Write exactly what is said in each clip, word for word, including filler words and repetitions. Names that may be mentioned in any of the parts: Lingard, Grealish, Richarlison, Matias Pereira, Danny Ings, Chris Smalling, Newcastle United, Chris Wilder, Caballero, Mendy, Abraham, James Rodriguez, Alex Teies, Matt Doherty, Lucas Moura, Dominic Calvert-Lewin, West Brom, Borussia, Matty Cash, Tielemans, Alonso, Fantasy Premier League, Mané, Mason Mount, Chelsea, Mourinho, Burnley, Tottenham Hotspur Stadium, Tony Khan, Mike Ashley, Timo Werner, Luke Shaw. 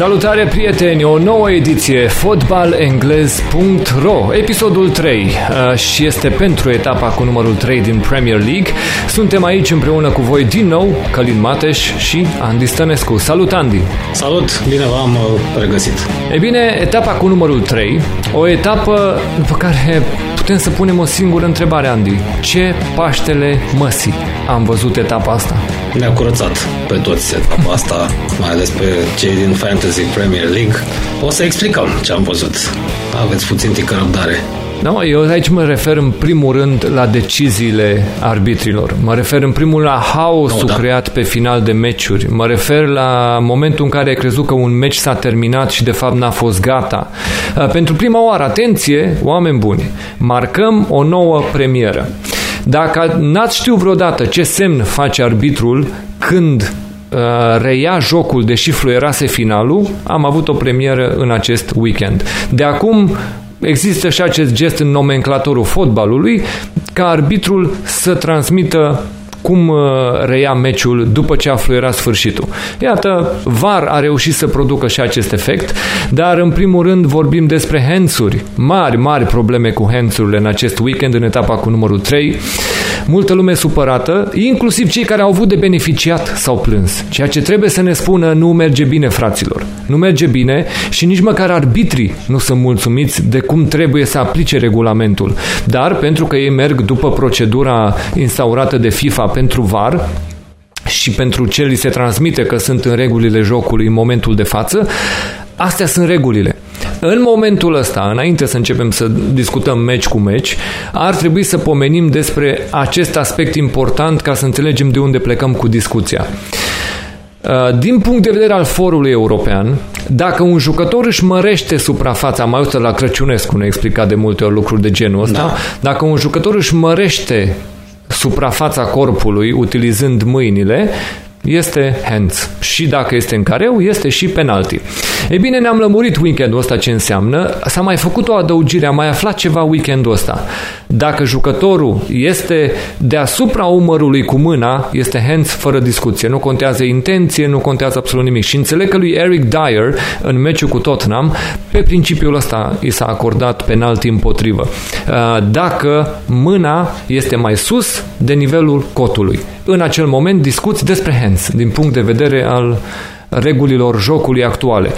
Salutare prieteni, o nouă ediție fotbal englez punct ro, episodul trei, și este pentru etapa cu numărul trei din Premier League. Suntem aici împreună cu voi din nou, Călin Mateș și Andy Stănescu. Salut Andy! Salut! Bine v-am regăsit! E bine, etapa cu numărul trei, o etapă după care putem să punem o singură întrebare, Andy. Ce paștele măsii am văzut etapa asta? Ne-a curățat pe toți etapa asta, mai ales pe cei din Fantasy Premier League. O să explicăm ce am văzut. Aveți puțin tică răbdare. Da, eu aici mă refer în primul rând la deciziile arbitrilor. Mă refer în primul rând la haosul no, da. creat pe final de meciuri. Mă refer la momentul în care ai crezut că un meci s-a terminat și de fapt n-a fost gata. Pentru prima oară, atenție, oameni buni, marcăm o nouă premieră. Dacă n-ați știut vreodată ce semn face arbitrul când reia jocul, deși fluierase finalul, am avut o premieră în acest weekend. De acum există și acest gest în nomenclatorul fotbalului, ca arbitrul să transmită cum reia meciul după ce a fluierat sfârșitul. Iată, V A R a reușit să producă și acest efect, dar în primul rând vorbim despre hands-uri. Mari, mari probleme cu hands-urile în acest weekend, în etapa cu numărul trei. Multă lume supărată, inclusiv cei care au avut de beneficiat s-au plâns. Ceea ce trebuie să ne spună, nu merge bine, fraților. Nu merge bine și nici măcar arbitrii nu sunt mulțumiți de cum trebuie să aplice regulamentul. Dar pentru că ei merg după procedura instaurată de FIFA pentru V A R și pentru ce li se transmite că sunt în regulile jocului în momentul de față, astea sunt regulile. În momentul ăsta, înainte să începem să discutăm meci cu meci, ar trebui să pomenim despre acest aspect important ca să înțelegem de unde plecăm cu discuția. Din punct de vedere al forului european, dacă un jucător își mărește suprafața, mai uite la Crăciunescu ne explica de multe ori lucruri de genul ăsta, da. Dacă un jucător își mărește suprafața corpului utilizând mâinile, este hands. Și dacă este în careu, este și penalty. Ei bine, ne-am lămurit weekendul ăsta ce înseamnă. S-a mai făcut o adăugire, am mai aflat ceva weekendul ăsta. Dacă jucătorul este deasupra umărului cu mâna, este hands fără discuție. Nu contează intenție, nu contează absolut nimic. Și înțeleg că lui Eric Dyer, în meciul cu Tottenham, pe principiul ăsta i s-a acordat penalty împotrivă. Dacă mâna este mai sus de nivelul cotului. În acel moment discuți despre hands, din punct de vedere al regulilor jocului actuale.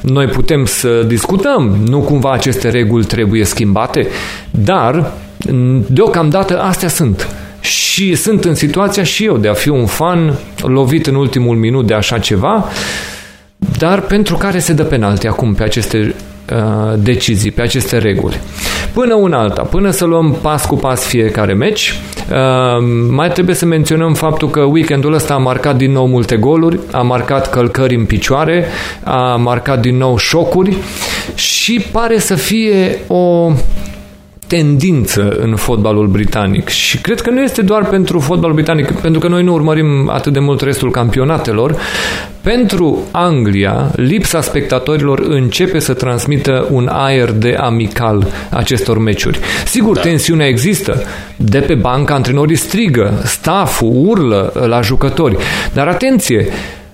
Noi putem să discutăm, nu cumva aceste reguli trebuie schimbate, dar deocamdată astea sunt. Și sunt în situația și eu de a fi un fan lovit în ultimul minut de așa ceva, dar pentru care se dă penalti acum pe aceste uh, decizii, pe aceste reguli. Până un alta, până să luăm pas cu pas fiecare meci, uh, mai trebuie să menționăm faptul că weekendul ăsta a marcat din nou multe goluri, a marcat călcări în picioare, a marcat din nou șocuri și pare să fie o tendință în fotbalul britanic. Și cred că nu este doar pentru fotbalul britanic, pentru că noi nu urmărim atât de mult restul campionatelor. Pentru Anglia, lipsa spectatorilor începe să transmită un aer de amical acestor meciuri. Sigur, da. Tensiunea există. De pe bancă, antrenorii strigă, stafful urlă la jucători. Dar atenție!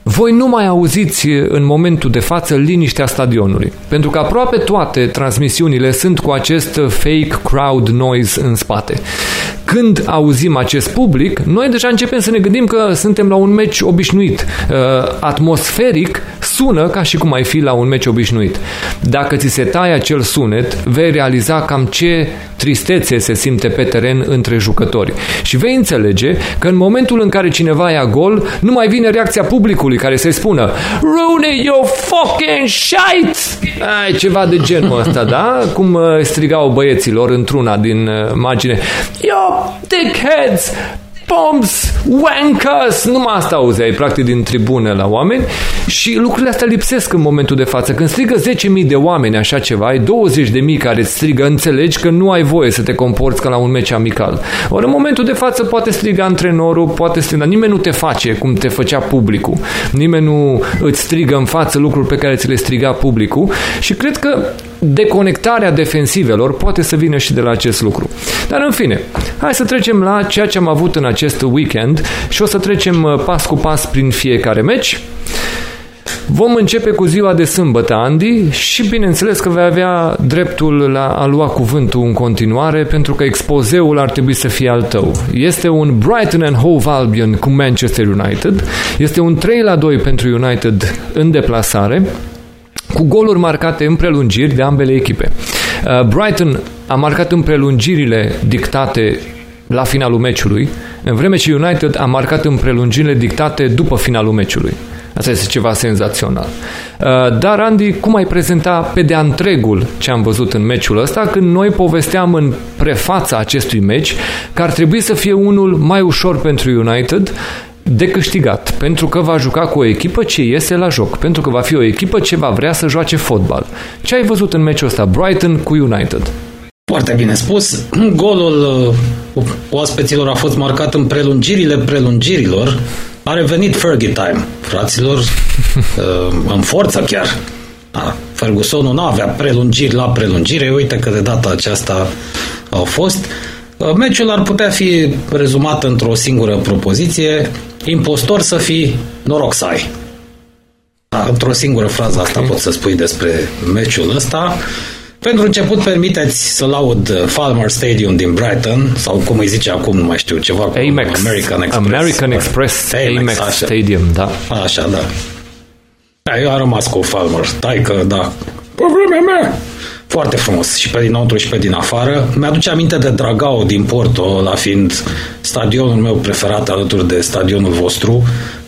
Voi nu mai auziți în momentul de față liniștea stadionului, pentru că aproape toate transmisiunile sunt cu acest fake crowd noise în spate. Când auzim acest public, noi deja începem să ne gândim că suntem la un meci obișnuit. Atmosferic sună ca și cum ai fi la un meci obișnuit. Dacă ți se taie acel sunet, vei realiza cam ce tristețe se simte pe teren între jucători. Și vei înțelege că în momentul în care cineva ia gol, nu mai vine reacția publicului care să-i spună Rooney, you fucking shite! Ai, ceva de genul ăsta, da? Cum strigau băieților într-una din imagine. Eu dickheads, bombs, wankers, numai asta auzeai practic din tribune la oameni și lucrurile astea lipsesc în momentul de față. Când strigă zece mii de oameni așa ceva, ai douăzeci de mii care îți strigă, înțelegi că nu ai voie să te comporți ca la un meci amical. Ori în momentul de față poate striga antrenorul, poate striga, nimeni nu te face cum te făcea publicul, nimeni nu îți strigă în față lucruri pe care ți le striga publicul și cred că deconectarea defensivelor poate să vină și de la acest lucru. Dar în fine, hai să trecem la ceea ce am avut în acest weekend și o să trecem pas cu pas prin fiecare meci. Vom începe cu ziua de sâmbătă, Andy, și bineînțeles că vei avea dreptul la a lua cuvântul în continuare, pentru că expozeul ar trebui să fie al tău. Este un Brighton and Hove Albion cu Manchester United, este un trei la doi pentru United în deplasare, cu goluri marcate în prelungiri de ambele echipe. Brighton a marcat în prelungirile dictate la finalul meciului, în vreme ce United a marcat în prelungirile dictate după finalul meciului. Asta este ceva senzațional. Dar, Andy, cum ai prezenta pe de-a întregul ce am văzut în meciul ăsta, când noi povesteam în prefața acestui meci că ar trebui să fie unul mai ușor pentru United de câștigat, pentru că va juca cu o echipă ce iese la joc, pentru că va fi o echipă ce va vrea să joace fotbal. Ce ai văzut în meciul ăsta Brighton cu United? Foarte bine spus. Golul oaspeților a fost marcat în prelungirile prelungirilor. A revenit Fergie time, fraților, în forță chiar. Fergusonul nu avea prelungiri la prelungire, uite că de data aceasta au fost. Meciul ar putea fi rezumat într-o singură propoziție: impostor să fii, noroc să ai. Într-o singură frază asta okay. Pot să spui despre meciul ăsta. Pentru început, permiteți să laud Falmer Stadium din Brighton, sau cum îi zice acum, nu mai știu, ceva cu Amex, American Express. American Express Amex, Amex așa. Stadium, da. Așa, da. da. Eu am rămas cu Falmer, dai că, da. Pe vremea mea! Foarte frumos, și pe dinăuntru și pe din afară. Mi-aduce aminte de Dragao din Porto, ăla fiind stadionul meu preferat alături de stadionul vostru,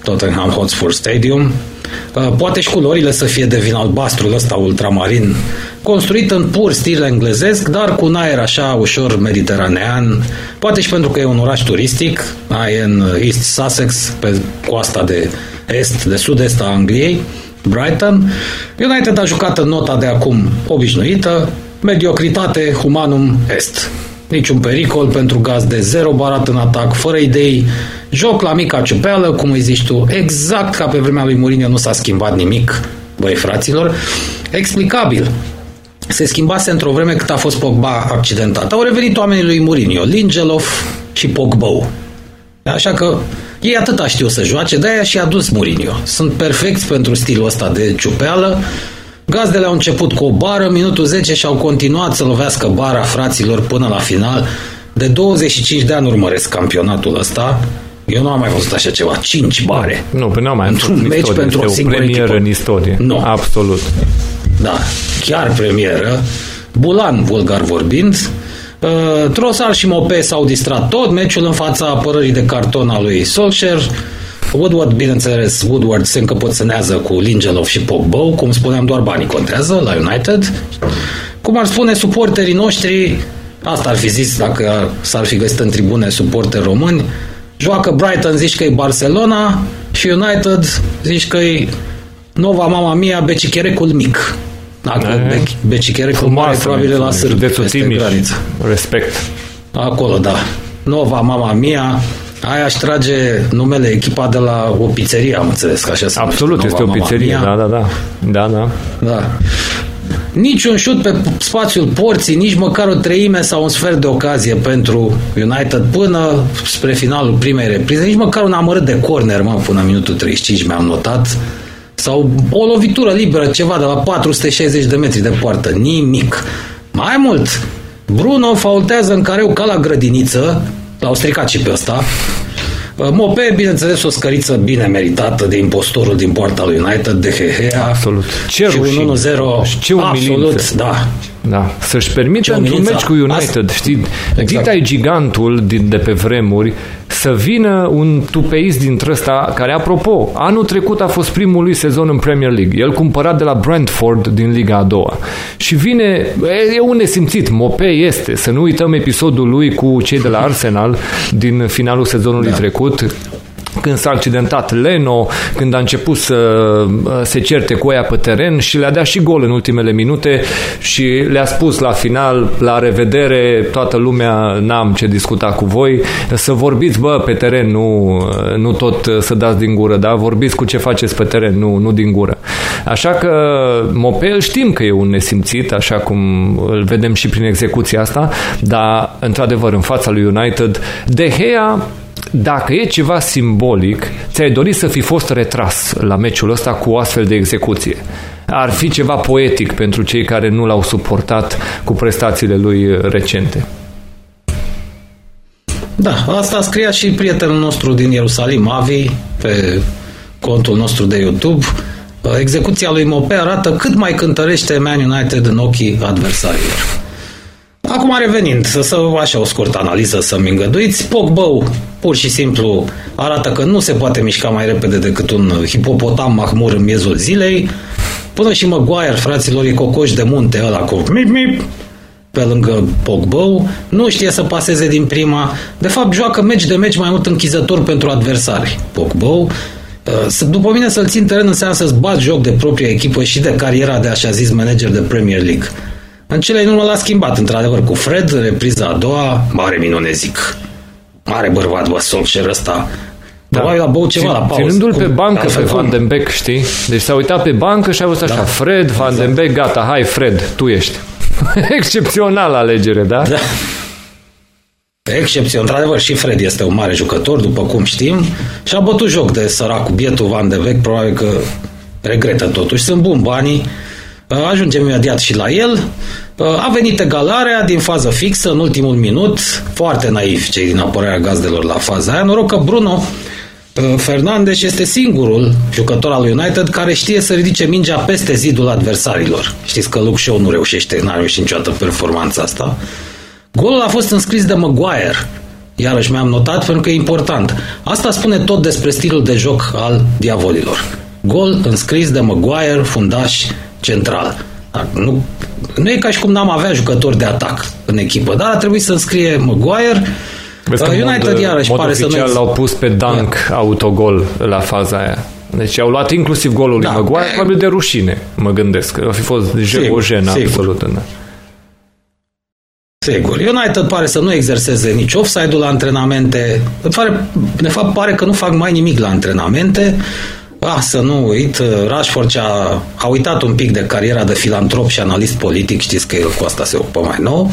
Tottenham Hotspur Stadium. Poate și culorile să fie de vin albastrul ăsta ultramarin, construit în pur stil englezesc, dar cu un aer așa ușor mediteranean, poate și pentru că e un oraș turistic, e în East Sussex, pe coasta de est, de sud-est a Angliei, Brighton. United a jucat în nota de acum obișnuită, mediocritate humanum est. Niciun pericol pentru gazde, zero barat în atac, fără idei, joc la mica ciupeală, cum îi zici tu, exact ca pe vremea lui Mourinho, nu s-a schimbat nimic, băi fraților. Explicabil. Se schimbase într-o vreme cât a fost Pogba accidentat. Au revenit oamenii lui Mourinho, Lindelof și Pogba. Așa că ei atâta știu să joace, de-aia și-a dus Mourinho. Sunt perfecți pentru stilul ăsta de ciupeală. Gazdele au început cu o bară, minutul zece, și au continuat să lovească bara, fraților, până la final. De douăzeci și cinci de ani urmăresc campionatul ăsta. Eu nu am mai văzut așa ceva. cinci bare. Nu, nu, nu am mai într-un meci istorie, pentru o singură premieră în istorie. Nu. Absolut. Da, chiar premieră. Bulan, vulgar vorbind. Uh, Trossard și Mopé s-au distrat tot meciul în fața apărării de carton a lui Solskjaer. Woodward, bineînțeles, Woodward se încăpățânează cu Lindelof și Pogba, cum spuneam, doar banii contează la United. Cum ar spune suporterii noștri, asta ar fi zis dacă s-ar fi găsit în tribune suporteri români, joacă Brighton, zici că e Barcelona, și United, zici că e Nova Mama Mia, Becicherecul mic. Dacă Becicherecul mare, probabil la sârb, peste graniță. Respect. Acolo, da. Nova Mama Mia... Aia își trage numele echipa de la o pizzerie, am înțeles că așa se numește. Absolut, este o pizzerie, da, da, da. Da, da. Da. Nici un șut pe spațiul porții, nici măcar o treime sau un sfert de ocazie pentru United până spre finalul primei reprize, nici măcar un amărât de corner, mă, până minutul treizeci și cinci mi-am notat, sau o lovitură liberă, ceva de la patru sute șaizeci de metri de poartă, nimic. Mai mult, Bruno faultează în careu ca la grădiniță. L-au stricat și pe ăsta. Mopé, bineînțeles, o scăriță bine meritată de impostorul din poarta lui United, de Hehea. Absolut. Ce rușine. Ce umilință. Absolut, da. Da. Să-și permită într-un meci cu United, știi, exact. Dita-i gigantul de, de pe vremuri, să vină un tupeist dintre ăsta, care, apropo, anul trecut a fost primul lui sezon în Premier League. El cumpărat de la Brentford din Liga a doua. Și vine, e, e un nesimțit, Mopé este, să nu uităm episodul lui cu cei de la Arsenal din finalul sezonului da. trecut, când s-a accidentat Leno, când a început să se certe cu aia pe teren și le-a dat și gol în ultimele minute și le-a spus la final, la revedere, toată lumea, n-am ce discuta cu voi, să vorbiți, bă, pe teren, nu, nu tot să dați din gură, da? Vorbiți cu ce faceți pe teren, nu, nu din gură. Așa că Mopel știm că e un nesimțit, așa cum îl vedem și prin execuția asta, dar, într-adevăr, în fața lui United, De Gea dacă e ceva simbolic, ți-ai dorit să fi fost retras la meciul ăsta cu o astfel de execuție. Ar fi ceva poetic pentru cei care nu l-au suportat cu prestațiile lui recente. Da, asta scria și prietenul nostru din Ierusalim, Avi, pe contul nostru de YouTube. Execuția lui Mopé arată cât mai cântărește Man United în ochii adversarilor. Acum revenind, să, să așa o scurtă analiză să-mi îngăduiți, Pogba pur și simplu arată că nu se poate mișca mai repede decât un hipopotam mahmur în miezul zilei. Până și Maguire, fraților, e cocoș de munte ăla cu mip-mip pe lângă Pogba, nu știe să paseze din prima. De fapt, joacă meci de meci mai mult închizător pentru adversari. Pogba, după mine, să-l țin teren înseamnă să-ți bat joc de propria echipă și de cariera de așa zis manager de Premier League. În cele din urmă l-a schimbat, într-adevăr, cu Fred, repriza a doua, mare minune, zic. Mare bărbat, bă, Solskjaer ăsta. Da. Probabil a băut ceva Țin, la pauză. Ținându-l pe bancă pe Van de Beek, știi? Deci s-a uitat pe bancă și a văzut așa, da. Fred, Van exact. de Beek, gata, hai Fred, tu ești. Excepțional alegere, da? Da. Excepțional, într-adevăr, și Fred este un mare jucător, după cum știm, și a bătut joc de săracul, bietul Van de Beek, probabil că regretă totuși, sunt buni banii. Ajungem imediat și la el. A venit egalarea din fază fixă în ultimul minut. Foarte naiv cei din apărarea gazdelor la faza aia. Noroc că Bruno Fernandes este singurul jucător al United care știe să ridice mingea peste zidul adversarilor. Știți că Luke Shaw nu reușește, n-a reușit niciodată performanța asta. Golul a fost înscris de Maguire. Iarăși mi-am notat pentru că e important. Asta spune tot despre stilul de joc al diavolilor. Gol înscris de Maguire, fundaș central. Nu, nu e ca și cum n-am avea jucători de atac în echipă, dar a trebuit să înscrie Maguire. Vezi că United mod, iarăși mod pare să nu l-au pus pe dunk da. autogol la faza aia. Deci au luat inclusiv golul da. lui Maguire, probabil de rușine, mă gândesc. A fi fost o jenă absolută. Sigur. United pare să nu exerseze nici offside-ul la antrenamente. De fapt, pare că nu fac mai nimic la antrenamente. Ah, să nu uit, Rashford a, a uitat un pic de cariera de filantrop și analist politic, știți că el cu asta se ocupă mai nou,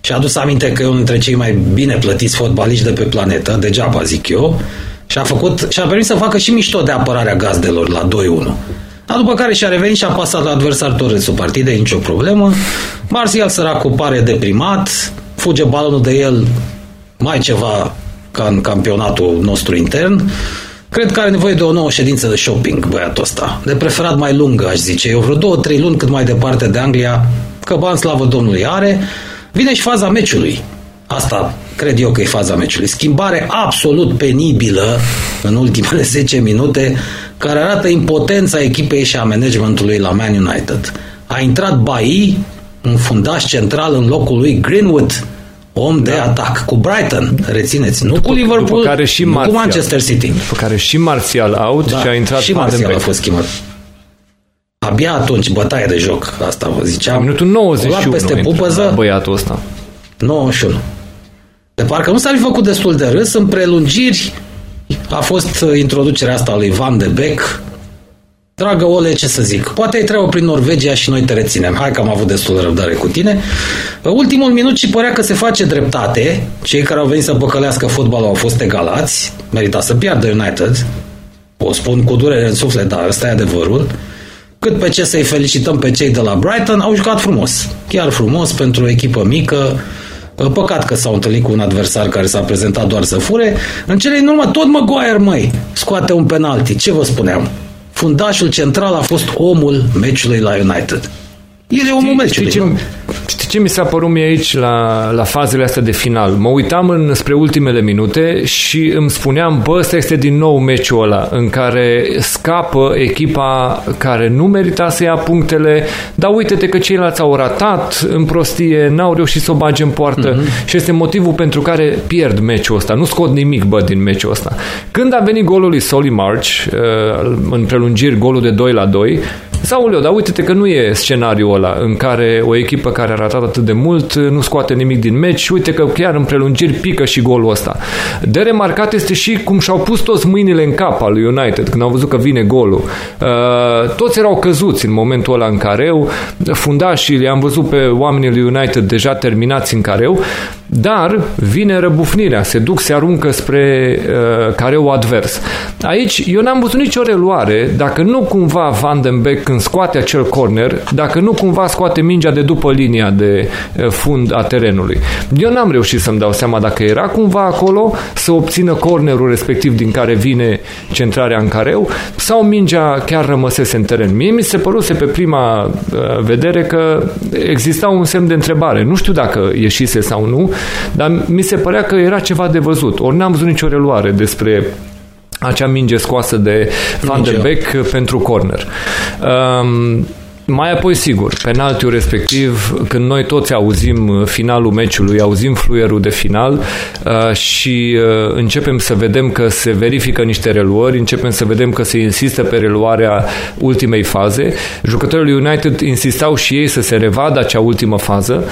și a adus aminte că e unul dintre cei mai bine plătiți fotbaliști de pe planetă, degeaba zic eu, și a făcut, și a permis să facă și mișto de apărarea gazdelor la doi unu. Dar după care și-a revenit și a pasat la adversar tot restul partidei, nicio problemă. Martial, săracul, pare deprimat, fuge balonul de el mai ceva ca în campionatul nostru intern. Cred că are nevoie de o nouă ședință de shopping, băiatul ăsta. De preferat mai lungă, aș zice. Eu vreo două, trei luni cât mai departe de Anglia, că bani, slavă Domnului, are. Vine și faza meciului. Asta cred eu că e faza meciului. Schimbare absolut penibilă în ultimele zece minute, care arată impotența echipei și a managementului la Man United. A intrat Bailly, un fundaș central, în locul lui Greenwood, om de da. atac, cu Brighton, rețineți, nu după, cu Liverpool, care și Martial, cu Manchester City. După care și Martial out da, și a intrat... Și Martial a fost schimbat. Abia atunci, bătaie de joc, asta vă ziceam. Minutul nouăzeci și unu peste pupăză, băiatul ăsta. nouăzeci și unu. De parcă nu s-ar fi făcut destul de râs, în prelungiri a fost introducerea asta lui Van de Beek. Dragă Ole, ce să zic? Poate îi treabă prin Norvegia și noi te reținem. Hai că am avut destul de răbdare cu tine. Ultimul minut și părea că se face dreptate. Cei care au venit să păcălească fotbalul au fost egalați. Merita să piardă United. O spun cu durere în suflet, dar ăsta e adevărul. Cât pe ce să-i felicităm pe cei de la Brighton, au jucat frumos. Chiar frumos pentru o echipă mică. Păcat că s-au întâlnit cu un adversar care s-a prezentat doar să fure. În cele din urmă, tot Maguire, măi, scoate un penalti. Ce vă spuneam? Fundașul central a fost omul meciului la United. El e omul meciului. Știi ce, știi ce mi s-a părut mie aici la, la fazele astea de final? Mă uitam în, spre ultimele minute și îmi spuneam, bă, ăsta este din nou meciul ăla în care scapă echipa care nu merita să ia punctele, dar uite-te că ceilalți au ratat în prostie, n-au reușit să o bage în poartă uh-huh. și este motivul pentru care pierd meciul ăsta. Nu scot nimic, bă, din meciul ăsta. Când a venit golul lui Solly March, în prelungiri, golul de doi la doi, Sauleu, dar uite-te că nu e scenariul ăla în care o echipă care a ratat atât de mult nu scoate nimic din meci și uite că chiar în prelungiri pică și golul ăsta. De remarcat este și cum și-au pus toți mâinile în cap al lui United când au văzut că vine golul. Toți erau căzuți în momentul ăla în careu, fundașii, le-am văzut pe oamenii lui United deja terminați în careu, Dar vine răbufnirea, se duc, se aruncă spre uh, careul advers. Aici eu n-am văzut nicio reluare, dacă nu cumva Van de Beek când scoate acel corner, dacă nu cumva scoate mingea de după linia de uh, fund a terenului. Eu n-am reușit să-mi dau seama dacă era cumva acolo să obțină cornerul respectiv din care vine centrarea în careu sau mingea chiar rămăsese în teren. Mie mi se păruse pe prima uh, vedere că exista un semn de întrebare. Nu știu dacă ieșise sau nu, dar mi se părea că era ceva de văzut. Ori n-am văzut nicio reluare despre acea minge scoasă de Van de Beek pentru corner. Um, mai apoi, sigur, penaltiul respectiv, când noi toți auzim finalul meciului, auzim fluierul de final uh, și uh, începem să vedem că se verifică niște reluări, începem să vedem că se insistă pe reluarea ultimei faze. Jucătorii United insistau și ei să se revadă acea ultimă fază.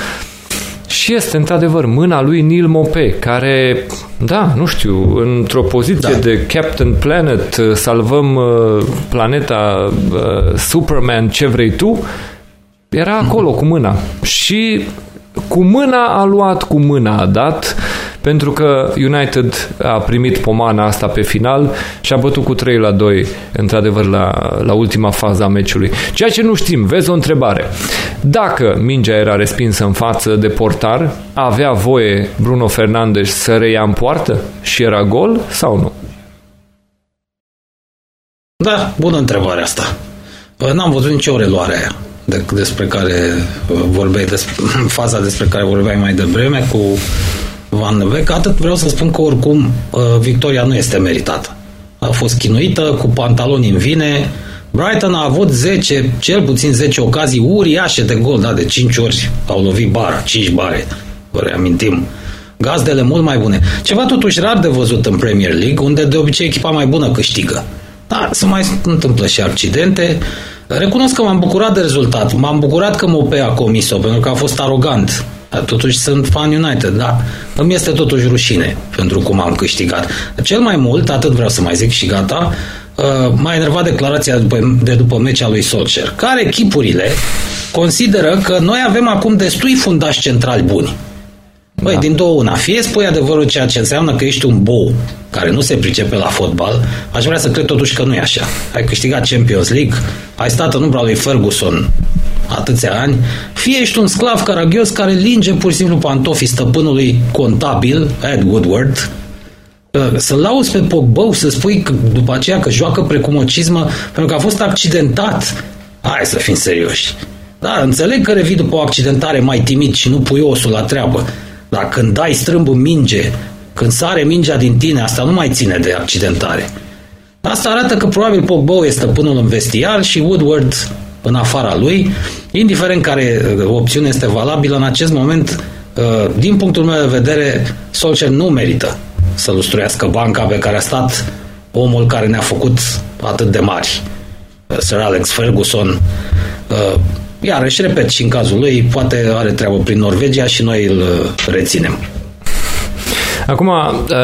Și este, într-adevăr, mâna lui Neal Maupay, care, da, nu știu, într-o poziție da. de Captain Planet, salvăm uh, planeta, uh, Superman, ce vrei tu, era acolo mm-hmm. cu mâna. Și cu mâna a luat, cu mâna a dat, pentru că United a primit pomana asta pe final și a bătut cu trei la doi, într-adevăr, la, la ultima fază a meciului. Ceea ce nu știm, vezi o întrebare. Dacă mingea era respinsă în față de portar, avea voie Bruno Fernandes să reia în poartă și era gol sau nu? Da, bună întrebare asta. N-am văzut nicio reluare aia de, despre care vorbeai, despre, faza despre care vorbeai mai devreme cu Van de Beek. Atât vreau să spun că oricum victoria nu este meritată. A fost chinuită, cu pantaloni în vine. Brighton a avut zece, cel puțin zece ocazii uriașe de gol, da, de cinci ori au lovit bara, cinci bare, vă reamintim. Gazdele mult mai bune. Ceva totuși rar de văzut în Premier League, unde de obicei echipa mai bună câștigă. Dar se mai întâmplă și accidente. Recunosc că m-am bucurat de rezultat, m-am bucurat că Maupay a comis-o, pentru că a fost arogant. Totuși sunt fan United, da. Îmi este totuși rușine pentru cum am câștigat. Cel mai mult, atât vreau să mai zic și gata, m-a enervat declarația de după meciul lui Solskjaer, care chipurile consideră că noi avem acum destui fundași centrali buni. Băi, da. din două una, fie spui adevărul, ceea ce înseamnă că ești un bou care nu se pricepe la fotbal, aș vrea să cred totuși că nu e așa. Ai câștigat Champions League, ai stat în umbra lui Ferguson atâția ani, fie ești un sclav caragios care linge pur și simplu pantofii stăpânului contabil, Ed Woodward, să lauzi pe Pogba, să spui că, după aceea că joacă precum o cizmă pentru că a fost accidentat. Hai să fim serioși. Da, înțeleg că revii după o accidentare mai timid și nu pui osul la treabă. Dar când dai strâmbul minge, când sare mingea din tine, asta nu mai ține de accidentare. Asta arată că probabil Pogba este stăpânul în vestiar și Woodward în afara lui, indiferent care opțiune este valabilă în acest moment. Din punctul meu de vedere, Solskjaer nu merită să lustruiască banca pe care a stat omul care ne-a făcut atât de mari, Sir Alex Ferguson. Iarăși, repet, și în cazul lui, poate are treabă prin Norvegia și noi îl reținem. Acum,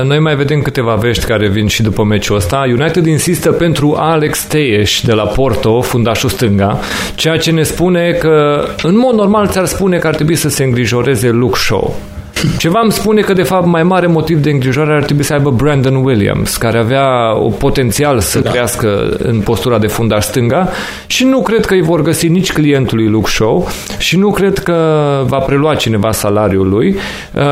noi mai vedem câteva vești care vin și după meciul ăsta. United insistă pentru Alex Teies de la Porto, fundașul stânga, ceea ce ne spune că, în mod normal, ți-ar spune că ar trebui să se îngrijoreze Luke Shaw. Ceva îmi spune că, de fapt, mai mare motiv de îngrijorare ar trebui să aibă Brandon Williams, care avea o potențial să da. crească în postura de fundaș stânga și nu cred că îi vor găsi nici clientului Luke Shaw și nu cred că va prelua cineva salariul lui,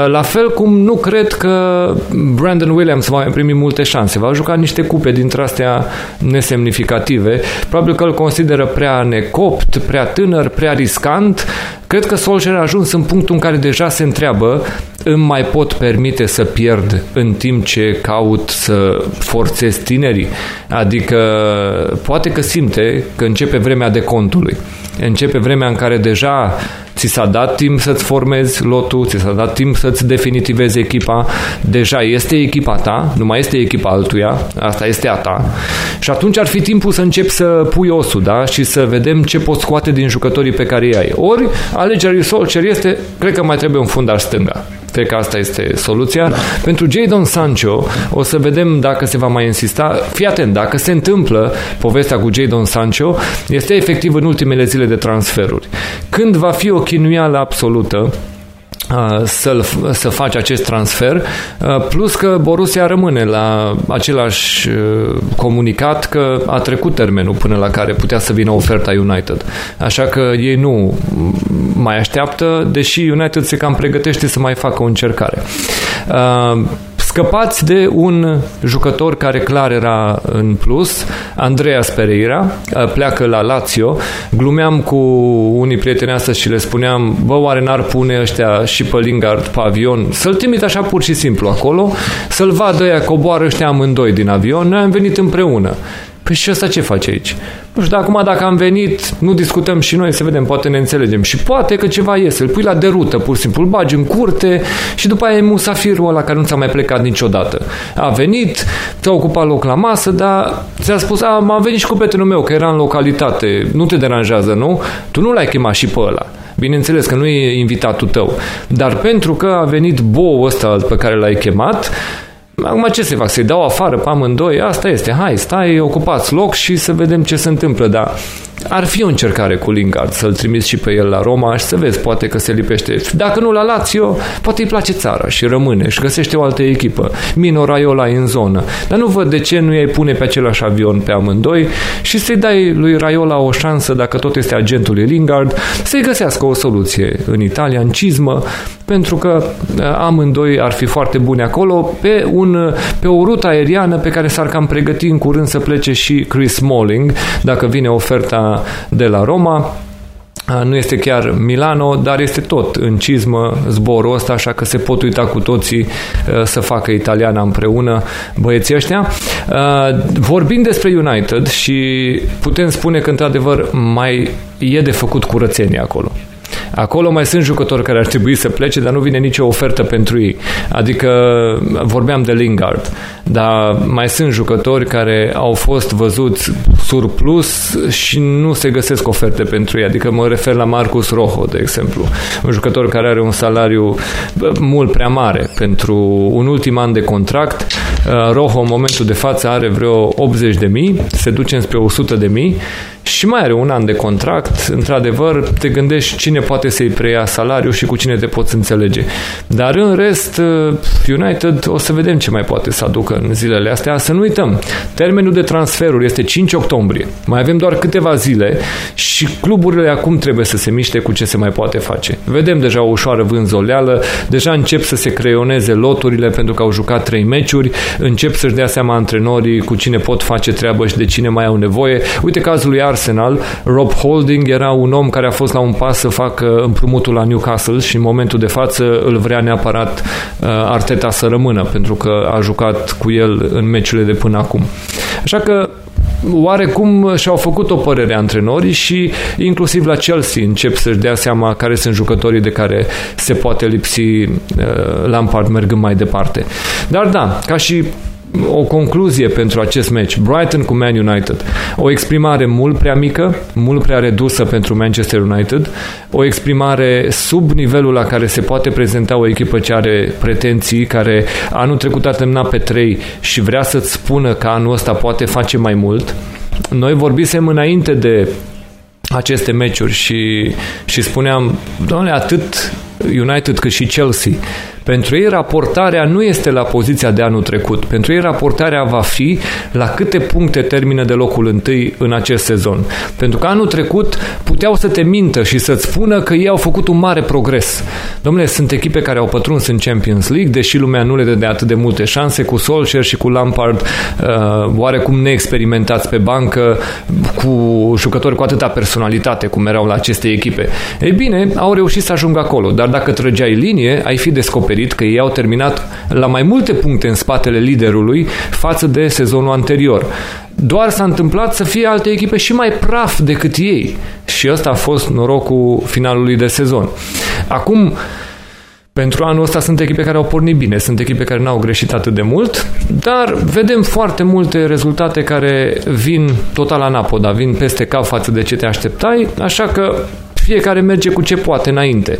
la fel cum nu cred că Brandon Williams va primi multe șanse, va juca niște cupe dintre astea nesemnificative, probabil că îl consideră prea necopt, prea tânăr, prea riscant. Cred că Solskjaer a ajuns în punctul în care deja se întreabă: îmi mai pot permite să pierd în timp ce caut să forțez tinerii? Adică poate că simte că începe vremea decontului. Începe vremea în care deja ți s-a dat timp să-ți formezi lotul, ți s-a dat timp să-ți definitivezi echipa, deja este echipa ta, nu mai este echipa altuia, asta este a ta. Și atunci ar fi timpul să începi să pui osul, da? Și să vedem ce poți scoate din jucătorii pe care i-ai. Ori alegerea lui Solskjaer este, cred că mai trebuie un fundaș stânga. Cred că asta este soluția. Da. Pentru Jadon Sancho o să vedem dacă se va mai insista. Fii atent, dacă se întâmplă povestea cu Jadon Sancho, este efectiv în ultimele zile de transferuri. Când va fi o chinuială absolută, Să-l, să faci acest transfer, plus că Borussia rămâne la același comunicat că a trecut termenul până la care putea să vină oferta United. Așa că ei nu mai așteaptă, deși United se cam pregătește să mai facă o încercare. Scăpați de un jucător care clar era în plus, Andreas Pereira, pleacă la Lazio. Glumeam cu unii prieteni astăzi și le spuneam, bă, oare n-ar pune ăștia și pe Lingard pe avion? Să-l trimit așa pur și simplu acolo, să-l vadă ăia, coboară ăștia amândoi din avion, noi am venit împreună. Păi și ăsta ce face aici? Nu știu, acum dacă am venit, nu discutăm și noi, să vedem, poate ne înțelegem. Și poate că ceva iese, îl pui la derută, pur și simplu, îl bagi în curte și după aia e musafirul ăla care nu ți-a mai plecat niciodată. A venit, ți-a ocupat loc la masă, dar ți-a spus, a, m-a venit și cu prietenul meu, că era în localitate, nu te deranjează, nu? Tu nu l-ai chemat și pe ăla. Bineînțeles că nu e invitatul tău. Dar pentru că a venit boul ăsta pe care l-ai chemat, acum ce se fac? Să-i dau afară pe amândoi? Asta este, hai, stai, ocupați loc și să vedem ce se întâmplă, dar ar fi o încercare cu Lingard, să-l trimiți și pe el la Roma și să vezi, poate că se lipește. Dacă nu la Lazio, poate îi place țara și rămâne și găsește o altă echipă. Mino Raiola e în zonă. Dar nu văd de ce nu i-ai pune pe același avion pe amândoi și să-i dai lui Raiola o șansă, dacă tot este agentul lui Lingard, să-i găsească o soluție în Italia, în cizmă, pentru că amândoi ar fi foarte buni acolo, pe, un, pe o rută aeriană pe care s-ar cam pregăti în curând să plece și Chris Smalling, dacă vine oferta de la Roma. Nu este chiar Milano, dar este tot în cizmă zborul ăsta, așa că se pot uita cu toții să facă italiana împreună băieții ăștia. Vorbind despre United, și putem spune că într-adevăr mai e de făcut curățenie acolo. Acolo mai sunt jucători care ar trebui să plece, dar nu vine nicio ofertă pentru ei. Adică vorbeam de Lingard, dar mai sunt jucători care au fost văzuți surplus și nu se găsesc oferte pentru ei. Adică mă refer la Marcus Rojo, de exemplu. Un jucător care are un salariu mult prea mare pentru un ultim an de contract. Rojo în momentul de față are vreo optzeci de mii, se duce spre o sută de mii și mai are un an de contract. Într-adevăr, te gândești cine poate să-i preia salariul și cu cine te poți înțelege. Dar în rest, United, o să vedem ce mai poate să aducă în zilele astea. Să nu uităm, termenul de transferuri este cinci octombrie. Mai avem doar câteva zile și cluburile acum trebuie să se miște cu ce se mai poate face. Vedem deja o ușoară vânzoleală, deja încep să se creioneze loturile pentru că au jucat trei meciuri, încep să-și dea seama antrenorii cu cine pot face treabă și de cine mai au nevoie. Uite cazul lui Arsenal, Rob Holding era un om care a fost la un pas să facă împrumutul la Newcastle și în momentul de față îl vrea neapărat uh, Arteta să rămână, pentru că a jucat cu el în meciurile de până acum. Așa că oarecum și-au făcut o părere antrenorii și inclusiv la Chelsea încep să-și dea seama care sunt jucătorii de care se poate lipsi uh, Lampard mergând mai departe. Dar da, ca și o concluzie pentru acest meci, Brighton cu Man United, o exprimare mult prea mică, mult prea redusă pentru Manchester United, o exprimare sub nivelul la care se poate prezenta o echipă ce are pretenții, care anul trecut a terminat pe trei și vrea să-ți spună că anul ăsta poate face mai mult. Noi vorbisem înainte de aceste meciuri și, și spuneam, doamne, atât United cât și Chelsea, pentru ei raportarea nu este la poziția de anul trecut. Pentru ei raportarea va fi la câte puncte termină de locul întâi în acest sezon. Pentru că anul trecut puteau să te mintă și să-ți spună că ei au făcut un mare progres. Dom'le, sunt echipe care au pătruns în Champions League, deși lumea nu le dădea atât de multe șanse, cu Solskjaer și cu Lampard oarecum neexperimentați pe bancă, cu jucători cu atâta personalitate cum erau la aceste echipe. Ei bine, au reușit să ajungă acolo, dar dacă trăgeai linie, ai fi descoperit că ei au terminat la mai multe puncte în spatele liderului față de sezonul anterior. Doar s-a întâmplat să fie alte echipe și mai praf decât ei. Și ăsta a fost norocul finalului de sezon. Acum, pentru anul ăsta sunt echipe care au pornit bine, sunt echipe care n-au greșit atât de mult, dar vedem foarte multe rezultate care vin total la napoda, vin peste cap față de ce te așteptai, așa că fiecare merge cu ce poate înainte.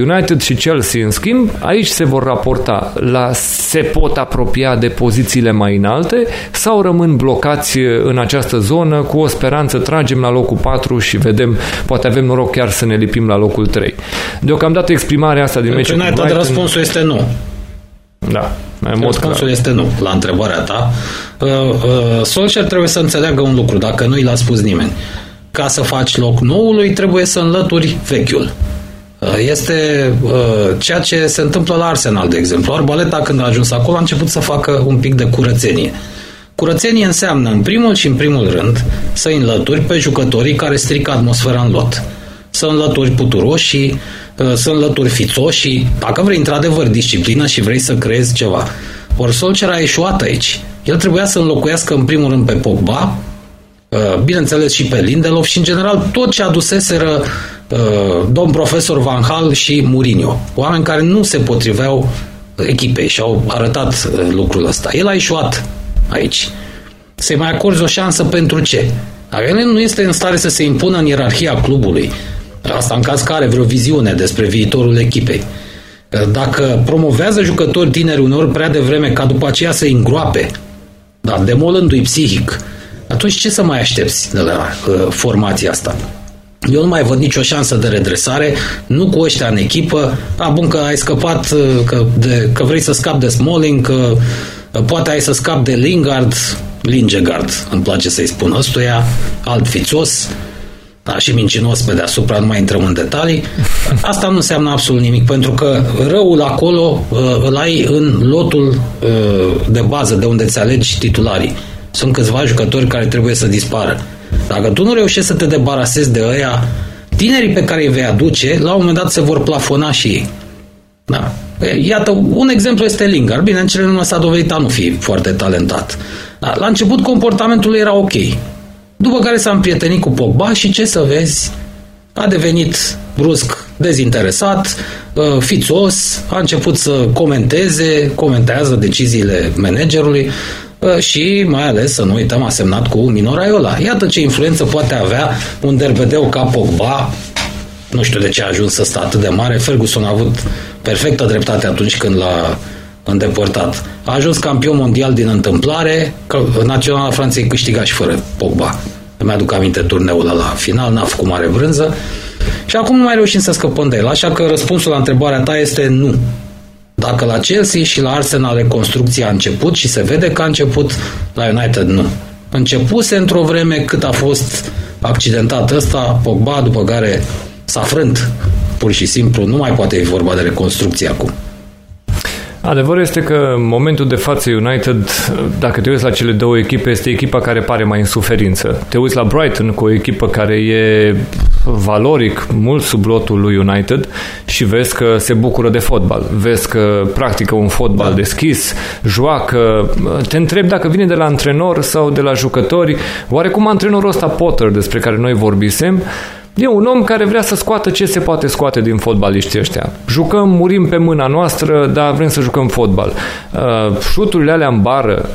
United și Chelsea, în schimb, aici se vor raporta la se pot apropia de pozițiile mai înalte sau rămân blocați în această zonă cu o speranță, tragem la locul patru și vedem, poate avem noroc chiar să ne lipim la locul trei. Deocamdată exprimarea asta din meciul cu Brighton... Răspunsul este nu. Da. Răspunsul este nu la întrebarea ta. Uh, uh, Solskjaer trebuie să înțeleagă un lucru, dacă nu i l-a spus nimeni. Ca să faci loc noului, trebuie să înlături vechiul. Uh, este uh, ceea ce se întâmplă la Arsenal, de exemplu. Arbaleta, când a ajuns acolo, a început să facă un pic de curățenie. Curățenie înseamnă, în primul și în primul rând, să înlături pe jucătorii care strică atmosfera în lot. Să înlături puturoșii, să înlături fițoșii, dacă vrei într-adevăr disciplină și vrei să creezi ceva. Or Solskjaer a eșuat aici. El trebuia să înlocuiască în primul rând pe Pogba, bineînțeles și pe Lindelof și în general tot ce aduseseră domn profesor Van Hal și Mourinho. Oameni care nu se potriveau echipei și au arătat lucrul ăsta. El a eșuat aici. Să-i mai acorzi o șansă pentru ce? Dacă el nu este în stare să se impună în ierarhia clubului, asta în caz că are vreo viziune despre viitorul echipei. Dacă promovează jucători tineri uneori prea devreme ca după aceea să-i îngroape, dar demolându-i psihic, atunci ce să mai aștepți de la uh, formația asta? Eu nu mai văd nicio șansă de redresare, nu cu ăștia în echipă. A, bun că ai scăpat, că, de, că vrei să scapi de Smalling, că poate ai să scapi de Lingard, Lingegard, îmi place să-i spun ăstuia, alt fițos, da, și mincinos pe deasupra, nu mai intrăm în detalii. Asta nu înseamnă absolut nimic, pentru că răul acolo îl ai în lotul de bază, de unde îți alegi titularii. Sunt câțiva jucători care trebuie să dispară. Dacă tu nu reușești să te debarasezi de ăia, tinerii pe care îi vei aduce, la un moment dat se vor plafona și ei. Da. Iată, un exemplu este Lingard. Bine, în cele din urmă s-a dovedit a nu fi foarte talentat. Da, la început comportamentul era ok. După care s-a împrietenit cu Pogba și ce să vezi? A devenit brusc dezinteresat, fițos, a început să comenteze, comentează deciziile managerului și mai ales, să nu uităm, a semnat cu Mino Raiola. Iată ce influență poate avea un derbedeu ca Pogba. Nu știu de ce a ajuns să stea atât de mare. Ferguson a avut perfectă dreptate atunci când l-a îndepărtat. A ajuns campion mondial din întâmplare, că naționala Franței câștiga și fără Pogba. Îmi aduc aminte turneul ăla la final, n-a făcut mare brânză și acum nu mai reușim să scăpăm de el. Așa că răspunsul la întrebarea ta este nu. Dacă la Chelsea și la Arsenal reconstrucția a început și se vede că a început, la United nu. Începuse într-o vreme cât a fost accidentat ăsta, Pogba, după care s-a frânt, pur și simplu, nu mai poate fi vorba de reconstrucție acum. Adevărul este că în momentul de față United, dacă te uiți la cele două echipe, este echipa care pare mai în suferință. Te uiți la Brighton cu o echipă care e valoric mult sub lotul lui United și vezi că se bucură de fotbal, vezi că practică un fotbal da. deschis, joacă. Te întreb dacă vine de la antrenor sau de la jucători. Oarecum antrenorul ăsta Potter, despre care noi vorbisem, e un om care vrea să scoată ce se poate scoate din fotbaliștii ăștia. Jucăm, murim pe mâna noastră, dar vrem să jucăm fotbal. Uh, șuturile alea în bară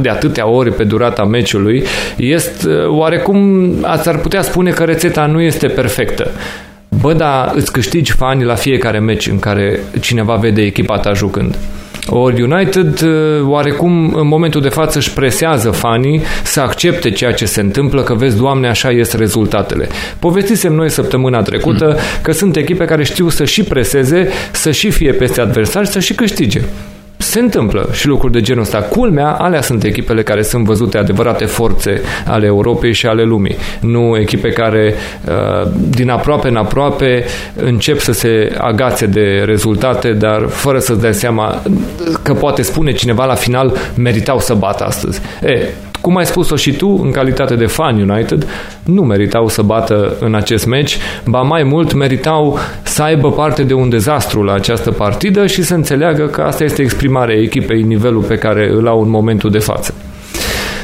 de atâtea ori pe durata meciului este, oarecum ați ar putea spune că rețeta nu este perfectă. Bă, dar îți câștigi fani la fiecare meci în care cineva vede echipa ta jucând. Ori United, oarecum, în momentul de față își presează fanii să accepte ceea ce se întâmplă, că vezi, Doamne, așa ies rezultatele. Povestisem noi săptămâna trecută că sunt echipe care știu să și preseze, să și fie peste adversari, să și câștige. Se întâmplă și lucruri de genul ăsta. Culmea, alea sunt echipele care sunt văzute adevărate forțe ale Europei și ale lumii. Nu echipe care din aproape în aproape încep să se agațe de rezultate, dar fără să-ți dai seama că poate spune cineva la final meritau să bată astăzi. E, cum ai spus-o și tu, în calitate de fan United, nu meritau să bată în acest meci, ba mai mult meritau să aibă parte de un dezastru la această partidă și să înțeleagă că asta este exprimarea echipei, nivelul pe care îl au în momentul de față.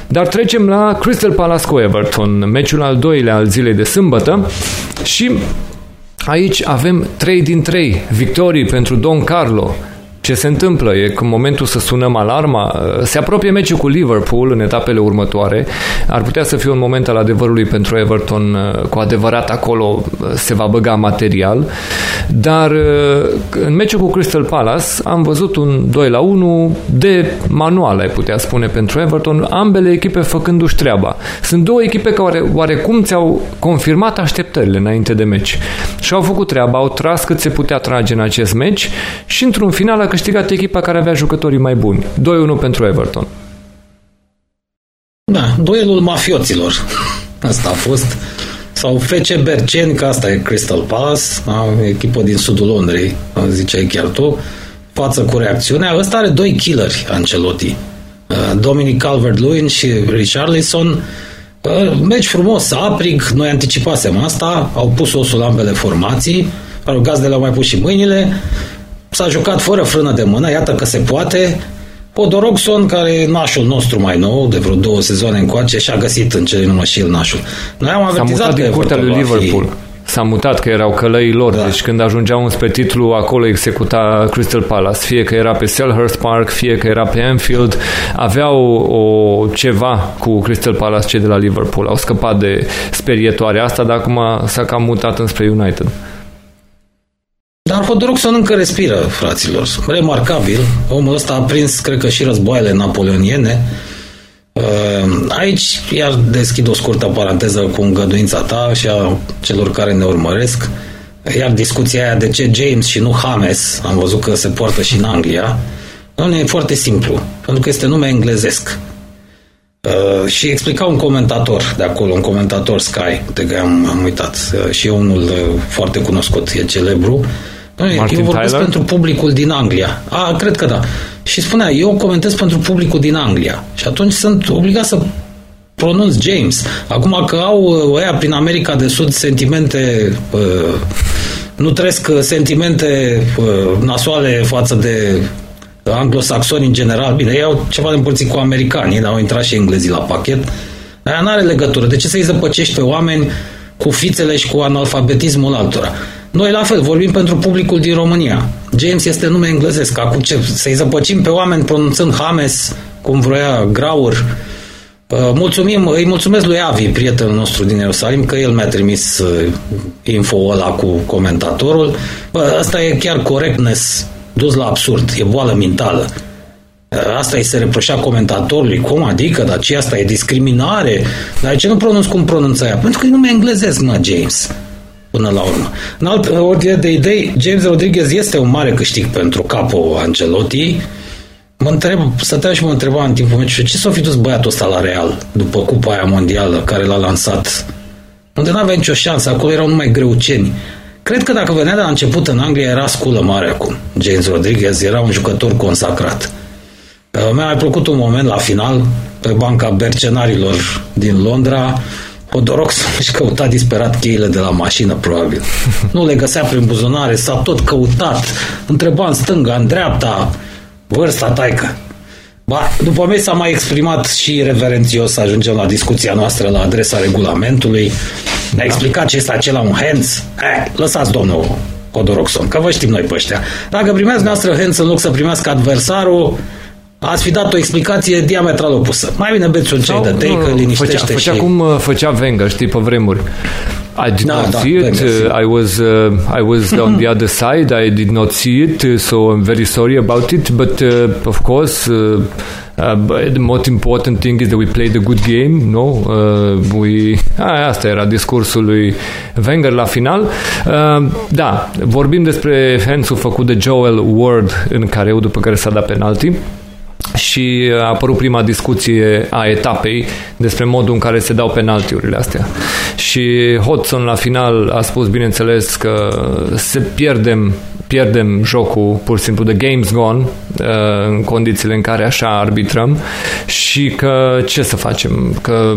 Dar trecem la Crystal Palace cu Everton, meciul al doilea al zilei de sâmbătă și aici avem trei din trei victorii pentru Don Carlo. Ce se întâmplă? E momentul să sunăm alarma? Se apropie meciul cu Liverpool în etapele următoare. Ar putea să fie un moment al adevărului pentru Everton. Cu adevărat acolo se va băga material. Dar în meciul cu Crystal Palace am văzut un doi la unu de manual, ai putea spune, pentru Everton. Ambele echipe făcându-și treaba. Sunt două echipe care oarecum ți-au confirmat așteptările înainte de meci. Și-au făcut treaba, au tras cât se putea trage în acest meci și într-un final a câștigat echipa care avea jucătorii mai buni. doi unu pentru Everton. Da, duelul mafioților. Asta a fost. Sau F C Berceni, că asta e Crystal Palace, echipă din sudul Londrei, ziceai chiar tu, față cu reacțiunea. Ăsta are doi killeri, Ancelotti. Dominic Calvert-Lewin și Richarlison. Meci frumos, aprig, noi anticipasem asta, au pus osul ambele formații, au gazdele le-au mai pus și mâinile, s-a jucat fără frână de mână, iată că se poate. Podorogson, care e nașul nostru mai nou, de vreo două sezoane încoace, și-a găsit în cele numai și el nașul. Noi am avertizat s-a mutat din curtea lui Liverpool. Fi... S-a mutat, că erau călăii lor, da. Deci când ajungeau înspre titlu, acolo executa Crystal Palace. Fie că era pe Selhurst Park, fie că era pe Anfield, aveau o, ceva cu Crystal Palace cei de la Liverpool. Au scăpat de sperietoarea asta, dar acum s-a cam mutat înspre United. Dar Hodorogson încă respiră, fraților. Remarcabil. Omul ăsta a prins, cred că, și războaiele napoleoniene. Aici iar deschid o scurtă paranteză cu îngăduința ta și a celor care ne urmăresc. Iar discuția aia de ce James și nu James, am văzut că se poartă și în Anglia, nu e foarte simplu, pentru că este nume englezesc. Și explica un comentator de acolo, un comentator Sky, de că am, am uitat, și e unul foarte cunoscut, e celebru. Martin eu vorbesc Tyler? Pentru publicul din Anglia. A, cred că da. Și spunea, eu comentez pentru publicul din Anglia. Și atunci sunt obligat să pronunț James. Acum că au ăia prin America de Sud sentimente... Uh, nu trăiesc sentimente uh, nasoale față de anglosaxoni în general. Bine, ei au ceva de împărțit cu americanii, dar au intrat și englezii la pachet. Aia n-are legătură. De ce să-i zăpăcești pe oameni cu fițele și cu analfabetismul altora? Noi la fel, vorbim pentru publicul din România. James este nume englezesc. Acum ce? Să-i zăpăcim pe oameni pronunțând James, cum vroia Graur. Mulțumim, îi mulțumesc lui Avi, prietenul nostru din Ierusalim, că el mi-a trimis info-ul ăla cu comentatorul. Bă, asta e chiar correctness dus la absurd. E boală mentală. Asta îi se reproșea comentatorului. Cum adică? Dar ce asta e discriminare? Dar ce nu pronunț cum pronunță aia? Pentru că e nume englezesc, mă, James. Până la urmă. În altă ordine de idei, James Rodriguez este un mare câștig pentru capo Ancelotti. Mă întreb, stăteam și mă întreba în timpul meciului, ce s-a fi dus băiatul ăsta la Real după cupa aia mondială care l-a lansat? Unde n-avea nicio șansă, acolo erau numai greuceni. Cred că dacă venea de la început în Anglia era sculă mare acum. James Rodriguez era un jucător consacrat. Mi-a mai plăcut un moment la final pe banca bercenarilor din Londra. Podorogson își căuta disperat cheile de la mașină, probabil. Nu le găsea prin buzunare, s-a tot căutat. Întreba în stânga, în dreapta, vârsta taică. Ba, după mine s-a mai exprimat și reverențios, să ajungem la discuția noastră la adresa regulamentului. Ne-a explicat ce este acela un hands. Eh, lăsați domnul Podorogson, că vă știm noi pe ăștia. Dacă primeați noastră hands în loc să primească adversarul, ați fi dat o explicație diametral opusă. Mai bine beți un ceai de tei, că liniștește. Făcea, făcea și... cum făcea Wenger, știi, pe vremuri. I did da, not da, see it. Uh, I was uh, I was on the other side. I did not see it, so I'm very sorry about it. But uh, of course, uh, uh, the most important thing is that we played a good game. No, uh, we. Ah, asta era discursul lui Wenger la final. Uh, da, vorbim despre hands-ul făcut de Joel Ward în careu după care s-a dat penalti. Și a apărut prima discuție a etapei despre modul în care se dau penaltiurile astea. Și Hodgson la final a spus, bineînțeles, că se pierdem, pierdem jocul, pur și simplu, the game's gone, în condițiile în care așa arbitrăm și că ce să facem? Că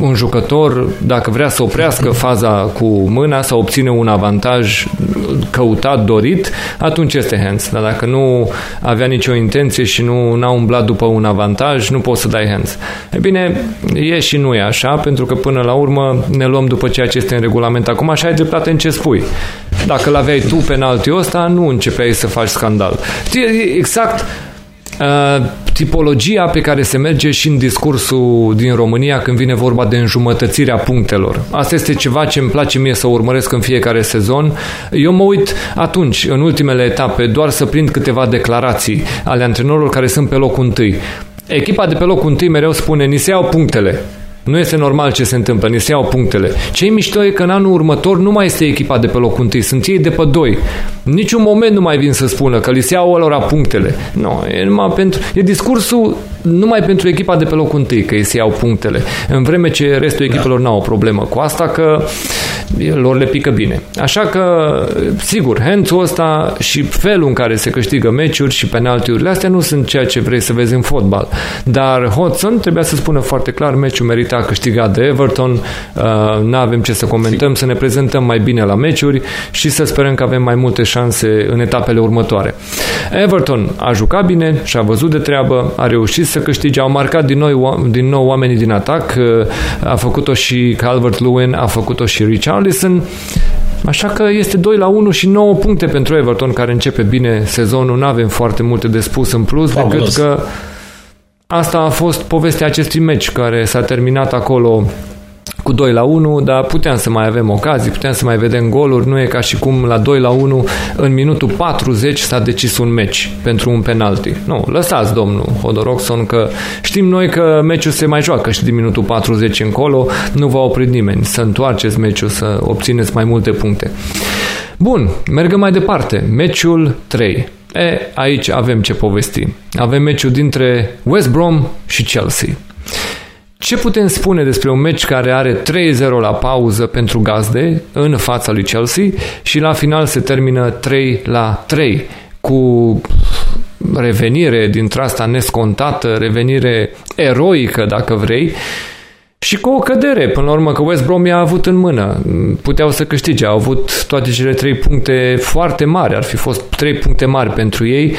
un jucător, dacă vrea să oprească faza cu mâna sau obține un avantaj căutat, dorit, atunci este hands. Dar dacă nu avea nicio intenție și nu n-a umblat după un avantaj, nu poți să dai hands. E bine, e și nu e așa, pentru că până la urmă ne luăm după ceea ce este în regulament acum, așa ai dreptate în ce spui. Dacă l-aveai tu penaltiul ăsta, nu începeai să faci scandal. Știi, exact uh, tipologia pe care se merge și în discursul din România când vine vorba de înjumătățirea punctelor. Asta este ceva ce îmi place mie să urmăresc în fiecare sezon. Eu mă uit atunci, în ultimele etape, doar să prind câteva declarații ale antrenorilor care sunt pe locul întâi. Echipa de pe locul întâi mereu spune, ni se iau punctele. Nu este normal ce se întâmplă, ni se iau punctele. Ce-i mișto e că în anul următor nu mai este echipa de pe locul întâi, sunt ei de pe doi. Niciun moment nu mai vin să spună că li se iau ălora punctele. Nu, e, numai pentru, e discursul numai pentru echipa de pe locul întâi, că ei se iau punctele. În vreme ce restul echipelor n-au o problemă cu asta, că lor le pică bine. Așa că, sigur, hands-ul ăsta și felul în care se câștigă meciuri și penaltiurile astea nu sunt ceea ce vrei să vezi în fotbal. Dar Hodgson trebuia să spună foarte clar, meciul merita câștigat de Everton, uh, n-avem ce să comentăm, să ne prezentăm mai bine la meciuri și să sperăm că avem mai multe șanse în etapele următoare. Everton a jucat bine și a văzut de treabă, a reușit să câștige, au marcat din nou, din nou oamenii din atac, uh, a făcut-o și Calvert-Lewin, a făcut-o și Richarlison, așa că este doi la unu și nouă puncte pentru Everton, care începe bine sezonul, n-avem foarte multe de spus în plus, decât că asta a fost povestea acestui meci, care s-a terminat acolo cu doi la unu, dar puteam să mai avem ocazii, puteam să mai vedem goluri, nu e ca și cum la doi la unu în minutul patruzeci s-a decis un meci pentru un penalti. Nu, lăsați domnul Hodorokson că știm noi că meciul se mai joacă și din minutul patruzeci încolo, nu v-a oprit nimeni să întoarceți meciul, să obțineți mai multe puncte. Bun, mergem mai departe, meciul trei. E, aici avem ce povesti. Avem meciul dintre West Brom și Chelsea. Ce putem spune despre un meci care are trei zero la pauză pentru gazde în fața lui Chelsea și la final se termină trei la trei cu revenire dintr-asta nescontată, revenire eroică dacă vrei, și cu o cădere, până la urmă, că West Brom i-a avut în mână. Puteau să câștige, au avut toate cele trei puncte foarte mari, ar fi fost trei puncte mari pentru ei.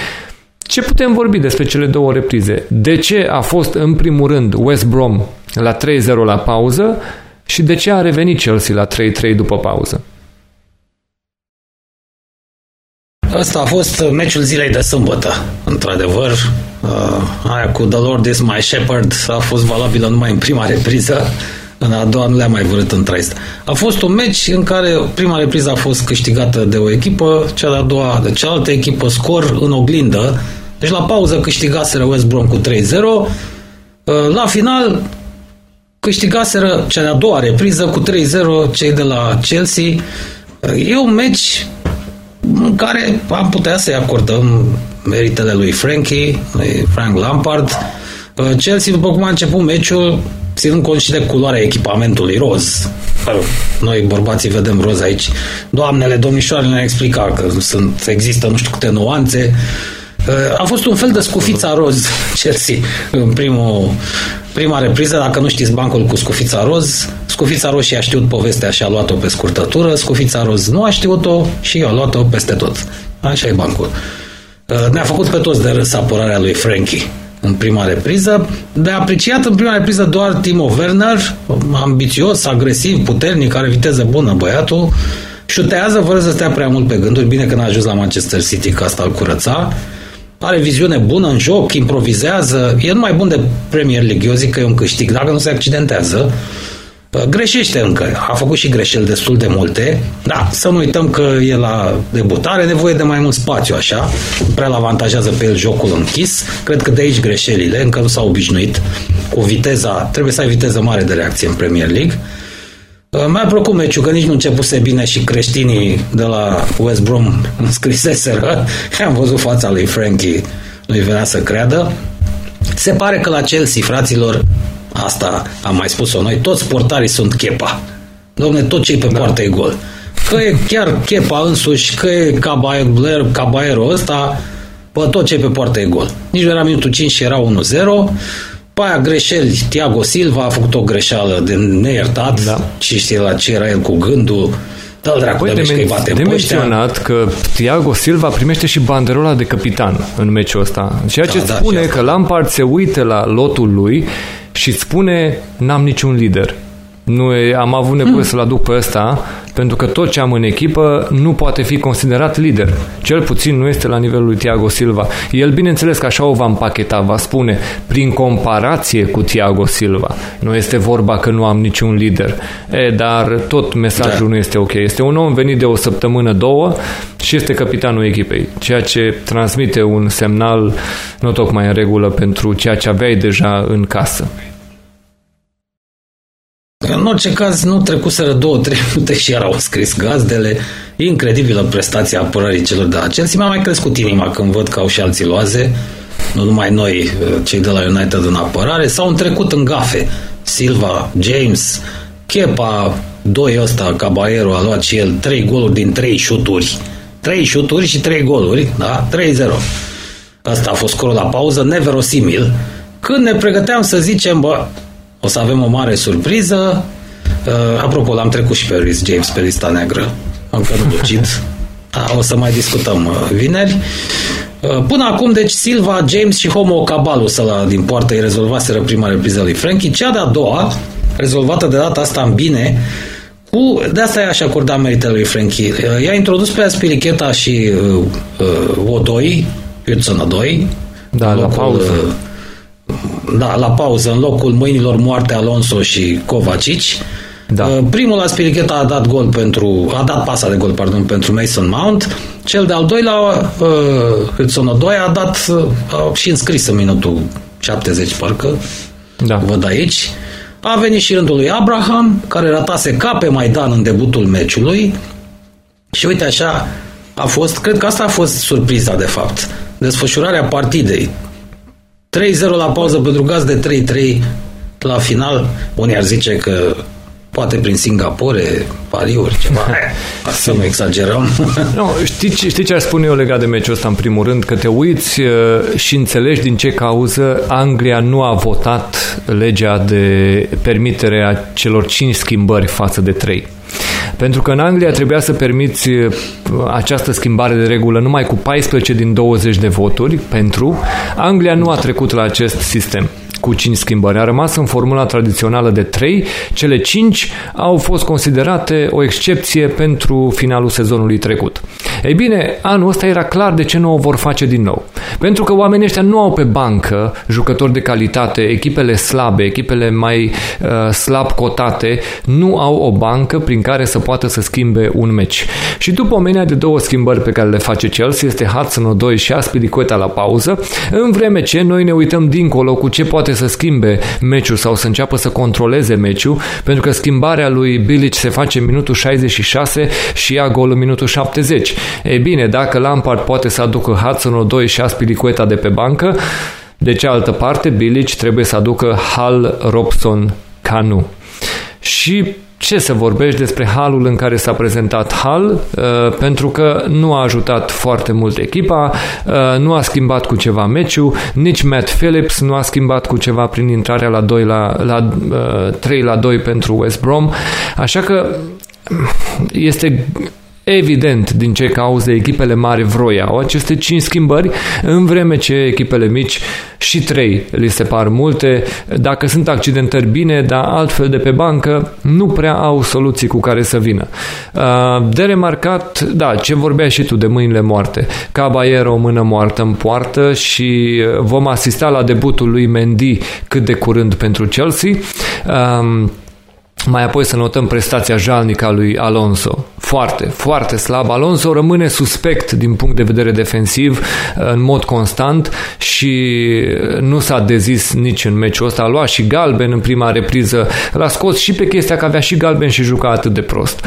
Ce putem vorbi despre cele două reprize? De ce a fost, în primul rând, West Brom la trei zero la pauză și de ce a revenit Chelsea la trei trei după pauză? Ăsta a fost meciul zilei de sâmbătă, într-adevăr. Uh, aia cu The Lord is my Shepherd a fost valabilă numai în prima repriză, în a doua nu le-a mai vărât în traist. A fost un meci în care prima repriză a fost câștigată de o echipă, cea de-a doua de cealaltă echipă, scor în oglindă, deci la pauză câștigaseră West Brom cu trei zero, uh, la final câștigaseră cea de-a doua repriză cu trei zero cei de la Chelsea. Uh, e un meci în care am putea să-i acordăm meritele lui Frankie, lui Frank Lampard. Chelsea, după cum a început meciul, ținând cont și de culoarea echipamentului roz. Noi, bărbații, vedem roz aici. Doamnele, domnișoarele ne-au explicat că sunt, există nu știu câte nuanțe. A fost un fel de scufița roz Chelsea în primul, prima repriză. Dacă nu știți bancul cu scufița roz, scufița roz și-a știut povestea și a luat-o pe scurtătură, scufița roz nu a știut-o și a luat-o peste tot. Așa e bancul. Ne-a făcut pe toți de râs apărarea lui Frankie în prima repriză. De apreciat în prima repriză doar Timo Werner, ambițios, agresiv, puternic, are viteză bună băiatul, șutează fără să stea prea mult pe gânduri, bine că n-a ajuns la Manchester City, că asta îl curăța. Are viziune bună în joc, improvizează, e numai bun de Premier League, eu zic că e un câștig, dacă nu se accidentează. Greșește încă, a făcut și greșeli destul de multe, da, să nu uităm că e la debutare, nevoie de mai mult spațiu, așa, prea l-avantajează pe el jocul închis, cred că de aici greșelile, încă nu s-au obișnuit cu viteza, trebuie să ai viteză mare de reacție în Premier League. Mi-a plăcut meciul, că nici nu începuse bine și creștinii de la West Brom înscriseseră, am văzut fața lui Frankie, nu-i venea să creadă. Se pare că la Chelsea, fraților, asta am mai spus-o noi, toți portarii sunt Kepa. Dom'le, tot ce e pe poartă e gol. Că e chiar Kepa însuși, că e Caballero ăsta, bă, tot ce e pe poartă e gol. Nici nu era minutul cinci și era unu zero. Pe aia greșeli, Tiago Silva a făcut o greșeală de neiertat, da. Și știe la ce era el cu gândul. Dă-l dracu, de mici că-i batem de menționat că Tiago Silva primește și banderola de capitan în meciul ăsta. Ceea ce da, da, spune că Lampard se uită la lotul lui și spune, n-am niciun lider. Nu e, am avut nevoie mm-hmm. să-l aduc pe ăsta, pentru că tot ce am în echipă nu poate fi considerat lider. Cel puțin nu este la nivelul lui Tiago Silva. El, bineînțeles că așa o va împacheta, va spune, prin comparație cu Tiago Silva. Nu este vorba că nu am niciun lider. E, dar tot mesajul da. nu este ok. Este un om venit de o săptămână, două și este capitanul echipei, ceea ce transmite un semnal nu tocmai în regulă pentru ceea ce aveai deja în casă. În orice caz, nu trecuseră două, trei minute și erau scris gazdele. Incredibilă prestația apărării celor de la Chelsea. Mi-a mai crescut inima când văd că au și alții loaze, nu numai noi, cei de la United în apărare. S-au întrecut în gafe. Silva, James, Kepa, doi ăsta, Caballero a luat și el trei goluri din trei șuturi. Trei șuturi și trei goluri, da? trei zero. Asta a fost scor la pauză, neverosimil. Când ne pregăteam să zicem, bă, o să avem o mare surpriză. Uh, apropo, l-am trecut și pe Rhys James pe lista neagră. Am cărucit. Da, o să mai discutăm uh, vineri. Uh, până acum, deci, Silva, James și Homo Caballu ăla din poartă îi rezolvaseră prima repriză lui Frankie. Cea de-a doua, rezolvată de data asta în bine, cu... de asta i-aș acorda meritele lui Frankie. Uh, i-a introdus pe Aspiricheta și uh, uh, Odoi, Hudson Odoi. Da, locul, la pauză. Uh, Da, la pauză, în locul mâinilor moarte Alonso și Kovacic. Da. Primul, Aspiricheta a dat gol pentru, a dat pasa de gol, pardon, pentru Mason Mount. Cel de-al doilea, Hudson Odoi, a dat a, și înscris în minutul șaptezeci, parcă. Da. Văd aici. A venit și rândul lui Abraham, care ratase ca pe Maidan în debutul meciului. Și uite așa a fost, cred că asta a fost surpriza de fapt, desfășurarea partidei. trei zero la pauză pentru gazde, trei trei la final. Unii ar zice că poate prin Singapore, pariuri, ceva. Să nu exagerăm. No, știi, știi ce aș spune eu legat de meciul ăsta în primul rând? Că te uiți și înțelegi din ce cauză Anglia nu a votat legea de permitere a celor cinci schimbări față de trei. Pentru că în Anglia trebuia să permiți această schimbare de regulă numai cu paisprezece din douăzeci de voturi pentru. Anglia nu a trecut la acest sistem cu cinci schimbări. A rămas în formula tradițională de trei. Cele cinci au fost considerate o excepție pentru finalul sezonului trecut. Ei bine, anul ăsta era clar de ce nu o vor face din nou. Pentru că oamenii ăștia nu au pe bancă jucători de calitate, echipele slabe, echipele mai uh, slab cotate, nu au o bancă prin care să poată să schimbe un meci. Și după omenia de două schimbări pe care le face Chelsea, este Hudson-Odoi și Aspilicueta la pauză, în vreme ce noi ne uităm dincolo cu ce poate să schimbe meciul sau să înceapă să controleze meciul, pentru că schimbarea lui Bilic se face în minutul șaizeci și șase și ia gol în minutul șaptezeci. E bine, dacă Lampard poate să aducă Hudson-Odoi și Aspilicueta de pe bancă, de cealaltă parte, Bilic trebuie să aducă Hall, Robson, Kanu. Și ce să vorbești despre halul în care s-a prezentat Hall, pentru că nu a ajutat foarte mult echipa, nu a schimbat cu ceva meciul, nici Matt Phillips nu a schimbat cu ceva prin intrarea la doi la, la trei la doi pentru West Brom, așa că este... evident din ce cauze echipele mari vroiau aceste cinci schimbări, în vreme ce echipele mici și trei li se par multe. Dacă sunt accidentări, bine, dar altfel de pe bancă nu prea au soluții cu care să vină. De remarcat, da, ce vorbeai și tu de mâinile moarte. Caballero, mână moartă în poartă și vom asista la debutul lui Mendy cât de curând pentru Chelsea. Mai apoi să notăm prestația jalnică a lui Alonso. Foarte, foarte slab. Alonso rămâne suspect din punct de vedere defensiv în mod constant și nu s-a dezis nici în meciul ăsta. A luat și galben în prima repriză. L-a scos și pe chestia că avea și galben și juca atât de prost.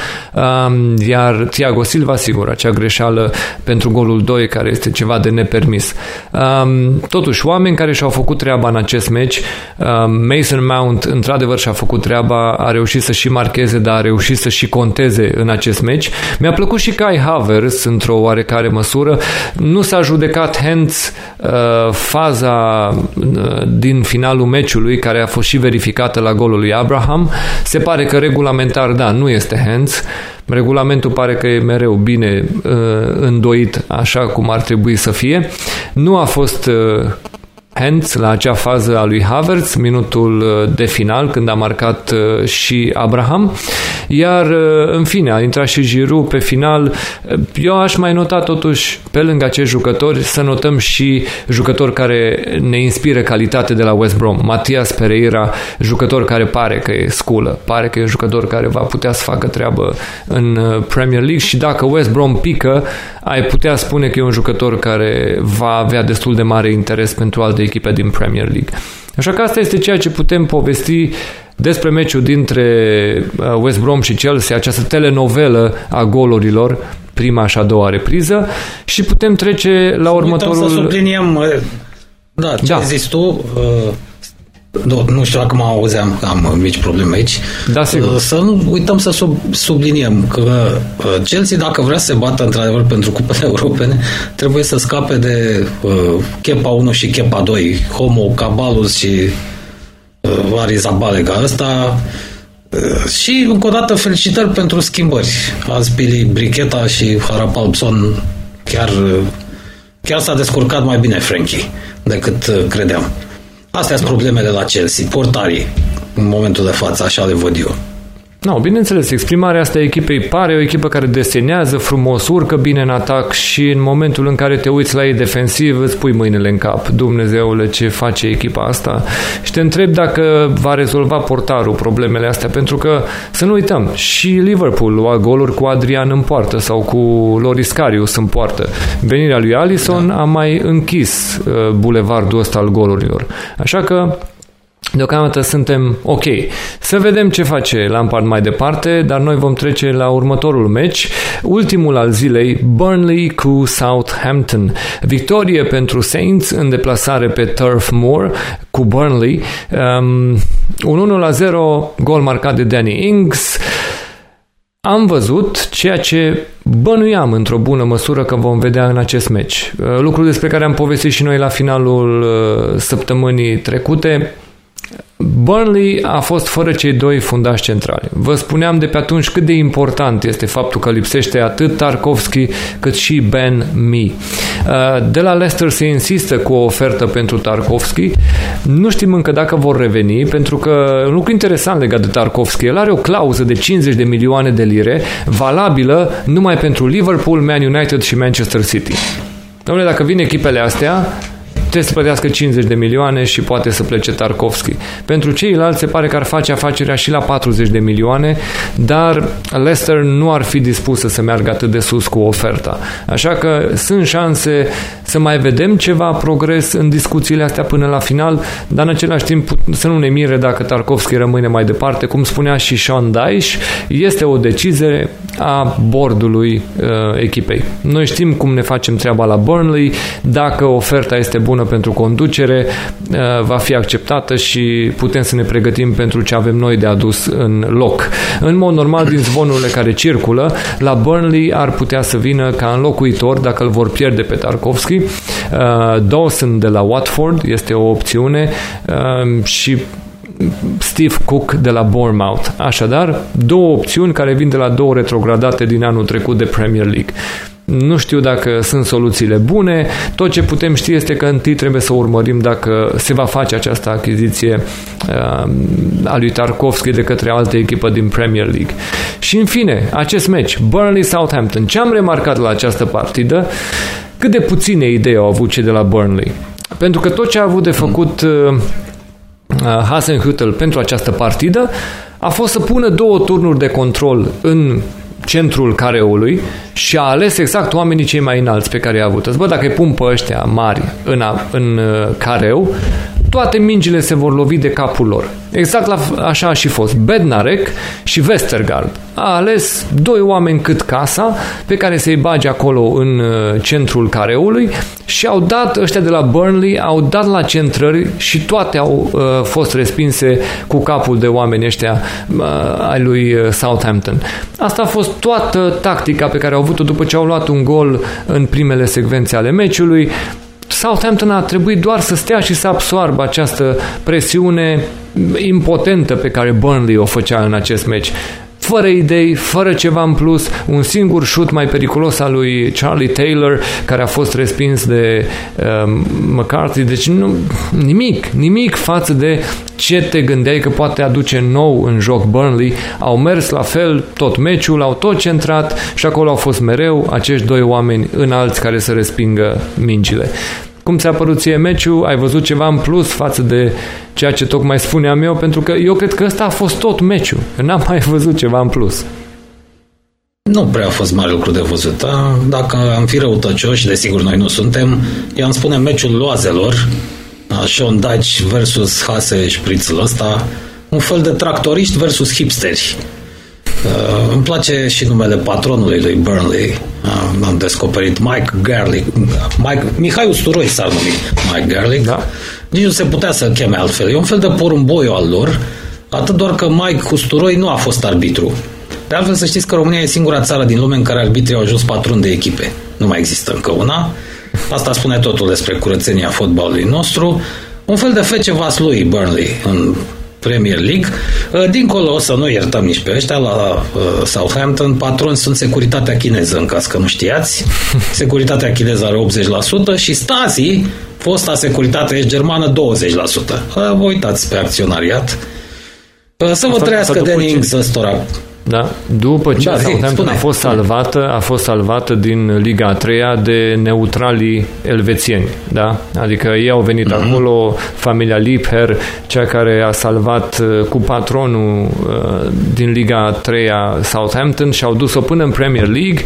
Iar Thiago Silva, sigur, acea greșeală pentru golul doi, care este ceva de nepermis. Totuși, oameni care și-au făcut treaba în acest meci. Mason Mount, într-adevăr, și-a făcut treaba, are reușit să și marcheze, dar a reușit să și conteze în acest meci. Mi-a plăcut și Kai Havertz, într-o oarecare măsură. Nu s-a judecat hands uh, faza uh, din finalul meciului, care a fost și verificată la golul lui Abraham. Se pare că regulamentar, da, nu este hands. Regulamentul pare că e mereu bine uh, îndoit, așa cum ar trebui să fie. Nu a fost... Uh, Hentz la acea fază a lui Havertz, minutul de final când a marcat și Abraham, iar în fine a intrat și Giroud pe final. Eu aș mai nota totuși, pe lângă acești jucători, să notăm și jucători care ne inspiră calitate de la West Brom. Matias Pereira, jucător care pare că e sculă, pare că e jucător care va putea să facă treabă în Premier League și dacă West Brom pică, ai putea spune că e un jucător care va avea destul de mare interes pentru alte echipe din Premier League. Așa că asta este ceea ce putem povesti despre meciul dintre West Brom și Chelsea, această telenovelă a golurilor, prima și a doua repriză, și putem trece la următorul... Uităm să subliniem, da, ce da. ai zis tu... Uh... Nu știu dacă mă auzeam, am mici probleme aici. Da, sigur. Să nu uităm să sub, subliniem că Chelsea, dacă vrea să se bată într-adevăr pentru cupele europene, trebuie să scape de uh, Kepa unu și Kepa doi, Homo, Cabalus și uh, Ari Zabalega. Ăsta uh, și încă o dată felicitări pentru schimbări. Azpili, Bricheta și Harapalpson, chiar, uh, chiar s-a descurcat mai bine Frankie decât uh, credeam. Astea sunt problemele la Chelsea, portarii, în momentul de față, așa le văd eu. No, bineînțeles, exprimarea asta a echipei pare o echipă care desenează frumos, urcă bine în atac și în momentul în care te uiți la ei defensiv, îți pui mâinile în cap. Dumnezeule, ce face echipa asta? Și te întreb dacă va rezolva portarul problemele astea, pentru că, să nu uităm, și Liverpool lua goluri cu Adrian în poartă sau cu Loris Karius în poartă. Venirea lui Alisson da. a mai închis bulevardul ăsta al golurilor. Așa că deocamdată suntem ok. Să vedem ce face Lampard mai departe, dar noi vom trece la următorul meci, ultimul al zilei, Burnley cu Southampton. Victorie pentru Saints în deplasare pe Turf Moor cu Burnley. Um, un unu la zero, gol marcat de Danny Ings. Am văzut ceea ce bănuiam într-o bună măsură că vom vedea în acest meci. Lucru despre care am povestit și noi la finalul săptămânii trecute. Burnley a fost fără cei doi fundași centrali. Vă spuneam de pe atunci cât de important este faptul că lipsește atât Tarkovski cât și Ben Mee. De la Leicester se insistă cu o ofertă pentru Tarkovski. Nu știm încă dacă vor reveni, pentru că un lucru interesant legat de Tarkovski, el are o clauză de cincizeci de milioane de lire valabilă numai pentru Liverpool, Man United și Manchester City. Dom'le, dacă vin echipele astea, trebuie să plătească cincizeci de milioane și poate să plece Tarkovski. Pentru ceilalți se pare că ar face afacerea și la patruzeci de milioane, dar Leicester nu ar fi dispusă să meargă atât de sus cu oferta. Așa că sunt șanse să mai vedem ceva progres în discuțiile astea până la final, dar în același timp să nu ne mire dacă Tarkovski rămâne mai departe. Cum spunea și Sean Dyche, este o decizie a bordului uh, echipei. Noi știm cum ne facem treaba la Burnley, dacă oferta este bună pentru conducere, va fi acceptată și putem să ne pregătim pentru ce avem noi de adus în loc. În mod normal, din zvonurile care circulă, la Burnley ar putea să vină ca înlocuitor, dacă îl vor pierde pe Tarkovski, Dawson de la Watford este o opțiune și Steve Cook de la Bournemouth. Așadar, două opțiuni care vin de la două retrogradate din anul trecut de Premier League. Nu știu dacă sunt soluțiile bune, tot ce putem ști este că întâi trebuie să urmărim dacă se va face această achiziție uh, a lui Tarkovski de către altă echipă din Premier League. Și în fine, acest meci, Burnley-Southampton, ce am remarcat la această partidă, cât de puține idei au avut cei de la Burnley. Pentru că tot ce a avut de făcut uh, Hassan Huttel pentru această partidă a fost să pună două turnuri de control în centrul careului și a ales exact oamenii cei mai înalți pe care i-a avut. Bă, dacă îi pun pe ăștia mari în, a, în careu, toate mingile se vor lovi de capul lor. Exact la, așa a și fost. Bednarek și Westergaard. A ales doi oameni cât casa pe care se-i bage acolo în centrul careului și au dat, ăștia de la Burnley, au dat la centrări și toate au uh, fost respinse cu capul de oameni ăștia uh, ai lui Southampton. Asta a fost toată tactica pe care au avut-o după ce au luat un gol în primele secvențe ale meciului. Southampton a trebuit doar să stea și să absoarbă această presiune impotentă pe care Burnley o făcea în acest meci. fără idei, fără ceva în plus, un singur șut mai periculos al lui Charlie Taylor, care a fost respins de uh, McCarthy, deci nu, nimic, nimic față de ce te gândeai că poate aduce nou în joc Burnley. Au mers la fel tot meciul, au tot centrat și acolo au fost mereu acești doi oameni înalți care să respingă mingile. Cum ți-a părut ție meciul? Ai văzut ceva în plus față de ceea ce tocmai spuneam eu? Pentru că eu cred că ăsta a fost tot meciul. N-am mai văzut ceva în plus. Nu prea a fost mare lucru de văzut. A? Dacă am fi răutăcioși, desigur noi nu suntem, i-am spune meciul loazelor, Sean Dyche versus Hase Spritzl ăsta, un fel de tractoriști versus hipsteri. Uh, îmi place și numele patronului lui Burnley. Uh, am descoperit Mike Garlic. Mike, Mihai Usturoi s-ar numi Mike Garlic. Da. Nici nu se putea să-l cheme altfel. E un fel de porumboiu al lor, atât doar că Mike Usturoi nu a fost arbitru. De altfel să știți că România e singura țară din lume în care arbitrii au ajuns patroni de echipe. Nu mai există încă una. Asta spune totul despre curățenia fotbalului nostru. Un fel de fece vas lui Burnley în Premier League. Dincolo, o să nu iertăm nici pe ăștia, la Southampton, patroni sunt securitatea chineză, în caz că nu știați. Securitatea chineză are optzeci la sută și Stasi, fosta securitate germană, douăzeci la sută. Vă uitați pe acționariat. Să vă trăiască Dennings ăstora. Da, după ce da, Southampton a fost salvată, a fost salvată din Liga a treia de neutralii elvețieni, da? Adică ei au venit mm-hmm. acolo, familia Liebherr, cea care a salvat cu patronul uh, din Liga a treia Southampton și au dus-o până în Premier League,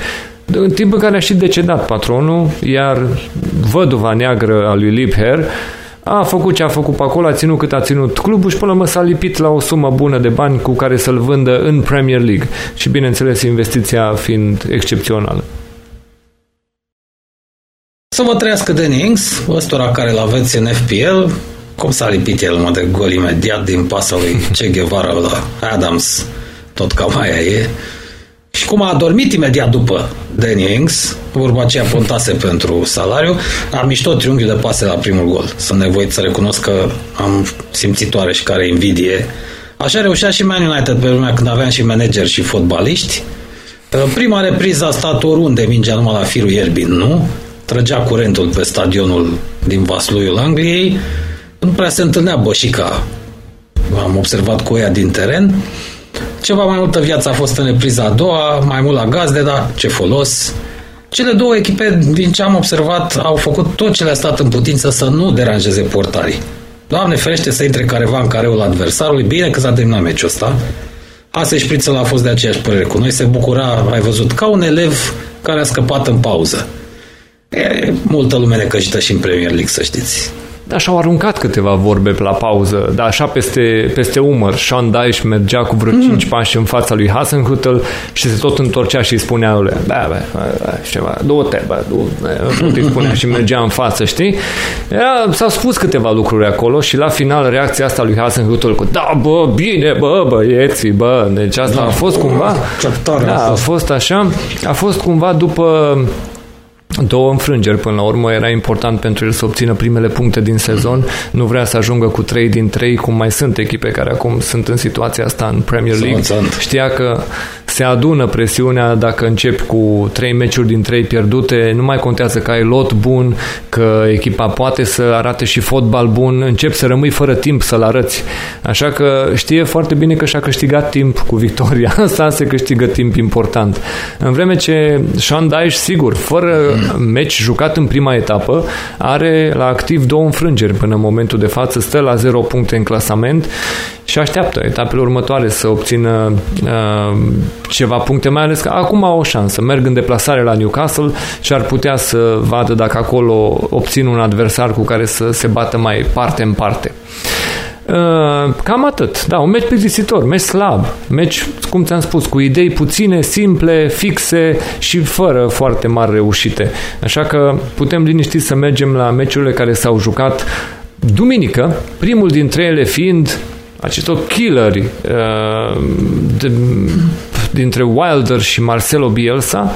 în timp în care a și decedat patronul, iar văduva neagră a lui Liebherr a făcut ce a făcut pe acolo, a ținut cât a ținut clubul și până mă s-a lipit la o sumă bună de bani cu care să-l vândă în Premier League. Și bineînțeles, investiția fiind excepțională. Să vă trăiască Danny Ings, ăstora care l-aveți în F P L. Cum s-a lipit el, mă, de gol imediat din pasa lui Che Guevara la Adams, tot cam aia e. Și cum a adormit imediat după Danny Ings, vorba aceea pontase pentru salariu, am miștot triunghiul de pase la primul gol. Sunt nevoit să recunosc că am simțit oare și care invidie. Așa reușea și Man United pe lumea când aveam și manageri și fotbaliști. Prima repriză a stat oriunde, mingea numai la firul ierbii, nu? Trăgea curentul pe stadionul din Vasluiul Angliei. Nu prea se întâlnea bășica. Am observat cu ea din teren. Ceva mai multă viață a fost în repriza a doua, mai mult la gazde, dar ce folos. Cele două echipe, din ce am observat, au făcut tot ce le-a stat în putință să nu deranjeze portarii. Doamne ferește să intre careva în careul adversarului, bine că s-a terminat meciul ăsta. Hase Spritzl a fost de aceeași părere cu noi, se bucura, ai văzut, ca un elev care a scăpat în pauză. E, multă lume necăjită și în Premier League, să știți. Da, și-au aruncat câteva vorbe la pauză, dar așa peste, peste umăr. Sean Dyche mergea cu vreo cinci mm. pași în fața lui Hassan Huttel și se tot întorcea și îi spunea lui, da, bă, ceva, du-te, bă, du-te, îi spunea și mergea în față, știi? Era, s-au spus câteva lucruri acolo și la final reacția asta lui Hassan Huttel cu, da, bă, bine, bă, băieții, bă, deci asta da, a fost cumva, da, a fost așa, a fost cumva după... Două înfrângeri, până la urmă, era important pentru el să obțină primele puncte din sezon. Nu vrea să ajungă cu trei din trei, cum mai sunt echipe care acum sunt în situația asta în Premier League. Știa că se adună presiunea dacă începi cu trei meciuri din trei pierdute, nu mai contează că ai lot bun, că echipa poate să arate și fotbal bun, începi să rămâi fără timp să-l arăți. Așa că știe foarte bine că și-a câștigat timp cu victoria asta, se câștigă timp important. În vreme ce Sean Dyche, sigur, fără meci jucat în prima etapă, are la activ două înfrângeri până în momentul de față, stă la zero puncte în clasament și așteaptă etapele următoare să obțină uh, ceva puncte, mai ales că acum au o șansă, merg în deplasare la Newcastle și ar putea să vadă dacă acolo obțin un adversar cu care să se bată mai parte în parte. Uh, cam atât, da, un meci plictisitor, meci slab, meci, cum ți-am spus, cu idei puține, simple, fixe și fără foarte mari reușite. Așa că putem liniștiți să mergem la meciurile care s-au jucat duminică, primul dintre ele fiind acești killeri uh, de, dintre Wilder și Marcelo Bielsa.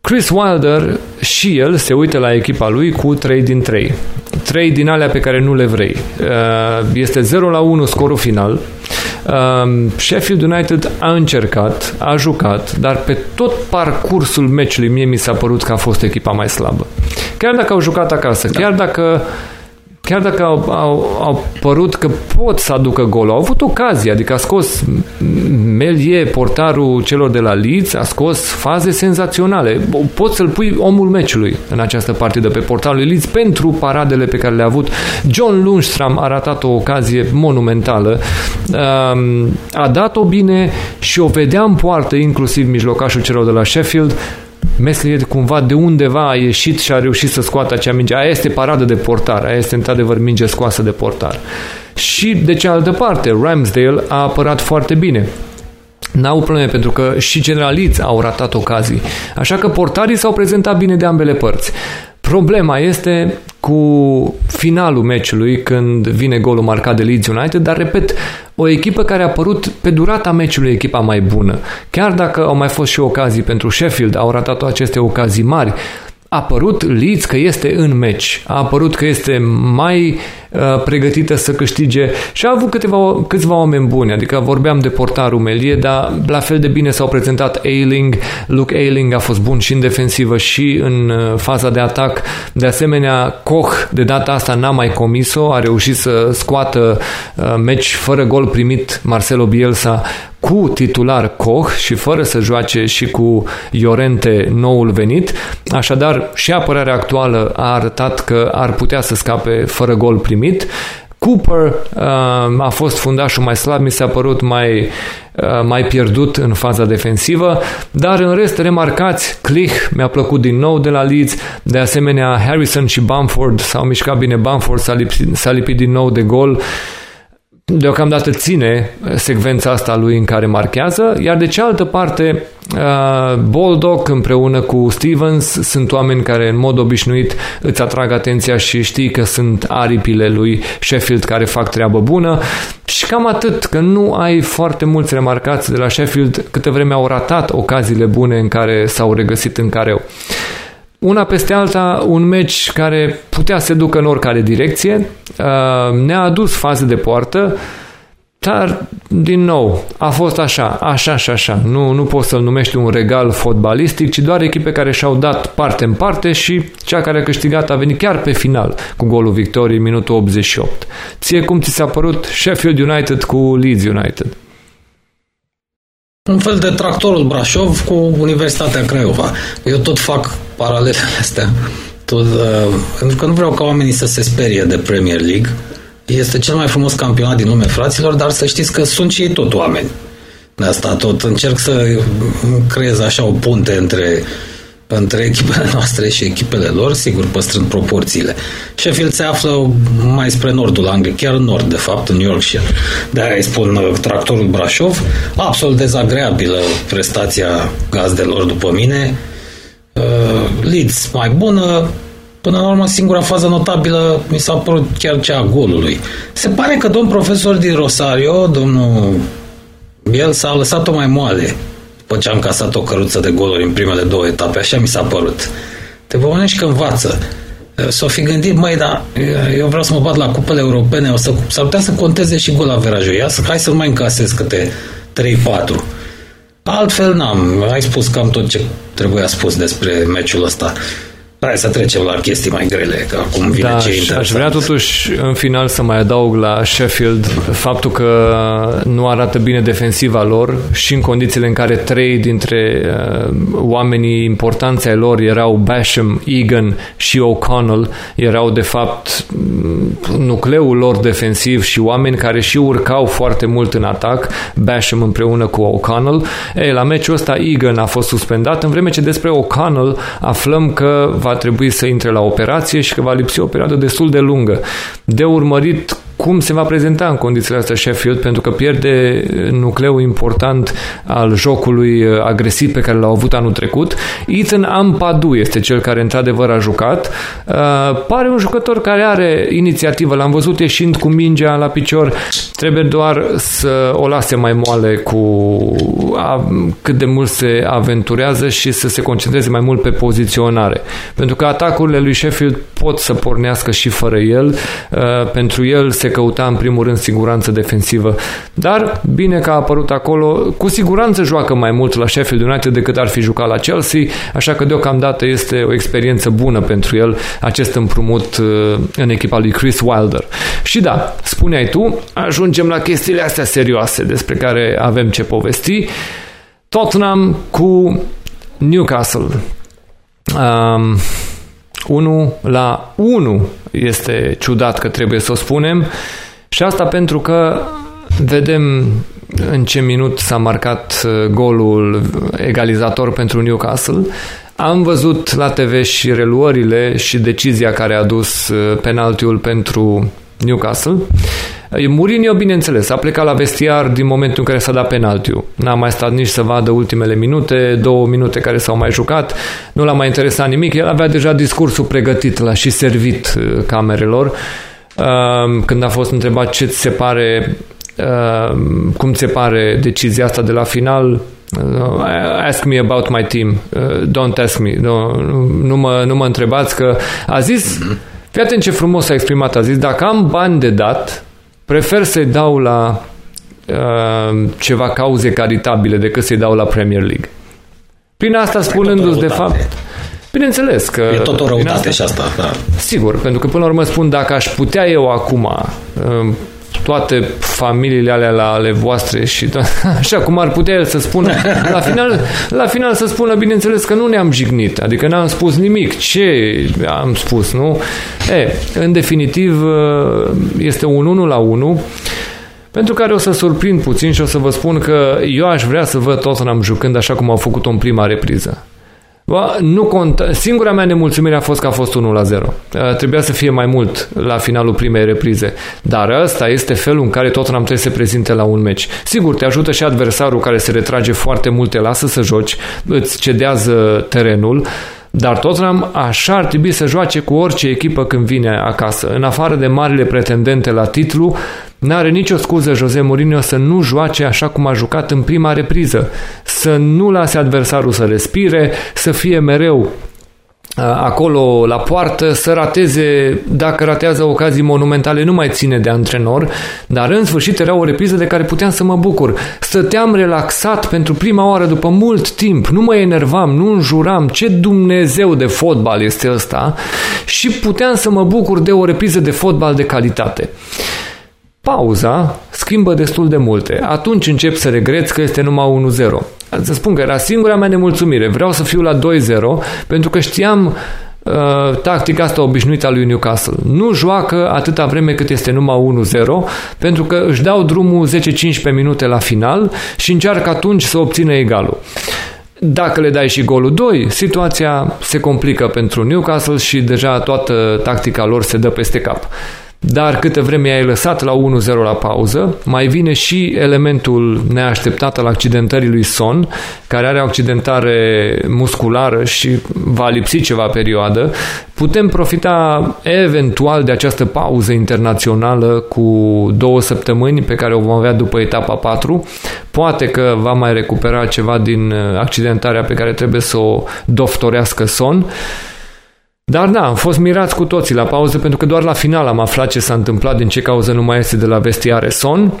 Chris Wilder și el se uită la echipa lui cu trei din trei. trei din alea pe care nu le vrei. Este zero la unu scorul final. Um, Sheffield United a încercat, a jucat, dar pe tot parcursul meciului mie mi s-a părut că a fost echipa mai slabă. Chiar dacă au jucat acasă, da. chiar dacă chiar dacă au, au, au părut că pot să aducă golul, au avut ocazia, adică a scos Melie, portarul celor de la Leeds, a scos faze senzaționale. Poți să-l pui omul meciului în această partidă pe portarul Leeds pentru paradele pe care le-a avut. John Lundstram a ratat o ocazie monumentală, a dat-o bine și o vedea în poartă, inclusiv mijlocașul celor de la Sheffield. Meslier cumva de undeva a ieșit și a reușit să scoată acea minge. Aia este paradă de portar, aia este într-adevăr minge scoasă de portar. Și de cealaltă parte, Ramsdale a apărat foarte bine. N-au probleme pentru că și generaliți au ratat ocazii. Așa că portarii s-au prezentat bine de ambele părți. Problema este cu finalul meciului, când vine golul marcat de Leeds United, dar, repet, o echipă care a apărut pe durata meciului echipa mai bună. Chiar dacă au mai fost și ocazii pentru Sheffield, au ratat aceste ocazii mari, a apărut Leeds că este în meci, a apărut că este mai uh, pregătită să câștige și a avut câteva, câțiva oameni buni, adică vorbeam de portarul Melie, dar la fel de bine s-au prezentat Ayling, Luke Ayling a fost bun și în defensivă și în uh, faza de atac, de asemenea Koch de data asta n-a mai comis-o, a reușit să scoată uh, meci fără gol primit Marcelo Bielsa cu titular Koch și fără să joace și cu Llorente, noul venit. Așadar, și apărarea actuală a arătat că ar putea să scape fără gol primit. Cooper a fost fundașul mai slab, mi s-a părut mai, mai pierdut în faza defensivă, dar în rest remarcați, Klich mi-a plăcut din nou de la Leeds, de asemenea Harrison și Bamford s-au mișcat bine, Bamford s-a lipit, s-a lipit din nou de gol. Deocamdată ține secvența asta lui în care marchează, iar de cealaltă parte Baldock împreună cu Stevens sunt oameni care în mod obișnuit îți atrag atenția și știi că sunt aripile lui Sheffield care fac treabă bună și cam atât, că nu ai foarte mulți remarcați de la Sheffield, câte vreme au ratat ocaziile bune în care s-au regăsit în careu. Una peste alta, un meci care putea să se ducă în oricare direcție, ne-a adus faze de poartă, dar, din nou, a fost așa, așa și așa. Nu, nu poți să-l numești un regal fotbalistic, ci doar echipe care și-au dat parte în parte și cea care a câștigat a venit chiar pe final cu golul victoriei, minutul optzeci și opt. Ție cum ți s-a părut Sheffield United cu Leeds United? Un fel de tractorul Brașov cu Universitatea Craiova. Eu tot fac paralelele astea. Tot, uh, pentru că nu vreau ca oamenii să se sperie de Premier League. Este cel mai frumos campionat din lume, fraților, dar să știți că sunt și ei tot oameni. De asta tot încerc să creez așa o punte între, între echipele noastre și echipele lor, sigur, păstrând proporțiile. Sheffield se află mai spre nordul Angliei, chiar în nord, de fapt, în Yorkshire. De-aia îi spun tractorul Brașov. Absolut dezagreabilă prestația gazdelor după mine. Uh, Leeds mai bună. Până la urmă, singura fază notabilă mi s-a părut chiar cea a golului. Se pare că domn profesor din Rosario, domnul Bielsa, a lăsat-o mai moale după ce am casat o căruță de goluri în primele două etape. Așa mi s-a părut. Te băunești că învață. S-o fi gândit, măi, dar eu vreau să mă bat la cupele europene, o să, s-ar putea să conteze și gol averajul. Ia, hai să mai încasez câte trei patru. Altfel n-am. Ai spus cam tot ce trebuia spus despre meciul ăsta. Hai să trecem la chestii mai grele, că acum vine da, ce interesant. Aș vrea totuși în final să mai adaug la Sheffield faptul că nu arată bine defensiva lor și în condițiile în care trei dintre uh, oamenii importanți ai lor erau Basham, Egan și O'Connell, erau de fapt nucleul lor defensiv și oameni care și urcau foarte mult în atac, Basham împreună cu O'Connell. Ei, la meciul ăsta Egan a fost suspendat, în vreme ce despre O'Connell aflăm că va trebui să intre la operație și că va lipsi o perioadă destul de lungă. De urmărit cum se va prezenta în condițiile astea Sheffield, pentru că pierde nucleul important al jocului agresiv pe care l-au avut anul trecut. Ethan Ampadu este cel care într-adevăr a jucat. Uh, pare un jucător care are inițiativă, l-am văzut ieșind cu mingea la picior, trebuie doar să o lase mai moale cu a, cât de mult se aventurează și să se concentreze mai mult pe poziționare. Pentru că atacurile lui Sheffield pot să pornească și fără el. Uh, pentru el se căuta în primul rând siguranță defensivă, dar bine că a apărut acolo. Cu siguranță joacă mai mult la Sheffield United decât ar fi jucat la Chelsea, așa că deocamdată este o experiență bună pentru el acest împrumut în echipa lui Chris Wilder. Și da, spuneai tu, ajungem la chestiile astea serioase despre care avem ce povesti. Tottenham cu Newcastle. Um, unu la unu este ciudat că trebuie să o spunem, și asta pentru că vedem în ce minut s-a marcat golul egalizator pentru Newcastle. Am văzut la te ve și reluările și decizia care a dus penaltiul pentru Newcastle. Mourinho, bineînțeles, a plecat la vestiar din momentul în care s-a dat penaltiul. N-a mai stat nici să vadă ultimele minute, două minute care s-au mai jucat. Nu l-a mai interesat nimic. El avea deja discursul pregătit, l-a și servit camerelor. Când a fost întrebat ce ți se pare, cum ți se pare decizia asta de la final, ask me about my team, don't ask me, nu, nu, mă, nu mă întrebați, că a zis, fii atent ce frumos s-a exprimat, a zis, dacă am bani de dat, prefer să-i dau la uh, ceva cauze caritabile decât să-i dau la Premier League. Prin asta spunându-ți de fapt... Bineînțeles că... E tot o răutate asta, și asta, da. Sigur, pentru că până la urmă spun, dacă aș putea eu acum... Uh, toate familiile alea la ale voastre și to- așa cum ar putea el să spună, la final, la final să spună, bineînțeles că nu ne-am jignit, adică n-am spus nimic, ce am spus, nu? E, în definitiv este un unu la unu pentru care o să surprind puțin și o să vă spun că eu aș vrea să văd Tottenham jucând așa cum au făcut-o în prima repriză. Bă, nu conta. Singura mea nemulțumire a fost că a fost unu la zero. Trebuia să fie mai mult la finalul primei reprize. Dar ăsta este felul în care Tottenham trebuie să se prezinte la un meci. Sigur, te ajută și adversarul care se retrage foarte mult, te lasă să joci, îți cedează terenul, dar Tottenham așa ar trebui să joace cu orice echipă când vine acasă. În afară de marile pretendente la titlu, n-are nicio scuză Jose Mourinho să nu joace așa cum a jucat în prima repriză, să nu lase adversarul să respire, să fie mereu acolo la poartă, să rateze, dacă ratează ocazii monumentale nu mai ține de antrenor, dar în sfârșit era o repriză de care puteam să mă bucur. Stăteam relaxat pentru prima oară după mult timp, nu mă enervam, nu înjuram, ce Dumnezeu de fotbal este ăsta, și puteam să mă bucur de o repriză de fotbal de calitate. Pauza schimbă destul de multe. Atunci încep să regreți că este numai unu zero. Să spun că era singura mea nemulțumire. Vreau să fiu la doi zero pentru că știam uh, tactica asta obișnuită a lui Newcastle. Nu joacă atâta vreme cât este numai unu zero pentru că își dau drumul zece cincisprezece minute la final și încearcă atunci să obțină egalul. Dacă le dai și golul doi, situația se complică pentru Newcastle și deja toată tactica lor se dă peste cap. Dar câtă vreme i-ai lăsat la unu zero la pauză, mai vine și elementul neașteptat al accidentării lui Son, care are o accidentare musculară și va lipsi ceva perioadă. Putem profita eventual de această pauză internațională cu două săptămâni pe care o vom avea după etapa patru. Poate că va mai recupera ceva din accidentarea pe care trebuie să o doftorească Son. Dar da, am fost mirați cu toții la pauză, pentru că doar la final am aflat ce s-a întâmplat, din ce cauză nu mai este de la vestiare Son,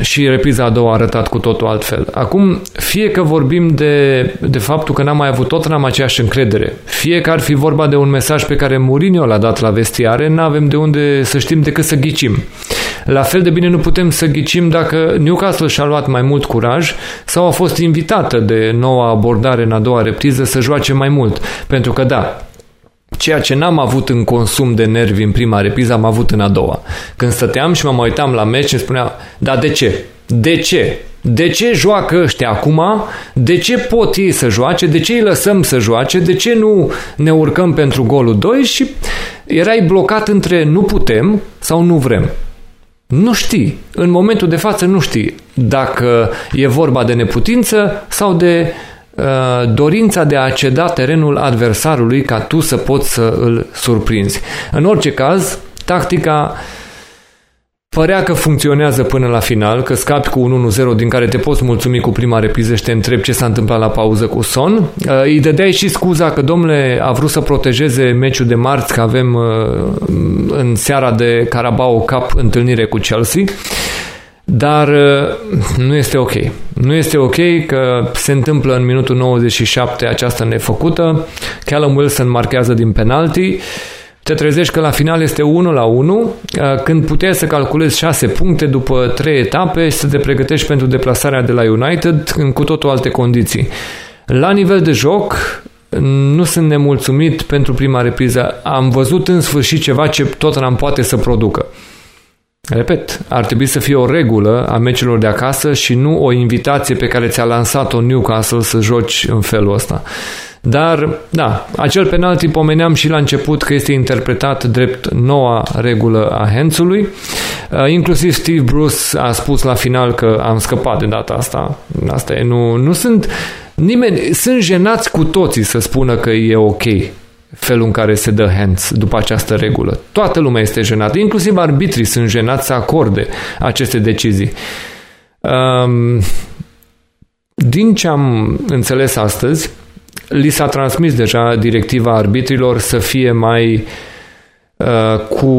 și repriza a doua a arătat cu totul altfel. Acum, fie că vorbim de, de faptul că n-am mai avut tot, n-am aceeași încredere, fie că ar fi vorba de un mesaj pe care Mourinho l-a dat la vestiare, n-avem de unde să știm decât să ghicim. La fel de bine nu putem să ghicim dacă Newcastle și-a luat mai mult curaj sau a fost invitată de noua abordare în a doua repriză să joace mai mult, pentru că da, ceea ce n-am avut în consum de nervi în prima repriză, am avut în a doua. Când stăteam și mă mai uitam la meci și spuneam, dar de ce? De ce? De ce joacă ăștia acum? De ce pot ei să joace? De ce îi lăsăm să joace? De ce nu ne urcăm pentru golul doi? Și erai blocat între nu putem sau nu vrem. Nu știi. În momentul de față nu știi dacă e vorba de neputință sau de dorința de a ceda terenul adversarului ca tu să poți să îl surprinzi. În orice caz, tactica Părea că funcționează până la final, că scapi cu unu la zero din care te poți mulțumi cu prima repriză și te întrebi ce s-a întâmplat la pauză cu Son. Îi dădeai și scuza că, domnule, a vrut să protejeze meciul de marți, că avem în seara de Carabao Cup întâlnire cu Chelsea. Dar nu este ok. Nu este ok că se întâmplă în minutul nouăzeci și șapte această nefăcută. Callum Wilson marchează din penalti. Te trezești că la final este unu la unu, când puteai să calculezi șase puncte după trei etape și să te pregătești pentru deplasarea de la United în cu totul alte condiții. La nivel de joc, nu sunt nemulțumit pentru prima repriză. Am văzut în sfârșit ceva ce Tottenham poate să producă. Repet, ar trebui să fie o regulă a meciurilor de acasă și nu o invitație pe care ți-a lansat-o Newcastle să joci în felul ăsta. Dar, da, acel penalti pomeneam și la început că este interpretat drept noua regulă a hands-ului. Inclusiv Steve Bruce a spus la final că am scăpat de data asta. Asta e, nu, nu sunt nimeni, sunt jenați cu toții să spună că e ok felul în care se dă hands după această regulă. Toată lumea este jenată, inclusiv arbitrii sunt jenați să acorde aceste decizii. Um, din ce am înțeles astăzi, li s-a transmis deja directiva arbitrilor să fie mai uh, cu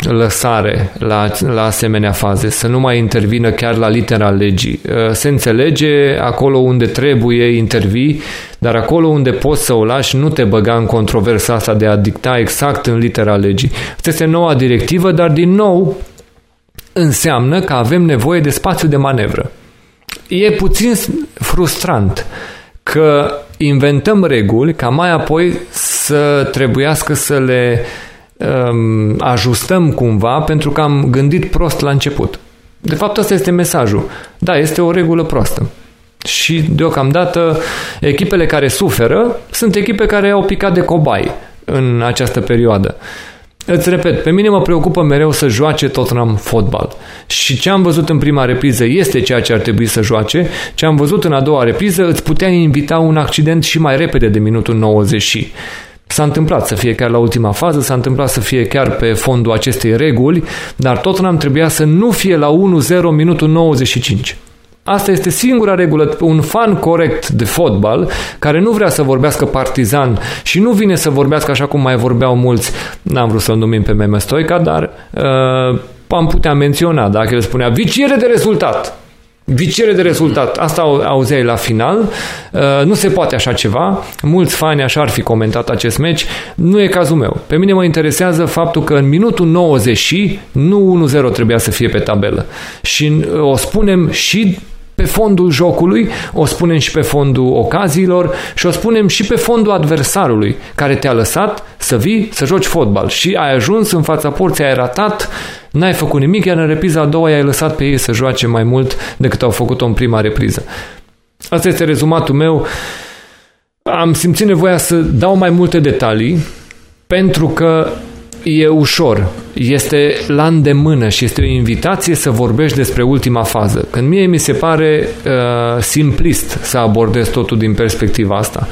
lăsare la, la asemenea faze, să nu mai intervină chiar la litera legii. Uh, se înțelege acolo unde trebuie intervii, dar acolo unde poți să o lași nu te băga în controversa asta de a dicta exact în litera legii. Asta este noua directivă, dar din nou înseamnă că avem nevoie de spațiu de manevră. E puțin frustrant că inventăm reguli ca mai apoi să trebuiască să le um, ajustăm cumva pentru că am gândit prost la început. De fapt, ăsta este mesajul. Da, este o regulă proastă. Și deocamdată echipele care suferă sunt echipe care au picat de cobai în această perioadă. Îți repet, pe mine mă preocupă mereu să joace Tottenham fotbal. Și ce am văzut în prima repriză este ceea ce ar trebui să joace. Ce am văzut în a doua repriză îți putea invita un accident și mai repede de minutul nouăzeci. S-a întâmplat să fie chiar la ultima fază, s-a întâmplat să fie chiar pe fondul acestei reguli, dar Tottenham trebuia să nu fie la unu zero minutul nouăzeci și cinci. Asta este singura regulă, un fan corect de fotbal care nu vrea să vorbească partizan și nu vine să vorbească așa cum mai vorbeau mulți, n-am vrut să-l numim pe Meme Stoica, dar uh, am putea menționa dacă el spunea viciere de rezultat, viciere de rezultat, asta auzeai la final, uh, nu se poate așa ceva, mulți fani așa ar fi comentat acest meci, nu e cazul meu. Pe mine mă interesează faptul că în minutul nouăzeci nu unu zero trebuia să fie pe tabelă și uh, o spunem și pe fondul jocului, o spunem și pe fondul ocaziilor și o spunem și pe fondul adversarului care te-a lăsat să vii, să joci fotbal și ai ajuns în fața porții, ai ratat, n-ai făcut nimic, iar în repriza a doua i-ai lăsat pe ei să joace mai mult decât au făcut-o în prima repriză. Asta este rezumatul meu. Am simțit nevoia să dau mai multe detalii pentru că e ușor, este la îndemână și este o invitație să vorbești despre ultima fază. Când mie mi se pare uh, simplist să abordez totul din perspectiva asta.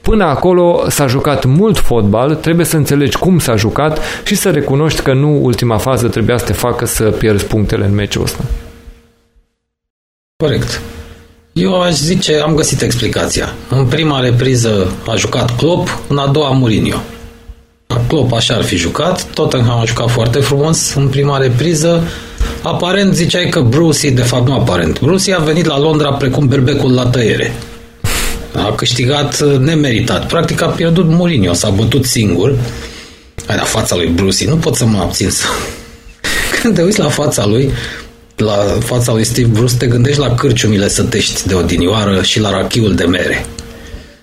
Până acolo s-a jucat mult fotbal, trebuie să înțelegi cum s-a jucat și să recunoști că nu ultima fază trebuia să te facă să pierzi punctele în meciul ăsta. Corect. Eu aș zice, am găsit explicația. În prima repriză a jucat Klopp, în a doua Mourinho. Klopp așa ar fi jucat, Tottenham a jucat foarte frumos în prima repriză. Aparent ziceai că Brucey, de fapt nu aparent, Brucey a venit la Londra precum berbecul la tăiere. A câștigat nemeritat. Practic a pierdut Mourinho, s-a bătut singur. Hai, la fața lui Brucey, nu pot să mă abțin să... Când te uiți la fața lui, la fața lui Steve Bruce, te gândești la cârciumile sătești de odinioară și la rachiul de mere.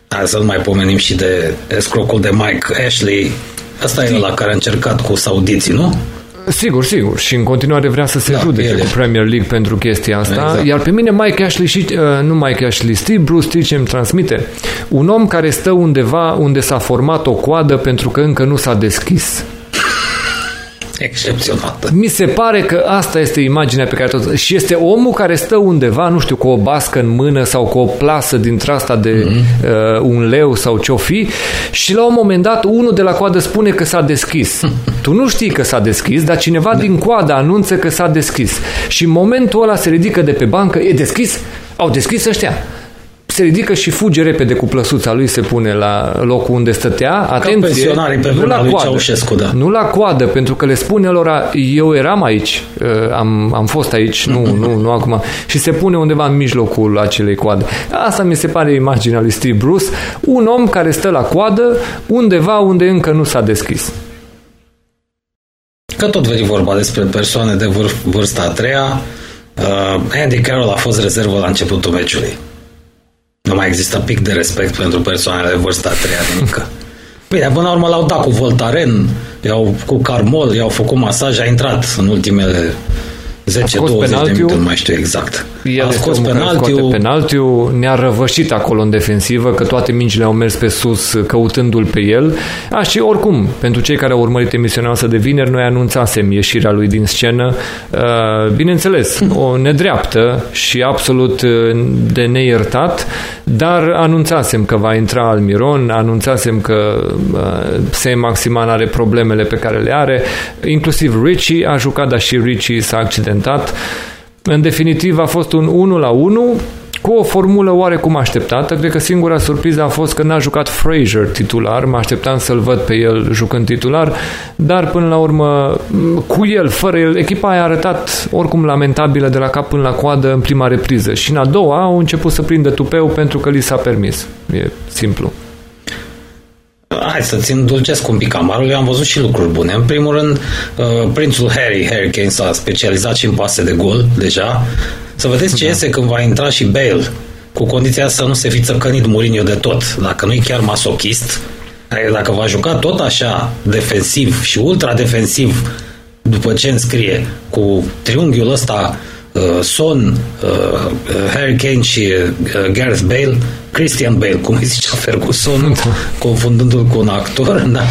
Hai să nu mai pomenim și de escrocul de Mike Ashley. Asta e ăla care a încercat cu saudiții, nu? Sigur, sigur. Și în continuare vrea să se da, judece cu Premier League pentru chestia asta. Exact. Iar pe mine Mike Ashley și, uh, nu Mike Ashley, Steve Bruce, știi ce îmi transmite? Un om care stă undeva unde s-a format o coadă pentru că încă nu s-a deschis. excepționată. Mi se pare că asta este imaginea pe care tot... Și este omul care stă undeva, nu știu, cu o bască în mână sau cu o plasă dintr-asta de mm-hmm. uh, un leu sau ce-o fi, și la un moment dat unul de la coadă spune că s-a deschis. Tu nu știi că s-a deschis, dar cineva din coada anunță că s-a deschis. Și în momentul ăla se ridică de pe bancă, e deschis? Au deschis ăștia. Se ridică și fuge repede cu plăsuța lui, se pune la locul unde stătea. Atenție, nu la coadă. Da. Nu la coadă, pentru că le spune lor, eu eram aici, am, am fost aici, nu, nu, nu acum. Și se pune undeva în mijlocul acelei coade. Asta mi se pare imaginea lui Steve Bruce, un om care stă la coadă undeva unde încă nu s-a deschis. Că tot veni vorba despre persoane de vârf, vârsta a treia, uh, Andy Carroll a fost rezervă la începutul meciului. Nu mai există pic de respect pentru persoanele de vârsta a treia de mică. Bine, până la urmă l-au dat cu Voltaren, i-au, cu Carmol, i-au făcut masaj, a intrat în ultimele zece douăzeci de minute, nu mai știu exact. El a scos penaltiul. penaltiul, ne-a răvășit acolo în defensivă, că toate mingile au mers pe sus căutându-l pe el. A, și oricum, pentru cei care au urmărit emisiunea noastră de vineri, noi anunțasem ieșirea lui din scenă, bineînțeles, o nedreaptă și absolut de neiertat, dar anunțasem că va intra Almiron, anunțasem că Sam Maximan are problemele pe care le are, inclusiv Richie a jucat, dar și Richie s-a accidentat. În definitiv a fost un unu la unu cu o formulă oarecum așteptată. Cred că singura surpriză a fost că n-a jucat Fraser titular, mă așteptam să-l văd pe el jucând titular, dar până la urmă cu el, fără el, echipa a arătat oricum lamentabilă de la cap până la coadă în prima repriză și în a doua au început să prindă tupeu pentru că li s-a permis. E simplu. Hai să-ți îndulcesc un pic amarul. Eu am văzut și lucruri bune. În primul rând, uh, prințul Harry, Harry Kane s-a specializat și în pase de gol deja. Să vedeți ce da. iese când va intra și Bale, cu condiția să nu se fi țăcănit Mourinho de tot. Dacă nu e chiar masochist, dacă va juca tot așa defensiv și ultra-defensiv după ce înscrie cu triunghiul ăsta uh, Son, uh, Harry Kane și uh, Gareth Bale, Christian Bale, cum îi zicea Ferguson, confundându-l cu un actor, da?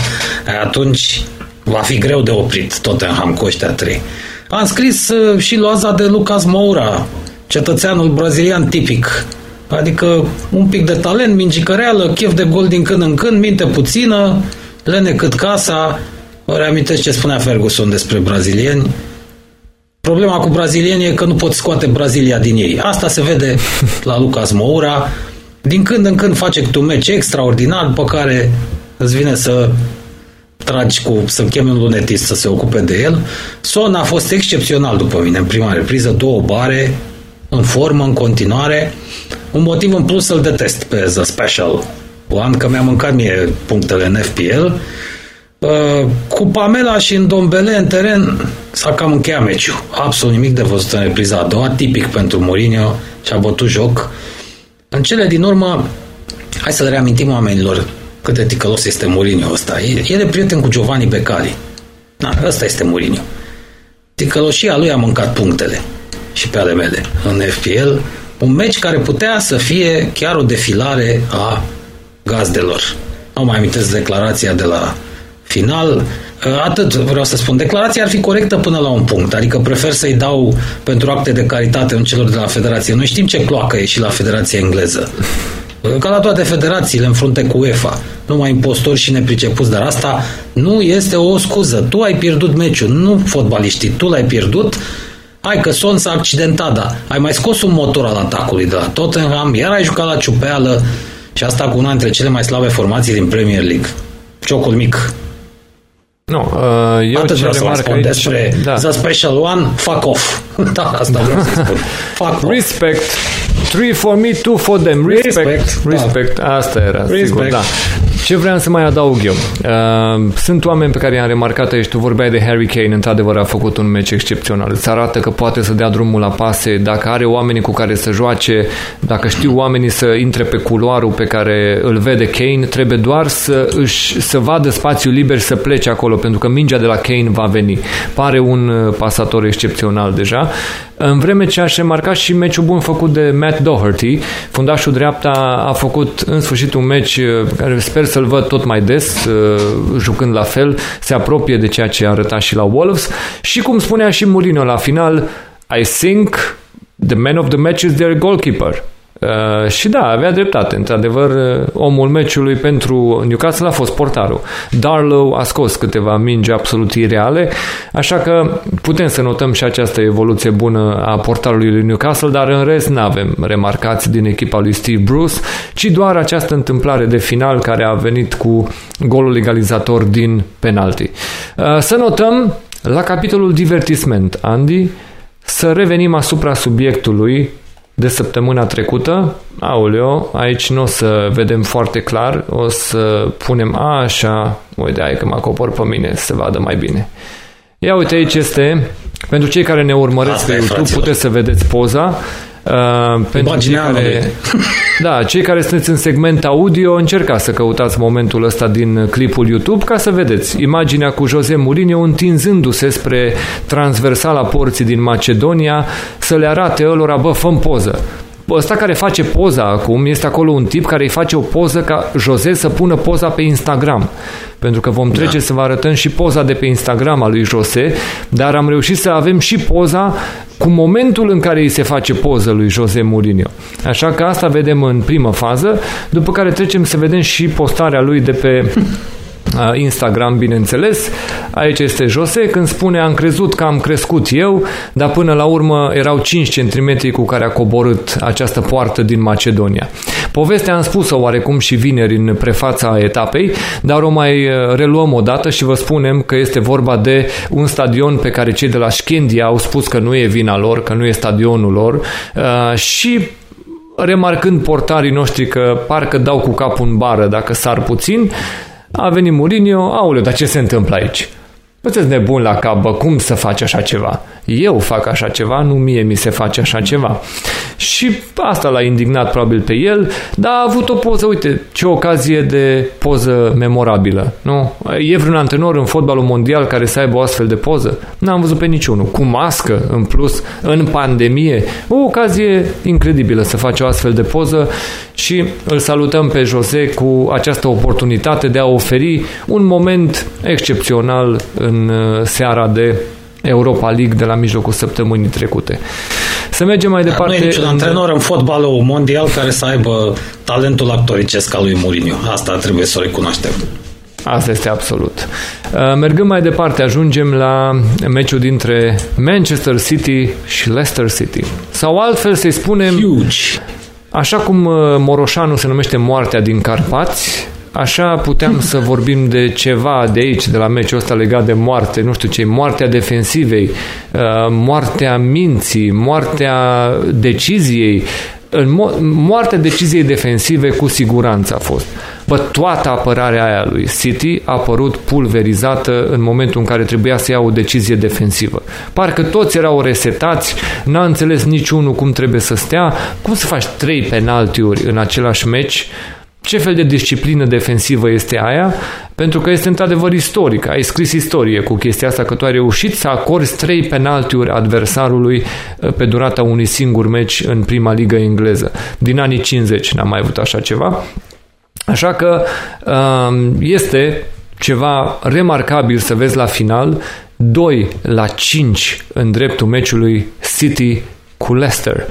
Atunci va fi greu de oprit Tottenham cu ăștia trei. Am scris și loaza de Lucas Moura, cetățeanul brazilian tipic, adică un pic de talent, mingicăreală, chef de gol din când în când, minte puțină, lene cât casa. Reamintesc ce spunea Ferguson despre brazilieni. Problema cu brazilieni e că nu pot scoate Brazilia din ei. Asta se vede la Lucas Moura. Din când în când face câte un meci extraordinar, după care îți vine să tragi cu, să chemi un lunetist să se ocupe de el. Son a fost excepțional după mine în prima repriză, două bare, în formă, în continuare. Un motiv în plus să-l detest pe The Special One, că mi-a mâncat mie punctele în F P L. Cu Pamela și în Dombele în teren s-a cam încheiat meciul. Absolut nimic de văzut în repriza a doua, tipic pentru Mourinho, și-a bătut joc. În cele din urmă, hai să le reamintim oamenilor cât de ticălos este Mourinho ăsta. El e prieten cu Giovanni Becali. Na, ăsta este Mourinho. Ticăloșia lui a mâncat punctele și pe ale mele în F P L. Un meci care putea să fie chiar o defilare a gazdelor. Nu mai amintesc declarația de la final. Atât vreau să spun. Declarația ar fi corectă până la un punct. Adică prefer să-i dau pentru acte de caritate în celor de la Federație. Noi știm ce cloacă e și la Federația Engleză. Ca la toate federațiile în frunte cu UEFA. Numai impostori și nepricepuți. Dar asta nu este o scuză. Tu ai pierdut meciul. Nu fotbaliștii. Tu l-ai pierdut. Hai că Son s-a accidentat, da. Ai mai scos un motor al atacului de la Tottenham. Iar ai jucat la ciupeală. Și asta cu una dintre cele mai slabe formații din Premier League. Ciocul mic. Nu, uh, eu atât vreau să spun despre da. The Special One, fuck off. Da, asta vreau să spun. Fuck off. Respect. Three for me, two for them. Respect. Respect, respect. Da. Asta era, respect. Sigur, da. Ce vreau să mai adaug eu? Uh, sunt oameni pe care i-am remarcat aici, tu vorbeai de Harry Kane, într-adevăr a făcut un meci excepțional. Îți arată că poate să dea drumul la pase, dacă are oamenii cu care să joace, dacă știu oamenii să intre pe culoarul pe care îl vede Kane, trebuie doar să, își, să vadă spațiul liber și să plece acolo, pentru că mingea de la Kane va veni. Pare un pasator excepțional deja. În vreme ce aș remarca și meciul bun făcut de Matt Doherty, fundașul dreapta a făcut în sfârșit un meci care sper să să-l văd tot mai des, jucând la fel, se apropie de ceea ce arăta și la Wolves. Și cum spunea și Mourinho la final, I think the man of the match is their goalkeeper. Uh, și da, avea dreptate. Într-adevăr, omul meciului pentru Newcastle a fost portarul. Darlow a scos câteva mingi absolut ireale, așa că putem să notăm și această evoluție bună a portarului lui Newcastle, dar în rest n-avem remarcați din echipa lui Steve Bruce, ci doar această întâmplare de final care a venit cu golul egalizator din penalti. Uh, să notăm la capitolul divertisment, Andy, să revenim asupra subiectului de săptămâna trecută. Aoleo, aici nu o să vedem foarte clar, o să punem așa, uite, hai că mă acopăr pe mine, să se vadă mai bine. Ia uite, aici este, pentru cei care ne urmăresc asta pe YouTube, fraților, puteți să vedeți poza. Uh, pentru cei care, da, cei care sunteți în segment audio, încercați să căutați momentul ăsta din clipul YouTube ca să vedeți imaginea cu José Mourinho întinzându-se spre transversala porții din Macedonia să le arate ălora, bă, fă-mi poză. Ăsta care face poza acum, este acolo un tip care îi face o poză ca José să pună poza pe Instagram. Pentru că vom trece da. să vă arătăm și poza de pe Instagram a lui José, dar am reușit să avem și poza cu momentul în care îi se face poză lui José Mourinho. Așa că asta vedem în primă fază, după care trecem să vedem și postarea lui de pe Instagram, bineînțeles. Aici este José când spune: am crezut că am crescut eu, dar până la urmă erau cinci centimetri cu care a coborât această poartă din Macedonia. Povestea am spus-o oarecum și vineri în prefața etapei, dar o mai reluăm o dată și vă spunem că este vorba de un stadion pe care cei de la Scandia au spus că nu e vina lor, că nu e stadionul lor, și remarcând portarii noștri că parcă dau cu capul în bară dacă sar puțin, a venit Mourinho: aoleu, dar ce se întâmplă aici? Păi nebun la cap, bă, cum să faci așa ceva? Eu fac așa ceva, nu mie mi se face așa ceva. Și asta l-a indignat probabil pe el, dar a avut o poză, uite, ce ocazie de poză memorabilă, nu? E vreun antrenor în fotbalul mondial care să aibă o astfel de poză? N-am văzut pe niciunul. Cu mască, în plus, în pandemie, o ocazie incredibilă să faci o astfel de poză și îl salutăm pe José cu această oportunitate de a oferi un moment excepțional în seara de Europa League de la mijlocul săptămânii trecute. Să mergem mai departe. Nu e niciun antrenor în fotbalul mondial care să aibă talentul actoricesc al lui Mourinho. Asta trebuie să o recunoaștem. Asta este absolut. Mergând mai departe, ajungem la meciul dintre Manchester City și Leicester City. Sau altfel să-i spunem, huge. Așa cum Moroșanu se numește moartea din Carpați, așa puteam să vorbim de ceva de aici, de la meciul ăsta legat de moarte, nu știu ce, moartea defensivei, moartea minții, moartea deciziei, moartea deciziei defensive cu siguranță a fost. Bă, toată apărarea aia lui City a apărut pulverizată în momentul în care trebuia să ia o decizie defensivă. Parcă toți erau resetați, n-a înțeles niciunul cum trebuie să stea. Cum să faci trei penaltiuri în același meci? Ce fel de disciplină defensivă este aia? Pentru că este într-adevăr istoric. Ai scris istorie cu chestia asta, că tu ai reușit să acorzi trei penaltiuri adversarului pe durata unui singur meci în prima ligă engleză. Din anii cincizeci n-am mai avut așa ceva. Așa că este ceva remarcabil să vezi la final doi la cinci în dreptul meciului City cu Leicester.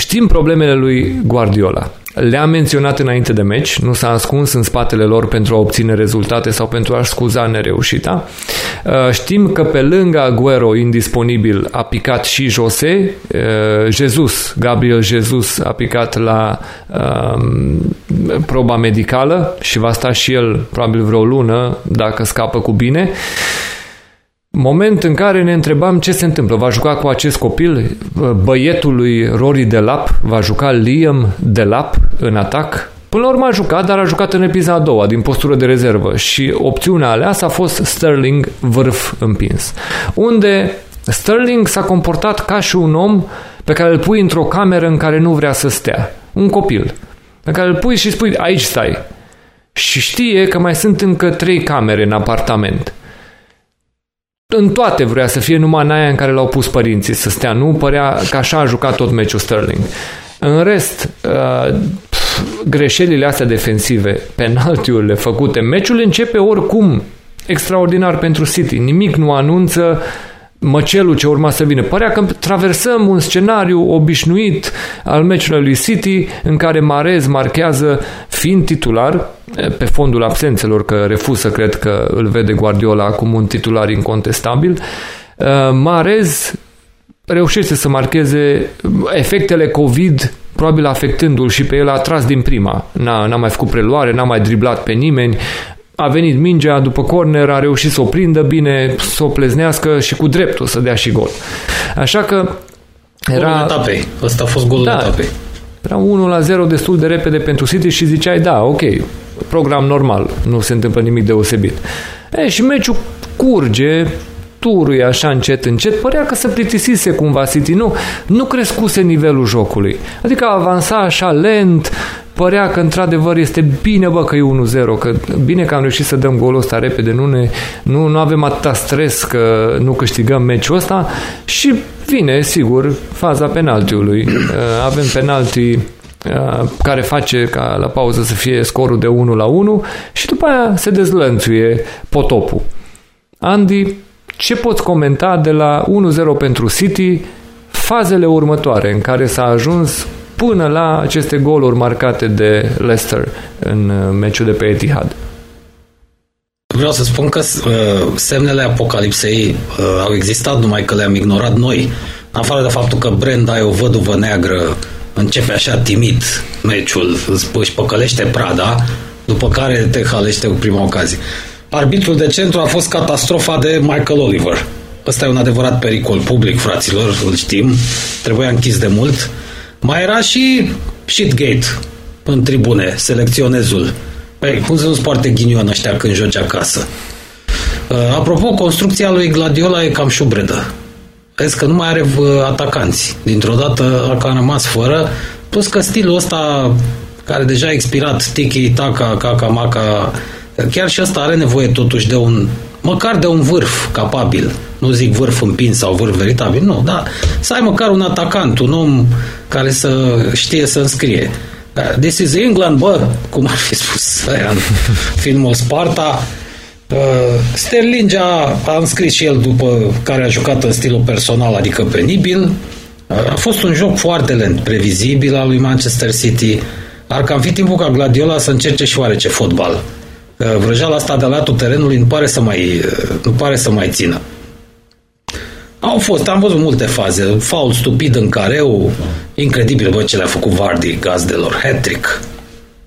Știm problemele lui Guardiola. Le-a menționat înainte de meci, nu s-a ascuns în spatele lor pentru a obține rezultate sau pentru a scuza nereușita. Știm că pe lângă Agüero indisponibil a picat și José, Jesus, Gabriel Jesus a picat la um, proba medicală și va sta și el probabil vreo lună dacă scapă cu bine. Moment în care ne întrebam ce se întâmplă. Va juca cu acest copil? Băietul lui Rory Delap? Va juca Liam Delap în atac? Până la urmă a jucat, dar a jucat în repriza a doua, din postură de rezervă. Și opțiunea aleasă a fost Sterling vârf împins. Unde Sterling s-a comportat ca și un om pe care îl pui într-o cameră în care nu vrea să stea. Un copil. Pe care îl pui și spui: aici stai. Și știe că mai sunt încă trei camere în apartament. În toate vrea să fie, numai în aia în care l-au pus părinții să stea. Nu părea că așa a jucat tot meciul Sterling. În rest, uh, greșelile astea defensive, penaltiurile făcute, meciul începe oricum extraordinar pentru City. Nimic nu anunță măcelul ce urma să vină. Părea că traversăm un scenariu obișnuit al meciului lui City, în care Mahrez marchează fiind titular, pe fondul absențelor, că refuză, cred că îl vede Guardiola acum un titular incontestabil. Mahrez reușește să marcheze, efectele COVID probabil afectându-l și pe el, a tras din prima. N-a, n-a mai făcut preluare, n-a mai driblat pe nimeni, a venit mingea după corner, a reușit să o prindă bine, să o pleznească și cu dreptul să dea și gol. Așa că era... Ăsta a fost golul da, etapei. Era unu la zero destul de repede pentru City și ziceai, da, ok, program normal, nu se întâmplă nimic deosebit. E, și meciul curge, turul așa încet, încet, părea că se plictisise cumva City, nu, nu crescuse nivelul jocului. Adică avansa așa lent, părea că într-adevăr este bine, bă, că e unu zero, că bine că am reușit să dăm golul ăsta repede, nu, ne, nu, nu avem atâta stres că nu câștigăm meciul ăsta și vine, sigur, faza penaltiului. Avem penalti care face ca la pauză să fie scorul de unu la unu și după aia se dezlănțuie potopul. Andy, ce poți comenta de la unu zero pentru City, fazele următoare în care s-a ajuns până la aceste goluri marcate de Leicester în meciul de pe Etihad? Vreau să spun că uh, semnele apocalipsei uh, au existat, numai că le-am ignorat noi. În afară de faptul că Brenda e o văduvă neagră, începe așa timid meciul, își păcălește prada, după care te halește cu prima ocazie. Arbitrul de centru a fost catastrofa de Michael Oliver. Ăsta e un adevărat pericol public, fraților, îl știm. Trebuia închis de mult. Mai era și Shitgate în tribune, selecționezul. Păi, cum se nu-s poartă ghinion ăștia când joci acasă? Uh, apropo, construcția lui Guardiola e cam șubredă. Vezi că nu mai are atacanți. Dintr-o dată a rămas fără. Plus că stilul ăsta, care deja a expirat, tiki, taka, kaka, maka, chiar și ăsta are nevoie totuși de un, măcar de un vârf capabil. Nu zic vârf împins sau vârf veritabil, nu, dar să ai măcar un atacant, un om care să știe să înscrie. This is England, bă, cum ar fi spus aia în filmul Sparta. Uh, Sterling a, a înscris și el după care a jucat în stilul personal, adică penibil. Uh, a fost un joc foarte lent, previzibil al lui Manchester City. Ar cam fi timpul ca Guardiola să încerce și oarece fotbal. Vrăjeala asta de-a latul terenului nu pare să mai, nu pare să mai țină. Au fost, am văzut multe faze. Faul stupid în careu, incredibil, bă, ce le-a făcut Vardy gazdelor, hat-trick.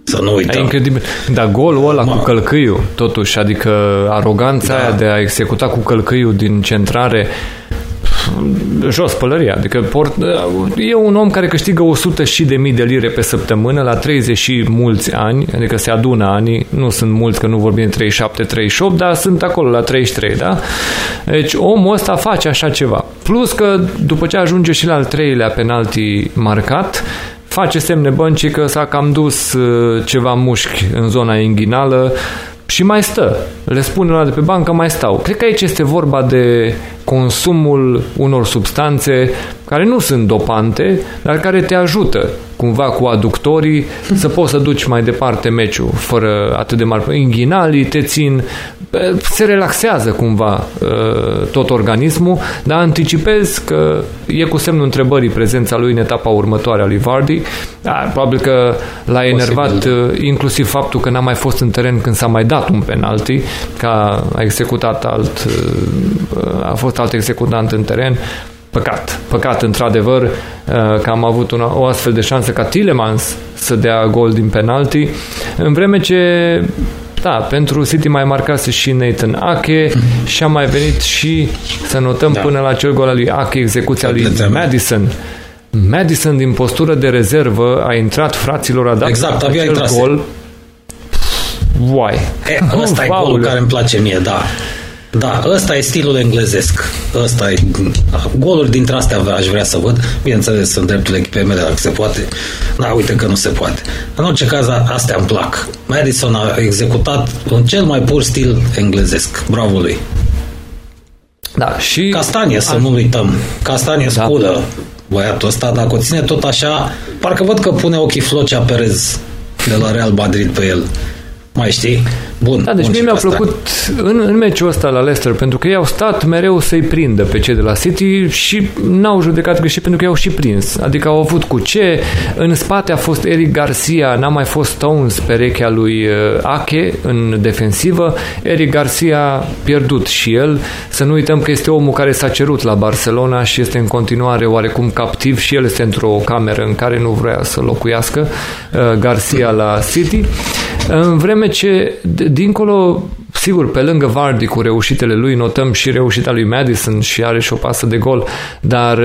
Să nu uităm. E incredibil. Dar golul ăla Ma. cu călcâiul, totuși, adică aroganța da. aia de a executa cu călcâiul din centrare, jos pălăria. Adică port... e un om care câștigă o sută și de mii de lire pe săptămână la treizeci și mulți ani, adică se adună anii, nu sunt mulți că nu vorbim de treizeci și șapte treizeci și opt, dar sunt acolo la treizeci și trei, da? Deci omul ăsta face așa ceva. Plus că după ce ajunge și la al treilea penalti marcat, face semne băncii că s-a cam dus ceva mușchi în zona inghinală și mai stă. Le spune ăla de pe bancă, mai stau. Cred că aici este vorba de consumul unor substanțe care nu sunt dopante, dar care te ajută cumva cu aductorii să poți să duci mai departe meciul fără atât de mari. Inghinalii te țin, se relaxează cumva tot organismul, dar anticipez că e cu semnul întrebării prezența lui în etapa următoare a lui Vardy. Da, probabil că l-a enervat inclusiv faptul că n-a mai fost în teren când s-a mai dat un penalti, că a executat alt a fost alt executant în teren. Păcat, păcat într-adevăr că am avut una, o astfel de șansă ca Tielemans să dea gol din penalti, în vreme ce da, pentru City mai marcase și Nathan Ake și a mai venit și să notăm da. până la cel gol al lui Ake, execuția lui Maddison. Maddison din postură de rezervă a intrat, fraților, a dat exact, avea acel gol. Uai. E, ăsta e golul care îmi place mie, da. Da, ăsta e stilul englezesc. Ăsta e... Goluri dintre astea aș vrea să văd. Bineînțeles, sunt dreptul echipei mele, dacă se poate. Da, uite că nu se poate. În orice caz, astea îmi plac. Madison a executat în cel mai pur stil englezesc. Bravo lui. Da, și... Castanie, să a... nu uităm. Castanie da. sculă băiatul ăsta, dacă o ține tot așa, parcă văd că pune ochii Flocea Perez de la Real Madrid pe el. Mai știi? Bun. Da, deci bun, mie mi-a plăcut în, în meciul ăsta la Leicester, pentru că ei au stat mereu să-i prindă pe cei de la City și n-au judecat greșit, pentru că i-au și prins. Adică au avut cu ce. În spate a fost Eric Garcia, n-a mai fost Stones, perechea lui Ake în defensivă. Eric Garcia pierdut și el. Să nu uităm că este omul care s-a cerut la Barcelona și este în continuare oarecum captiv și el este într-o cameră în care nu vrea să locuiască, Garcia la City. În vreme ce, dincolo, sigur, pe lângă Vardy cu reușitele lui, notăm și reușita lui Maddison și are și o pasă de gol, dar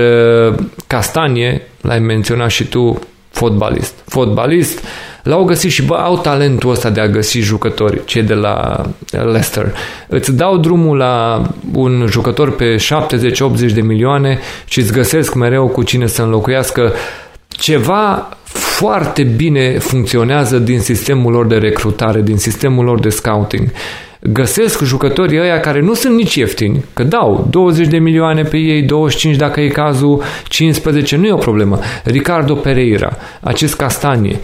Castanie, l-ai menționat și tu, fotbalist. Fotbalist, l-au găsit și bă, au talentul ăsta de a găsi jucători, cei de la Leicester. Îți dau drumul la un jucător pe șaptezeci-optzeci de milioane și îți găsesc mereu cu cine să înlocuiască. Ceva foarte bine funcționează din sistemul lor de recrutare, din sistemul lor de scouting. Găsesc jucătorii ăia care nu sunt nici ieftini, că dau douăzeci de milioane pe ei, douăzeci și cinci dacă e cazul, cincisprezece, nu e o problemă. Ricardo Pereira, acest Castanie,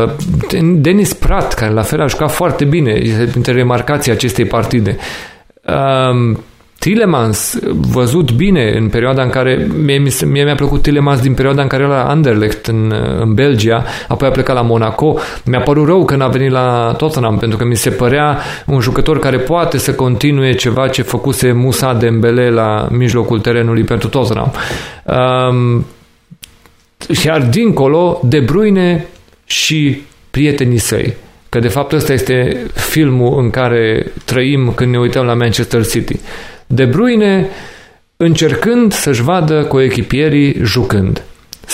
uh, Dennis Pratt, care la fel a jucat foarte bine, este printre remarcații acestei partide. Uh, Tielemans, văzut bine în perioada în care, mie, mie mi-a plăcut Tielemans din perioada în care era la Anderlecht în, în Belgia, apoi a plecat la Monaco. Mi-a părut rău că n-a venit la Tottenham, pentru că mi se părea un jucător care poate să continue ceva ce făcuse Moussa Dembélé la mijlocul terenului pentru Tottenham. Um, iar dincolo, De Bruyne și prietenii săi. Că de fapt ăsta este filmul în care trăim când ne uităm la Manchester City. De Bruyne încercând să-și vadă coechipierii jucând,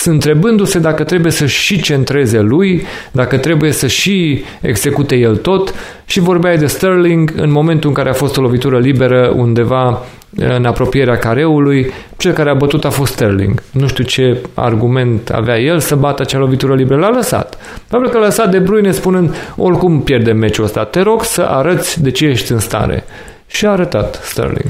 întrebându-se dacă trebuie să și centreze lui, dacă trebuie să și execute el tot, și vorbeai de Sterling în momentul în care a fost o lovitură liberă undeva în apropierea careului, cel care a bătut a fost Sterling. Nu știu ce argument avea el să bată acea lovitură liberă, l-a lăsat. Probabil că l-a lăsat De Bruyne spunând, oricum pierdem meciul ăsta, te rog să arăți de ce ești în stare. Și a arătat Sterling.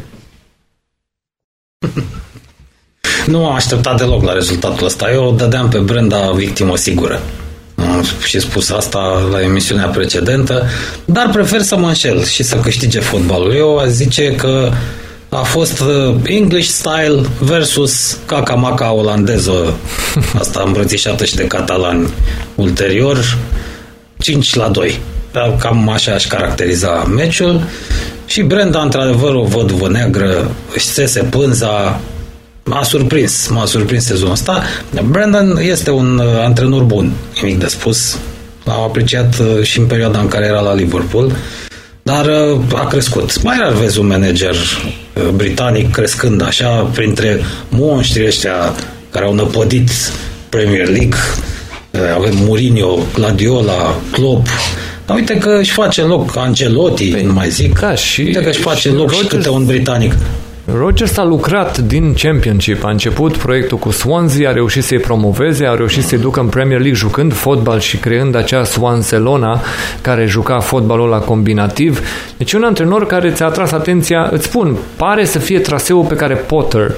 Nu am așteptat deloc la rezultatul ăsta. Eu dădeam pe Brenda victimă sigură. Am și spus asta la emisiunea precedentă, dar prefer să mă înșel și să câștige fotbalul. Eu aș zice că a fost English style versus caca-maca olandeză, asta îmbrățișată și de catalani ulterior, cinci la doi. Cam așa aș caracteriza meciul. Și Brenda, într-adevăr, o văduvă neagră, își țese pânza, m-a surprins, m-a surprins sezonul ăsta. Brandon este un antrenor bun, nimic de spus, l-am apreciat și în perioada în care era la Liverpool, dar a crescut. Mai rar vezi un manager britanic crescând așa, printre monștri ăștia care au năpădit Premier League, avem Mourinho, Guardiola, Klopp. Dar uite că își face loc Ancelotti, păi, nu mai zic, da, și, uite că își face și loc Rogers, și câte un britanic. Rodgers a lucrat din Championship, a început proiectul cu Swansea, a reușit să-i promoveze, a reușit să-i ducă în Premier League jucând fotbal și creând acea Swanselona care juca fotbalul ăla combinativ. Deci un antrenor care ți-a atras atenția, îți spun, pare să fie traseul pe care Potter,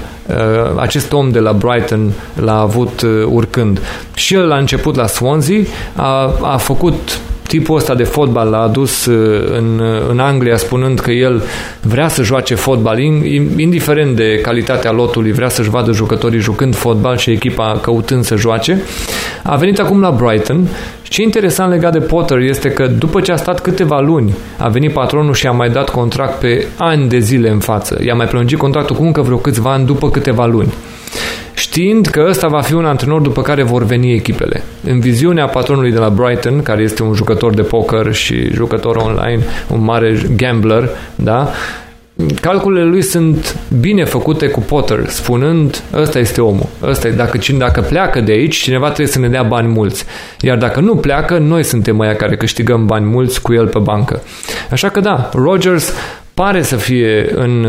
acest om de la Brighton, l-a avut urcând. Și el a început la Swansea, a, a făcut... Tipul ăsta de fotbal l-a adus în, în Anglia, spunând că el vrea să joace fotbal, indiferent de calitatea lotului, vrea să-și vadă jucătorii jucând fotbal și echipa căutând să joace. A venit acum la Brighton. Ce interesant legat de Potter este că după ce a stat câteva luni, a venit patronul și a mai dat contract pe ani de zile în față. I-a mai prelungit contractul cu încă vreo câțiva ani după câteva luni, știind că ăsta va fi un antrenor după care vor veni echipele. În viziunea patronului de la Brighton, care este un jucător de poker și jucător online, un mare gambler, da? Calculele lui sunt bine făcute cu Potter, spunând, ăsta este omul, ăsta e, dacă, dacă pleacă de aici, cineva trebuie să ne dea bani mulți, iar dacă nu pleacă, noi suntem aia care câștigăm bani mulți cu el pe bancă. Așa că da, Rodgers pare să fie în,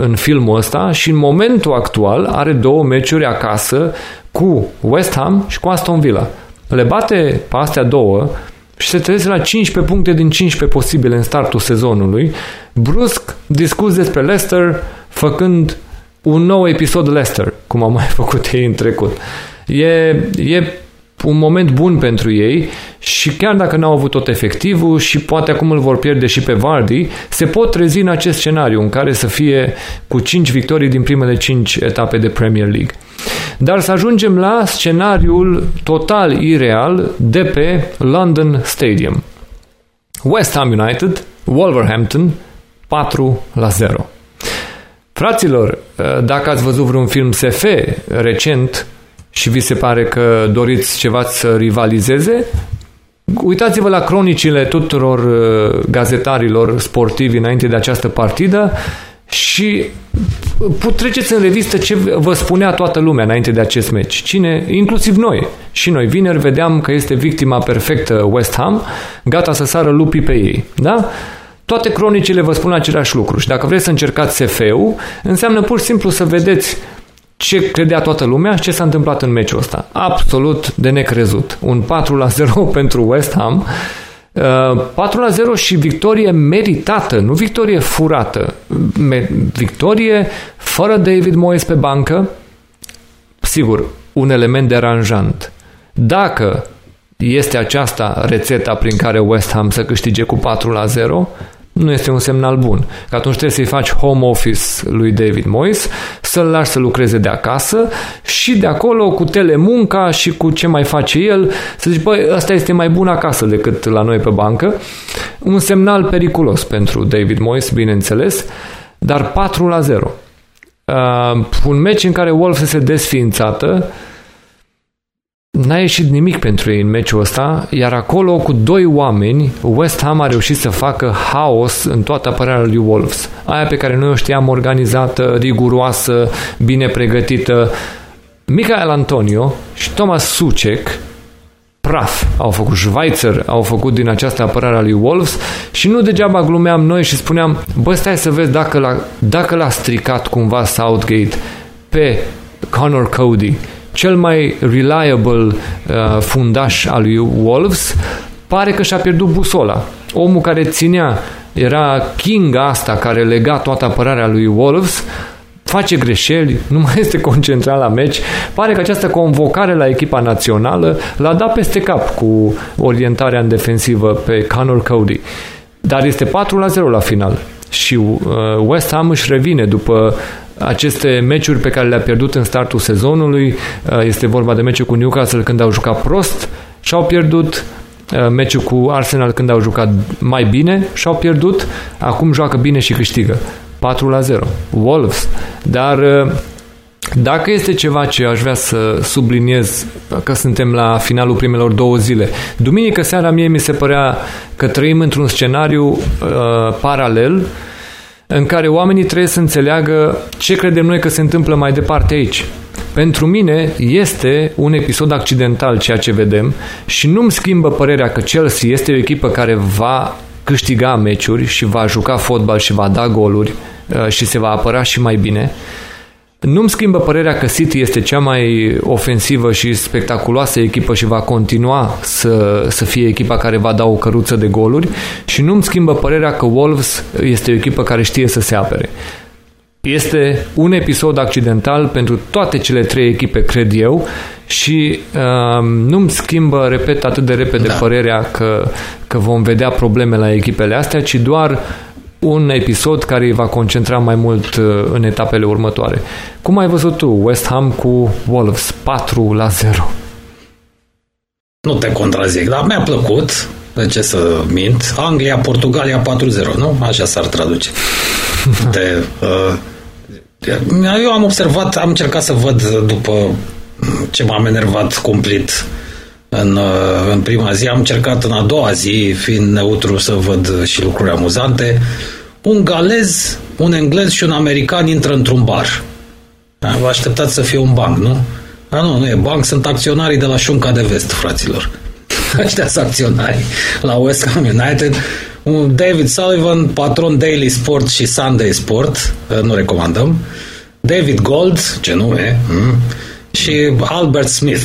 în filmul ăsta și în momentul actual are două meciuri acasă cu West Ham și cu Aston Villa. Le bate pe astea două și se trezesc la cincisprezece puncte din cincisprezece posibile în startul sezonului. Brusc discuți despre Leicester, făcând un nou episod Leicester, cum am mai făcut ei în trecut. E, e un moment bun pentru ei și chiar dacă n-au avut tot efectivul și poate acum îl vor pierde și pe Vardy, se pot trezi în acest scenariu în care să fie cu cinci victorii din primele cinci etape de Premier League. Dar să ajungem la scenariul total ireal de pe London Stadium. West Ham United, Wolverhampton, patru la zero. Fraților, dacă ați văzut vreun film S F recent și vi se pare că doriți ceva să rivalizeze, uitați-vă la cronicile tuturor gazetarilor sportivi înainte de această partidă și treceți în revistă ce vă spunea toată lumea înainte de acest meci. Cine? Inclusiv noi. Și noi vineri vedeam că este victima perfectă West Ham, gata să sară lupii pe ei. Da? Toate cronicile vă spun același lucru și dacă vreți să încercați S F-ul, înseamnă pur și simplu să vedeți ce credea toată lumea și ce s-a întâmplat în meciul ăsta. Absolut de necrezut. Un patru la zero pentru West Ham, patru la zero și victorie meritată, nu victorie furată, victorie fără David Moyes pe bancă, sigur, un element deranjant. Dacă este aceasta rețeta prin care West Ham să câștige cu patru la zero, nu este un semnal bun. Că atunci trebuie să-i faci home office lui David Moyes, să-l lași să lucreze de acasă și de acolo cu telemunca și cu ce mai face el, să zici, băi, ăsta este mai bun acasă decât la noi pe bancă. Un semnal periculos pentru David Moyes, bineînțeles, dar patru la zero. Uh, un meci în care Wolves este desființată, n-a ieșit nimic pentru ei în meciul ăsta, iar acolo cu doi oameni West Ham a reușit să facă haos în toată apărarea lui Wolves. Aia pe care noi o știam organizată, riguroasă, bine pregătită. Michael Antonio și Thomas Suchek praf au făcut, Schweizer au făcut din această apărare a lui Wolves și nu degeaba glumeam noi și spuneam, bă, stai să vezi dacă l-a, dacă l-a stricat cumva Southgate pe Connor Cody, cel mai reliable uh, fundaș al lui Wolves, pare că și-a pierdut busola. Omul care ținea, era kinga asta care lega toată apărarea lui Wolves, face greșeli, nu mai este concentrat la meci. Pare că această convocare la echipa națională l-a dat peste cap cu orientarea în defensivă pe Connor Cody. Dar este patru la zero la final și uh, West Ham își revine după aceste meciuri pe care le-a pierdut în startul sezonului. Este vorba de meciul cu Newcastle când au jucat prost și au pierdut, meciul cu Arsenal când au jucat mai bine și au pierdut, acum joacă bine și câștigă. patru la zero Wolves. Dar dacă este ceva ce aș vrea să subliniez, că suntem la finalul primelor două zile, duminică seara mie mi se părea că trăim într-un scenariu uh, paralel în care oamenii trebuie să înțeleagă ce credem noi că se întâmplă mai departe aici. Pentru mine este un episod accidental ceea ce vedem și nu-mi schimbă părerea că Chelsea este o echipă care va câștiga meciuri și va juca fotbal și va da goluri și se va apăra și mai bine. Nu-mi schimbă părerea că City este cea mai ofensivă și spectaculoasă echipă și va continua să, să fie echipa care va da o căruță de goluri și nu-mi schimbă părerea că Wolves este o echipă care știe să se apere. Este un episod accidental pentru toate cele trei echipe, cred eu, și uh, nu-mi schimbă, repet, atât de repede da. părerea că, că vom vedea probleme la echipele astea, ci doar un episod care îi va concentra mai mult în etapele următoare. Cum ai văzut tu West Ham cu Wolves patru la zero? Nu te contrazic, dar mi-a plăcut, de ce să mint, Anglia-Portugalia patru zero, nu? Așa s-ar traduce. De, uh, eu am observat, am încercat să văd după ce m-am enervat complet În, în prima zi, am încercat în a doua zi, fiind neutru, să văd și lucruri amuzante. Un galez, un englez și un american intră într-un bar. Vă așteptați să fie un banc, nu? Dar nu, nu e banc, sunt acționarii de la Șunca de Vest, fraților. Ăștia sunt acționarii la West Ham United. David Sullivan, patron Daily Sport și Sunday Sport, nu recomandăm. David Gold, ce nume, mm. și Albert Smith.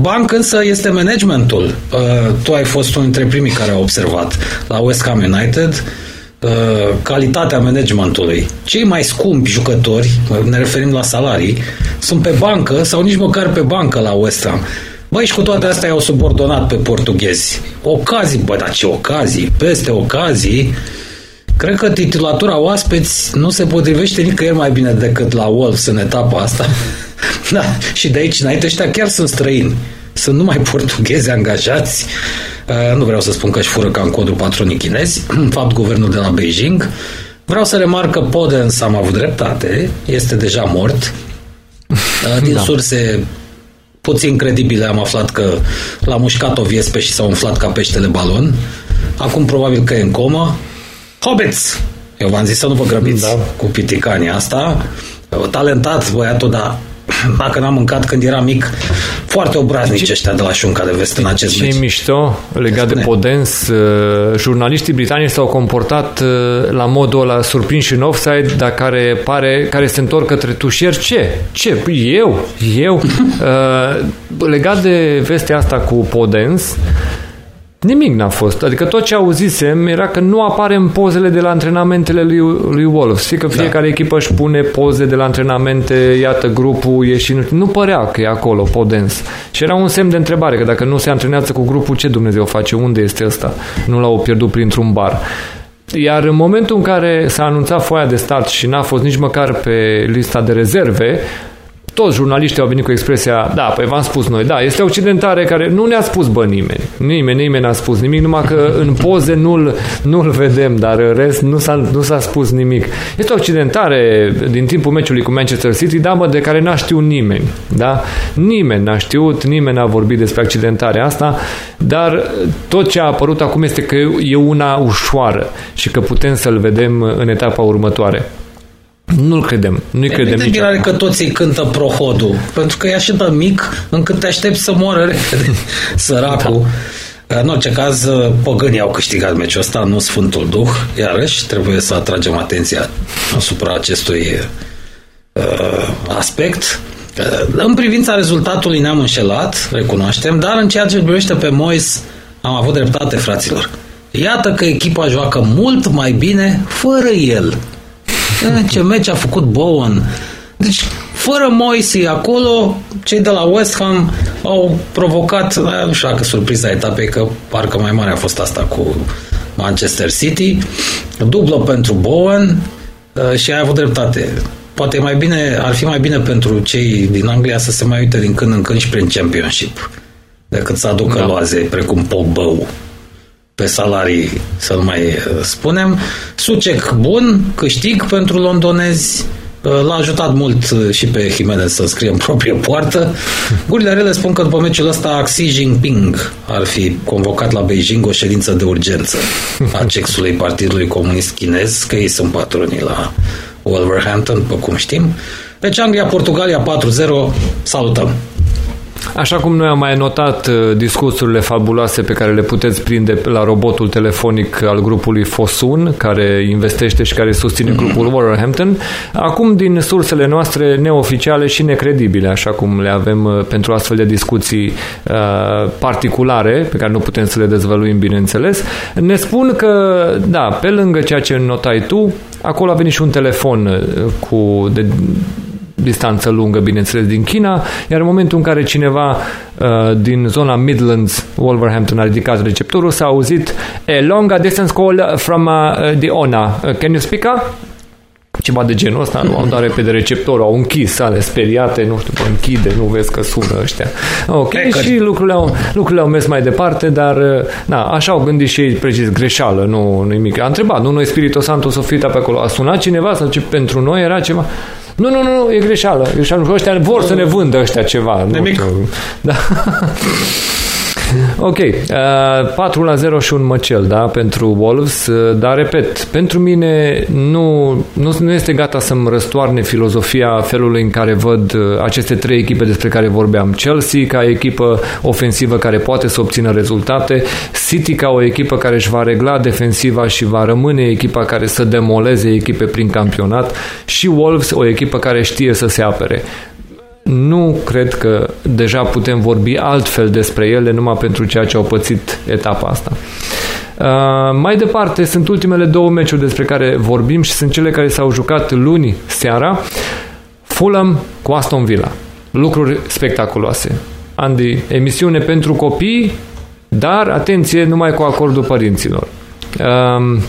Banc însă este managementul. Uh, tu ai fost unul dintre primii care au observat la West Ham United uh, calitatea managementului. Cei mai scumpi jucători, ne referim la salarii, sunt pe bancă sau nici măcar pe bancă la West Ham. Băi, și cu toate astea i-au subordonat pe portughezi. Ocazii, bă, dar ce ocazii, peste ocazii. Cred că titulatura oaspeți nu se potrivește nicăieri mai bine decât la Wolves în etapa asta. Da, și de aici înainte ăștia chiar sunt străini. Sunt numai portughezi angajați. Uh, nu vreau să spun că își fură ca în codul patronii chinezi, în fapt guvernul de la Beijing. Vreau să remarc că Podens, am avut dreptate, este deja mort. Uh, din da. surse puțin credibile am aflat că l-a mușcat o viespe și s-a umflat ca peștele balon. Acum probabil că e în comă. Hobbits! Eu v-am zis să nu vă grăbiți da. cu piticania asta. Talentat băiatul, dar dacă n-am mâncat când era mic, foarte obraznici ăștia de la șunca de vest în acest ce meci. Ce mișto legat de Podens, jurnaliștii britanici s-au comportat la modul ăla surprins și în offside, dar care pare, care se întorc către tușier. Ce? Ce? Eu? Eu? Legat de vestea asta cu Podens, nimic n-a fost. Adică tot ce auzisem era că nu apare în pozele de la antrenamentele lui, lui Wolves. Fie că fiecare da. echipă își pune poze de la antrenamente, iată grupul e și nu, nu părea că e acolo Podens. Și era un semn de întrebare, că dacă nu se antrenează cu grupul, ce Dumnezeu face? Unde este ăsta? Nu l-au pierdut printr-un bar. Iar în momentul în care s-a anunțat foaia de start și n-a fost nici măcar pe lista de rezerve, toți jurnaliștii au venit cu expresia, da, păi v-am spus noi, da, este occidentare care nu ne-a spus, bă, nimeni. Nimeni, nimeni n-a spus nimic, numai că în poze nu-l, nu-l vedem, dar în rest nu s-a, nu s-a spus nimic. Este occidentare din timpul meciului cu Manchester City, da, mă, de care n-a știut nimeni, da? Nimeni n-a știut, nimeni n-a vorbit despre accidentarea asta, dar tot ce a apărut acum este că e una ușoară și că putem să-l vedem în etapa următoare. Nu-l credem, nu-i credem nici acum. Că toți îi cântă prohodul, pentru că e așa de mic încât te aștepți să moară repede, săracul. Da. În orice caz, păgânii au câștigat meciul ăsta, nu Sfântul Duh. Iarăși, trebuie să atragem atenția asupra acestui uh, aspect. Uh, în privința rezultatului ne-am înșelat, recunoaștem, dar în ceea ce privește pe Moyes, am avut dreptate, fraților. Iată că echipa joacă mult mai bine fără el. Ce meci a făcut Bowen. Deci, fără Moise acolo, cei de la West Ham au provocat, nu știu dacă surpriza etapei, că parcă mai mare a fost asta cu Manchester City. Dublă pentru Bowen și ai avut dreptate. Poate mai bine, ar fi mai bine pentru cei din Anglia să se mai uite din când în când și prin Championship decât să aducă da. loaze precum Pogba pe salarii, să nu mai spunem. Sucec bun, câștig pentru londonezi, l-a ajutat mult și pe Jimenez să scrie în proprie poartă. Gurile rele spun că după meciul ăsta Xi Jinping ar fi convocat la Beijing o ședință de urgență a C E C S-ului Partidului Comunist Chinez, că ei sunt patronii la Wolverhampton, după cum știm. Deci Anglia-Portugalia patru zero, salutăm! Așa cum noi am mai notat discursurile fabuloase pe care le puteți prinde la robotul telefonic al grupului Fosun, care investește și care susține grupul Wolverhampton, acum din sursele noastre neoficiale și necredibile, așa cum le avem pentru astfel de discuții uh, particulare, pe care nu putem să le dezvăluim, bineînțeles, ne spun că, da, pe lângă ceea ce notai tu, acolo a venit și un telefon cu... De, distanță lungă, bineînțeles, din China, iar în momentul în care cineva uh, din zona Midlands, Wolverhampton, a ridicat receptorul, s-a auzit a long distance call from uh, the owner. Can you speak up? Ceva de genul ăsta, nu au dat repede receptorul, au închis sale speriate, nu știu, închide, nu vezi că sună ăștia. Ok, Pecă. Și lucrurile au, lucrurile au mers mai departe, dar na, așa au gândit și ei, precis, greșeală, nu nimic. A întrebat, nu, noi Spiritul Santo Sofita pe acolo, a sunat cineva sau ce pentru noi era ceva... Nu, nu, nu, e greșeală. greșeală. Ăștia vor să ne vândă ăștia ceva. Nimic. Nu, da. Ok. patru la zero și un măcel, da, pentru Wolves. Dar, repet, pentru mine nu, nu, nu este gata să-mi răstoarne filozofia felului în care văd aceste trei echipe despre care vorbeam. Chelsea ca echipă ofensivă care poate să obțină rezultate, City ca o echipă care își va regla defensiva și va rămâne echipa care să demoleze echipe prin campionat, și Wolves o echipă care știe să se apere. Nu cred că deja putem vorbi altfel despre ele, numai pentru ceea ce au pățit etapa asta. Uh, mai departe, sunt ultimele două meciuri despre care vorbim și sunt cele care s-au jucat luni seara. Fulham cu Aston Villa. Lucruri spectaculoase. Andy, emisiune pentru copii, dar atenție, numai cu acordul părinților. Um,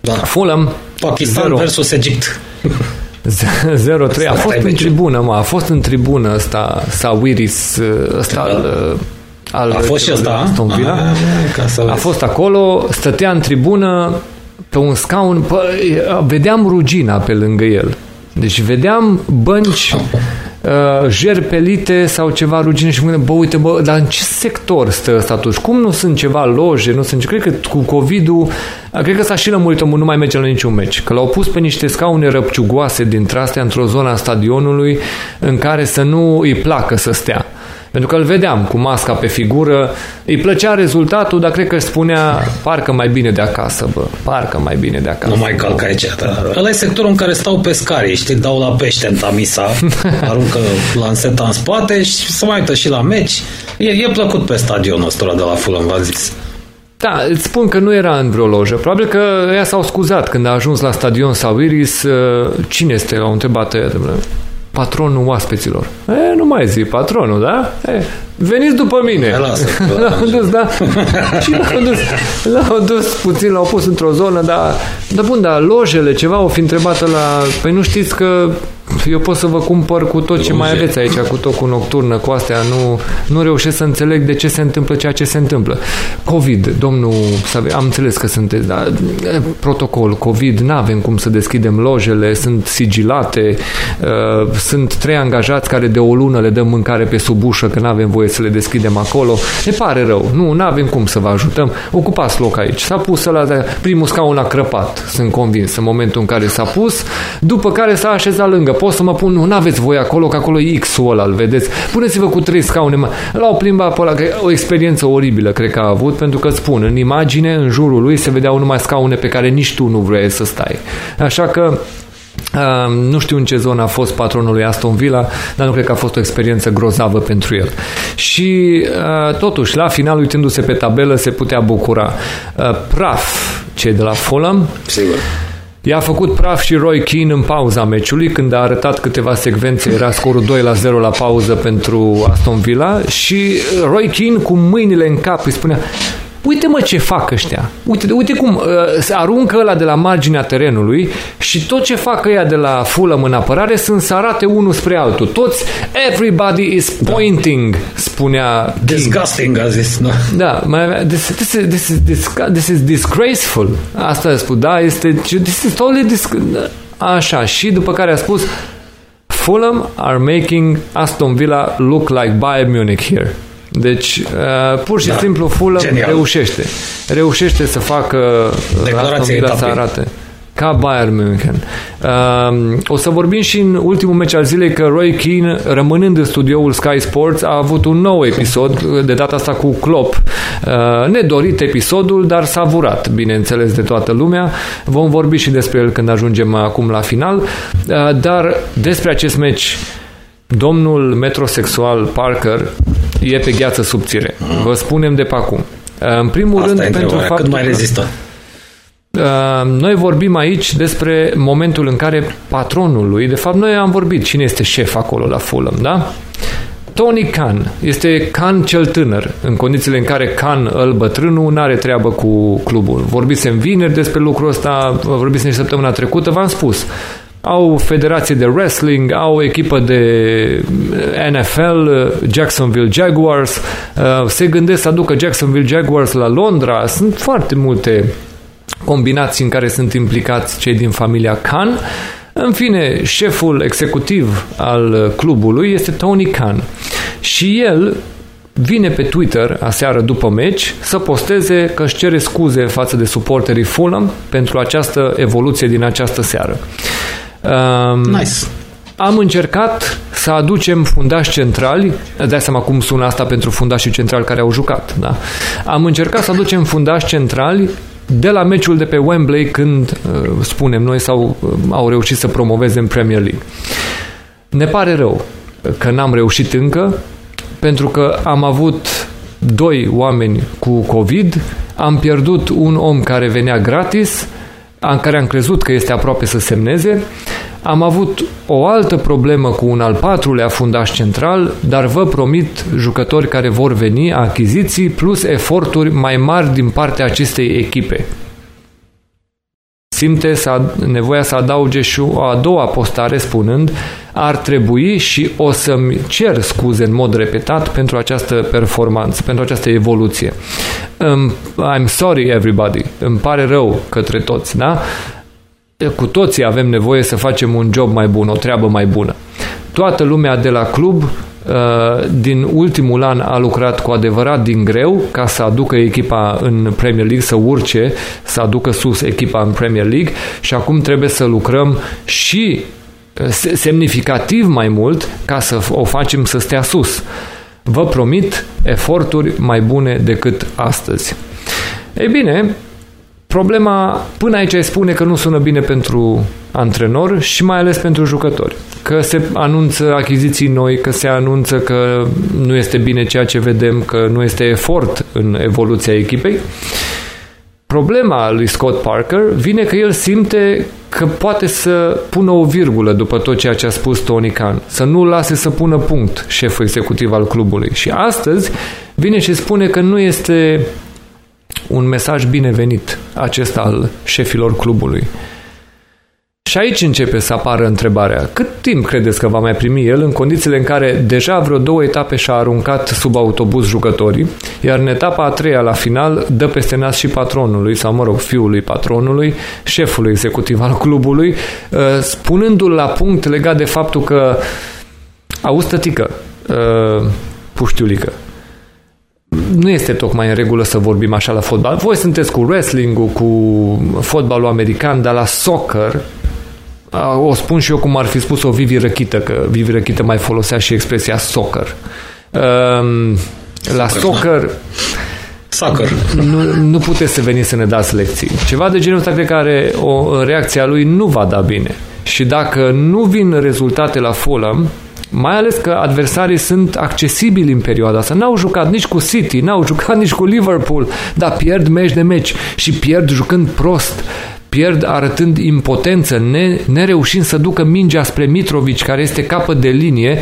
da. Fulham Pakistan zero versus Egipt. zero trei. A fost în tribună, mă, a fost în tribună ăsta Sawiris, ăsta al, al, a fost și ăsta, Aston Villa. A fost acolo, stătea în tribună pe un scaun, pă, vedeam rugina pe lângă el. Deci vedeam bănci uh, jerpelite sau ceva rugine și mă gândeam, bă, uite, bă, dar în ce sector stă ăsta atunci? Cum nu sunt ceva loje? Nu sunt, cred că cu COVID-ul, cred că s-a și lămurit, nu mai merge la niciun meci. Că l-au pus pe niște scaune răpciugoase dintre astea într-o zonă a stadionului în care să nu îi placă să stea. Pentru că îl vedeam cu masca pe figură, îi plăcea rezultatul, dar cred că spunea parcă mai bine de acasă, bă, parcă mai bine de acasă. Nu mai calc aici, dar ăla e sectorul în care stau pescarii, știi, dau la pește în Tamisa, aruncă lanseta în spate și se mai uită și la meci. E, e plăcut pe stadionul ăsta de la Fulham, v-am zis. Da, îți spun că nu era în vreo lojă. Probabil că ea s-au scuzat când a ajuns la stadion Sawiris. Cine este? L-au întrebat ea de vreme. Patronul oaspeților. E, nu mai zic patronul, da? E, veniți după mine. Lasă, l-au dus, da? Și l-au dus, l-au dus puțin, l-au pus într-o zonă, dar, dar bun, dar lojele, ceva, o fi întrebată la... Păi nu știți că eu pot să vă cumpăr cu tot ce mai aveți aici, cu tot, cu nocturnă, cu astea, nu, nu reușesc să înțeleg de ce se întâmplă ceea ce se întâmplă. COVID, domnul, am înțeles că sunteți, dar protocol COVID, n-avem cum să deschidem lojele, sunt sigilate, uh, sunt trei angajați care de o lună le dăm mâncare pe sub ușă, că n-avem voie să le deschidem acolo. Ne pare rău, nu, n-avem cum să vă ajutăm, ocupați loc aici. S-a pus ăla, primul scaun a crăpat, sunt convins, în momentul în care s-a pus, după care s-a așezat lângă. Pot să mă pun, nu aveți voi acolo, că acolo e X-ul ăla, îl vedeți. Puneți-vă cu trei scaune. L-au plimbat pe ăla, o experiență oribilă, cred că a avut, pentru că, spun, în imagine, în jurul lui, se vedeau numai scaune pe care nici tu nu vrei să stai. Așa că Uh, nu știu în ce zonă a fost patronul lui Aston Villa, dar nu cred că a fost o experiență grozavă pentru el. Și uh, totuși, la final, uitându-se pe tabelă, se putea bucura. Uh, praf cei de la Fulham. Sigur. I-a făcut praf și Roy Keane în pauza meciului, când a arătat câteva secvențe, era scorul doi la zero la pauză pentru Aston Villa și Roy Keane cu mâinile în cap îi spunea: uite, mă, ce fac ăștia. Uite, uite cum uh, se aruncă ăla de la marginea terenului și tot ce fac ăia de la Fulham în apărare sunt să arate unul spre altul. Toți, everybody is pointing, spunea disgusting, King. A zis, nu? Da, mai, this, this, is, this, is, this, this is disgraceful. Asta a spus, da, este, this is totally disg- așa, și după care a spus Fulham are making Aston Villa look like Bayern Munich here. Deci, uh, pur și da. simplu, Fulham reușește. Reușește să facă declarația să arate ca Bayern München. Uh, o să vorbim și în ultimul meci al zilei că Roy Keane, rămânând în studioul Sky Sports, a avut un nou episod, de data asta cu Klopp. Uh, nedorit episodul, dar savurat, bineînțeles, de toată lumea. Vom vorbi și despre el când ajungem acum la final. Uh, dar despre acest meci, domnul metrosexual Parker e pe gheață subțire. Mm. Vă spunem de pe acum. În primul Asta rând, pentru faptul cât mai rezistă. Noi vorbim aici despre momentul în care patronul lui, de fapt noi am vorbit cine este șef acolo la Fulham, da? Tony Khan. Este Khan cel tânăr, în condițiile în care Khan, îl bătrânul, n-are treabă cu clubul. Vorbisem vineri despre lucrul ăsta, vorbisem și săptămâna trecută, v-am spus. Au federație de wrestling, au echipă de N F L, Jacksonville Jaguars, se gândesc să aducă Jacksonville Jaguars la Londra. Sunt foarte multe combinații în care sunt implicați cei din familia Khan. În fine, șeful executiv al clubului este Tony Khan și el vine pe Twitter aseară după meci să posteze că își cere scuze față de suporterii Fulham pentru această evoluție din această seară. Um, nice. Am încercat să aducem fundași centrali, îți dai seama cum sună asta pentru fundașii centrali care au jucat, da? Am încercat să aducem fundași centrali de la meciul de pe Wembley, când, uh, spunem noi, sau uh, au reușit să promoveze în Premier League. Ne pare rău că n-am reușit încă, pentru că am avut doi oameni cu COVID, am pierdut un om care venea gratis, în care am crezut că este aproape să semneze, Am avut o altă problemă cu un al patrulea fundaș central, dar vă promit jucători care vor veni, achiziții plus eforturi mai mari din partea acestei echipe. Simte nevoia să adauge și o a doua postare spunând: ar trebui și o să-mi cer scuze în mod repetat pentru această performanță, pentru această evoluție. Um, I'm sorry everybody, îmi pare rău către toți, da? Cu toții avem nevoie să facem un job mai bun, o treabă mai bună. Toată lumea de la club din ultimul an a lucrat cu adevărat din greu ca să aducă echipa în Premier League, să urce, să aducă sus echipa în Premier League, și acum trebuie să lucrăm și semnificativ mai mult ca să o facem să stea sus. Vă promit eforturi mai bune decât astăzi. Ei bine, problema până aici spune că nu sună bine pentru antrenor și mai ales pentru jucători. Că se anunță achiziții noi, că se anunță că nu este bine ceea ce vedem, că nu este efort în evoluția echipei. Problema lui Scott Parker vine că el simte că poate să pună o virgulă după tot ceea ce a spus Tony Khan, să nu lase să pună punct șeful executiv al clubului. Și astăzi vine și spune că nu este un mesaj binevenit acesta al șefilor clubului. Și aici începe să apară întrebarea: cât timp credeți că va mai primi el în condițiile în care deja vreo două etape și-a aruncat sub autobuz jucătorii, iar în etapa a treia la final dă peste nas și patronului, sau mă rog, fiului patronului, șefului executiv al clubului, spunându-l la punct legat de faptul că auzi tătică, puștiulică, nu este tocmai în regulă să vorbim așa la fotbal. Voi sunteți cu wrestling-ul, cu fotbalul american, dar la soccer, o spun și eu cum ar fi spus-o Vivi Răchită, că Vivi Răchită mai folosea și expresia soccer. La soccer, soccer. Nu, nu puteți să veniți să ne dați lecții. Ceva de genul ăsta, cred că are o, reacția lui nu va da bine. Și dacă nu vin rezultate la Fulham, mai ales că adversarii sunt accesibili în perioada asta. N-au jucat nici cu City, n-au jucat nici cu Liverpool, dar pierd meci de meci și pierd jucând prost, pierd arătând impotență, ne, nereușind să ducă mingea spre Mitrović, care este capăt de linie.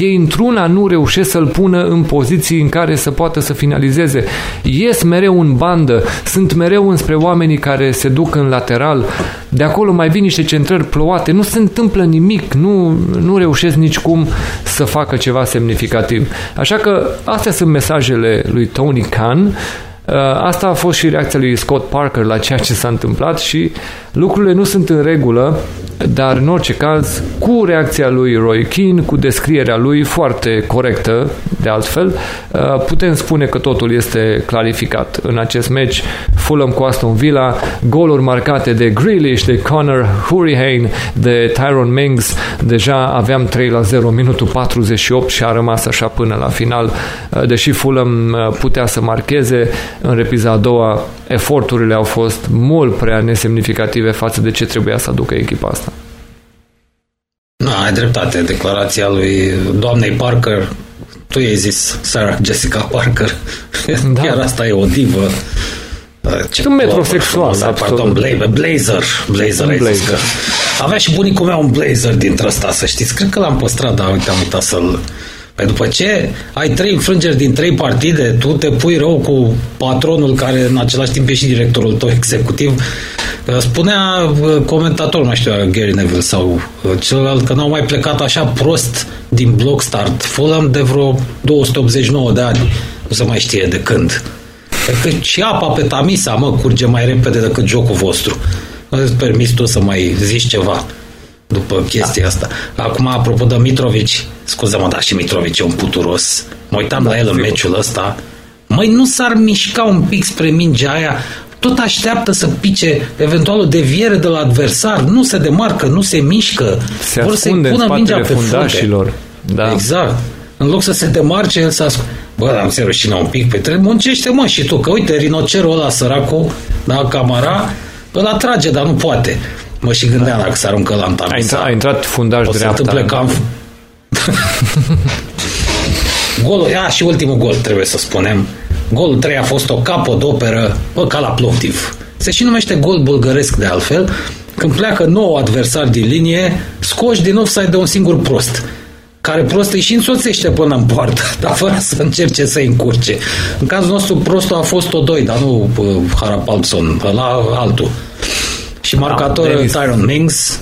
Ei într-una nu reușesc să-l pună în poziții în care să poată să finalizeze. Ies mereu în bandă, sunt mereu înspre oamenii care se duc în lateral. De acolo mai vin niște centrări plouate. Nu se întâmplă nimic, nu, nu reușesc nicicum să facă ceva semnificativ. Așa că astea sunt mesajele lui Tony Khan. Asta a fost și reacția lui Scott Parker la ceea ce s-a întâmplat și lucrurile nu sunt în regulă, dar în orice caz, cu reacția lui Roy Keane, cu descrierea lui foarte corectă, de altfel, putem spune că totul este clarificat. În acest meci, Fulham cu Aston Villa, goluri marcate de Grealish, de Connor Hurricane, de Tyrone Mings, deja aveam trei la zero în minutul patruzeci și opt și a rămas așa până la final, deși Fulham putea să marcheze. În repriza a doua, eforturile au fost mult prea nesemnificative față de ce trebuia să aducă echipa asta. Da, ai dreptate. Declarația lui doamnei Parker, tu i-ai zis Sarah Jessica Parker, da. Iar asta e o divă. Ce un metrosexual, pardon, blazer, blazer, blazer, blazer. Avea și bunicul meu un blazer dintre ăsta, să știți. Cred că l-am păstrat, dar uite, am uitat să-l... Păi după ce ai trei înfrângeri din trei partide, tu te pui rău cu patronul care în același timp e și directorul tău executiv. Spunea comentatorul, nu știu, Gary Neville sau celălalt, că n-au mai plecat așa prost din bloc start Fulham de vreo două sute optzeci și nouă de ani. Nu se mai știe de când. Că și apa pe Tamisa, mă, curge mai repede decât jocul vostru. Nu-ți permis tu să mai zici ceva după chestia asta. Acum, apropo de Mitrović, scuze-mă, dar și Mitrović e un puturos. Mă uitam da, la el în meciul ăsta. Măi, nu s-ar mișca un pic spre mingea aia? Tot așteaptă să pice eventual o deviere de la adversar. Nu se demarcă, nu se mișcă. Se vor să-i pună mingea pe fundașilor. Da. Exact. În loc să se demarce, el să ascunde. Bă, dar se rușină un pic. Pe trebuie, muncește, mă, și tu. Că uite, rinocerul ăla, săracul, da, Camara, ăla trage, dar nu poate. Mă și gândeam dacă se aruncă la Antamisa. A intrat, a intrat fundaș o dreapta. O să întâmple cam... Golul, ia, și ultimul gol, trebuie să spunem. Golul trei a fost o capodoperă, bă, ca la Plovdiv. Se și numește gol bulgăresc de altfel. când pleacă nouă adversari din linie, scoși din offside de un singur prost, care prost îi și însoțește până în poartă, dar fără să încerce să-i încurce. În cazul nostru, prostul a fost Odoi, dar nu Harapalpson, ăla altul. Și marcatorul ah, Tyrone Mings.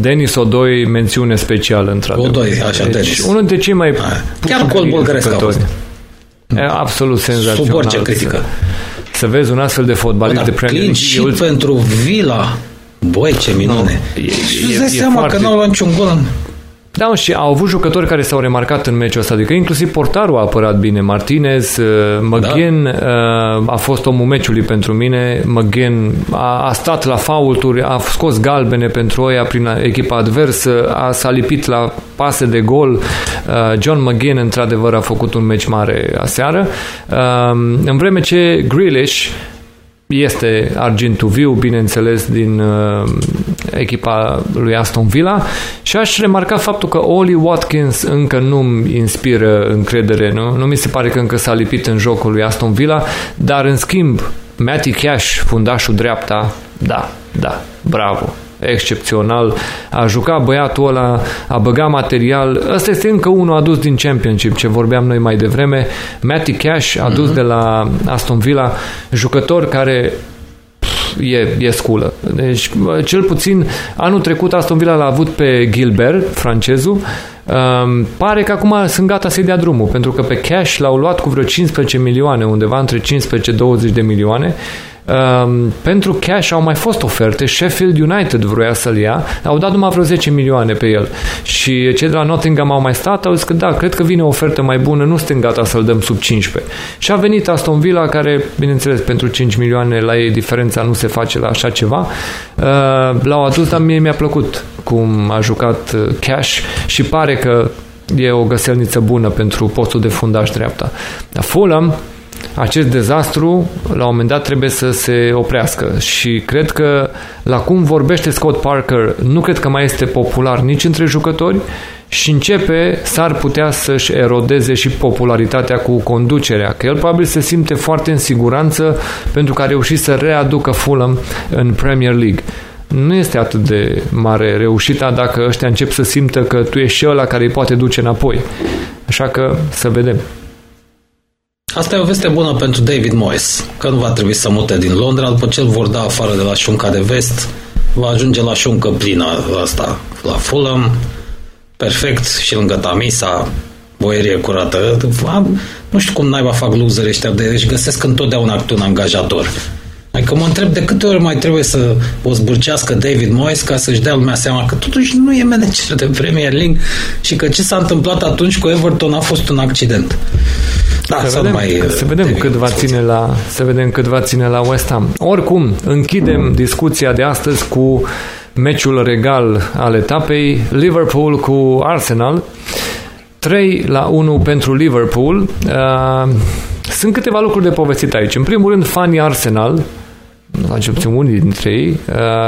Denis Odoi, mențiune specială, într-adevăr. Odoi, așa, deci, Denis. Unul dintre cei mai... A, chiar gol bulgăresc a fost. E absolut senzațional. Sub orice critică. Să, să vezi un astfel de fotbalist da, de Premier League. Și eu... pentru Villa. Băi, ce minune. Îți dai seama foarte... că n-au luat niciun gol în... Da, și au avut jucători care s-au remarcat în meciul ăsta, adică inclusiv portarul a apărat bine, Martinez, McGinn da. a fost omul meciului pentru mine, McGinn a, a stat la faulturi, a scos galbene pentru ea prin echipa adversă, a, s-a lipit la pase de gol. John McGinn într-adevăr a făcut un meci mare aseară, în vreme ce Grealish este argintul viu, bineînțeles, din uh, echipa lui Aston Villa, și aș remarca faptul că Oli Watkins încă nu-mi inspiră încredere, nu? Nu mi se pare că încă s-a lipit în jocul lui Aston Villa, dar în schimb Matty Cash, fundașul dreapta, da, da, bravo, excepțional, a jucat băiatul ăla, a băgat material. Ăsta este încă unul adus din Championship, ce vorbeam noi mai devreme, Matty Cash, adus mm-hmm. de la Aston Villa, jucător care pf, e, e sculă. Deci, cel puțin anul trecut Aston Villa l-a avut pe Gilbert, francezul. Um, pare că acum sunt gata să-i dea drumul, pentru că pe Cash l-au luat cu vreo cincisprezece milioane, undeva între cincisprezece douăzeci de milioane. Um, pentru Cash au mai fost oferte, Sheffield United vroia să-l ia, au dat numai vreo zece milioane pe el și cei de la Nottingham au mai stat, au zis că da, cred că vine o ofertă mai bună, nu suntem gata să-l dăm sub cincisprezece, și a venit Aston Villa, care bineînțeles pentru cinci milioane la ei diferența nu se face la așa ceva. Uh, l-au adus, dar mie mi-a plăcut cum a jucat Cash și pare că e o găselniță bună pentru postul de fundaș dreapta. Dar Fulham, acest dezastru, la un moment dat trebuie să se oprească și cred că, la cum vorbește Scott Parker, nu cred că mai este popular nici între jucători și începe, s-ar putea să-și erodeze și popularitatea cu conducerea, că el probabil se simte foarte în siguranță pentru că a reușit să readucă Fulham în Premier League. Nu este atât de mare reușita dacă ăștia încep să simtă că tu ești și ăla care îi poate duce înapoi. Așa că să vedem. Asta e o veste bună pentru David Moyes, că nu va trebui să mute din Londra, după ce îl vor da afară de la șunca de vest, va ajunge la șuncă plină asta, la Fulham, perfect, și lângă Tamisa, boierie curată. Nu știu cum naiba fac loserii ăștia, deci găsesc întotdeauna un angajator. Adică mă întreb de câte ori mai trebuie să o zburcească David Moyes ca să-și dea lumea seama că totuși nu e manager de Premier League și că ce s-a întâmplat atunci cu Everton a fost un accident. Da, să, să, vedem, mai, să, vedem cât va ține la, să vedem cât va ține la West Ham. Oricum, închidem mm. discuția de astăzi cu meciul regal al etapei, Liverpool cu Arsenal, trei la unu pentru Liverpool. Uh, sunt câteva lucruri de povestit aici. În primul rând, fanii Arsenal, începem unii dintre ei,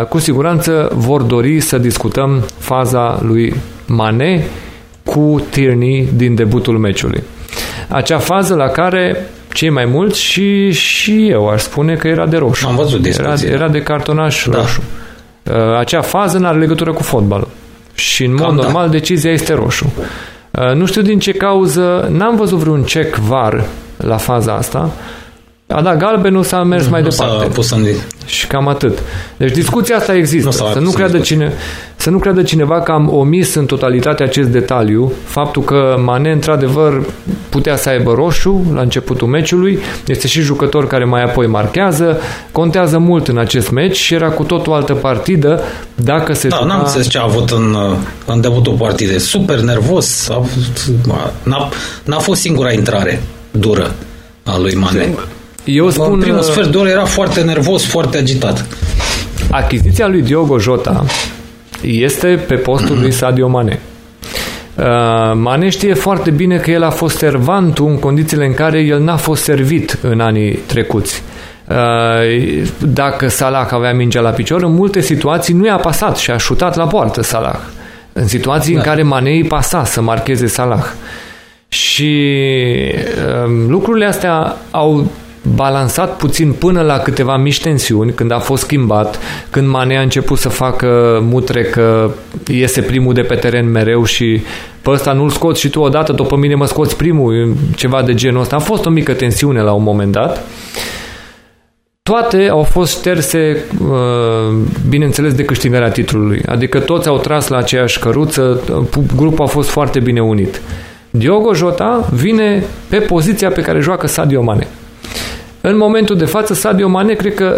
uh, cu siguranță vor dori să discutăm faza lui Mané cu Tierney din debutul meciului. Acea fază la care cei mai mulți și, și eu aș spune că era de roșu. Am văzut era, era de cartonaș da. roșu. Acea fază n-are legătură cu fotbalul. Și în Cam mod normal da. decizia este roșu. Nu știu din ce cauză, n-am văzut vreun check var la faza asta. A dat galbenul, s-a mers nu, mai nu departe. Și cam atât. Deci discuția asta există. Nu să, nu creadă cine, să nu creadă cineva că am omis în totalitate acest detaliu, faptul că Mané, într-adevăr, putea să aibă roșu la începutul meciului, este și jucător care mai apoi marchează, contează mult în acest meci și era cu tot o altă partidă dacă se... Da, juca... n-am înțeles ce a avut în, în debutul partidei. Super nervos. A, n-a, n-a fost singura intrare dură a lui Mané. Eu spun, în primul sfert de oră era foarte nervos, foarte agitat. Achiziția lui Diogo Jota este pe postul lui Sadio Mané. Mané știe foarte bine că el a fost servantul în condițiile în care el n-a fost servit în anii trecuți. Dacă Salah avea mingea la picior, în multe situații nu i-a pasat și a șutat la poartă Salah. În situații da. în care Mané îi pasa să marcheze Salah. Și lucrurile astea au balansat puțin până la câteva mici tensiuni, când a fost schimbat, când Mane a început să facă mutre că iese primul de pe teren mereu și pe ăsta nu-l scoți și tu odată, după mine mă scoți primul, ceva de genul ăsta. A fost o mică tensiune la un moment dat. Toate au fost șterse, bineînțeles, de câștigarea titlului. Adică toți au tras la aceeași căruță, grupul a fost foarte bine unit. Diogo Jota vine pe poziția pe care joacă Sadio Mane. În momentul de față, Sadio Mane cred că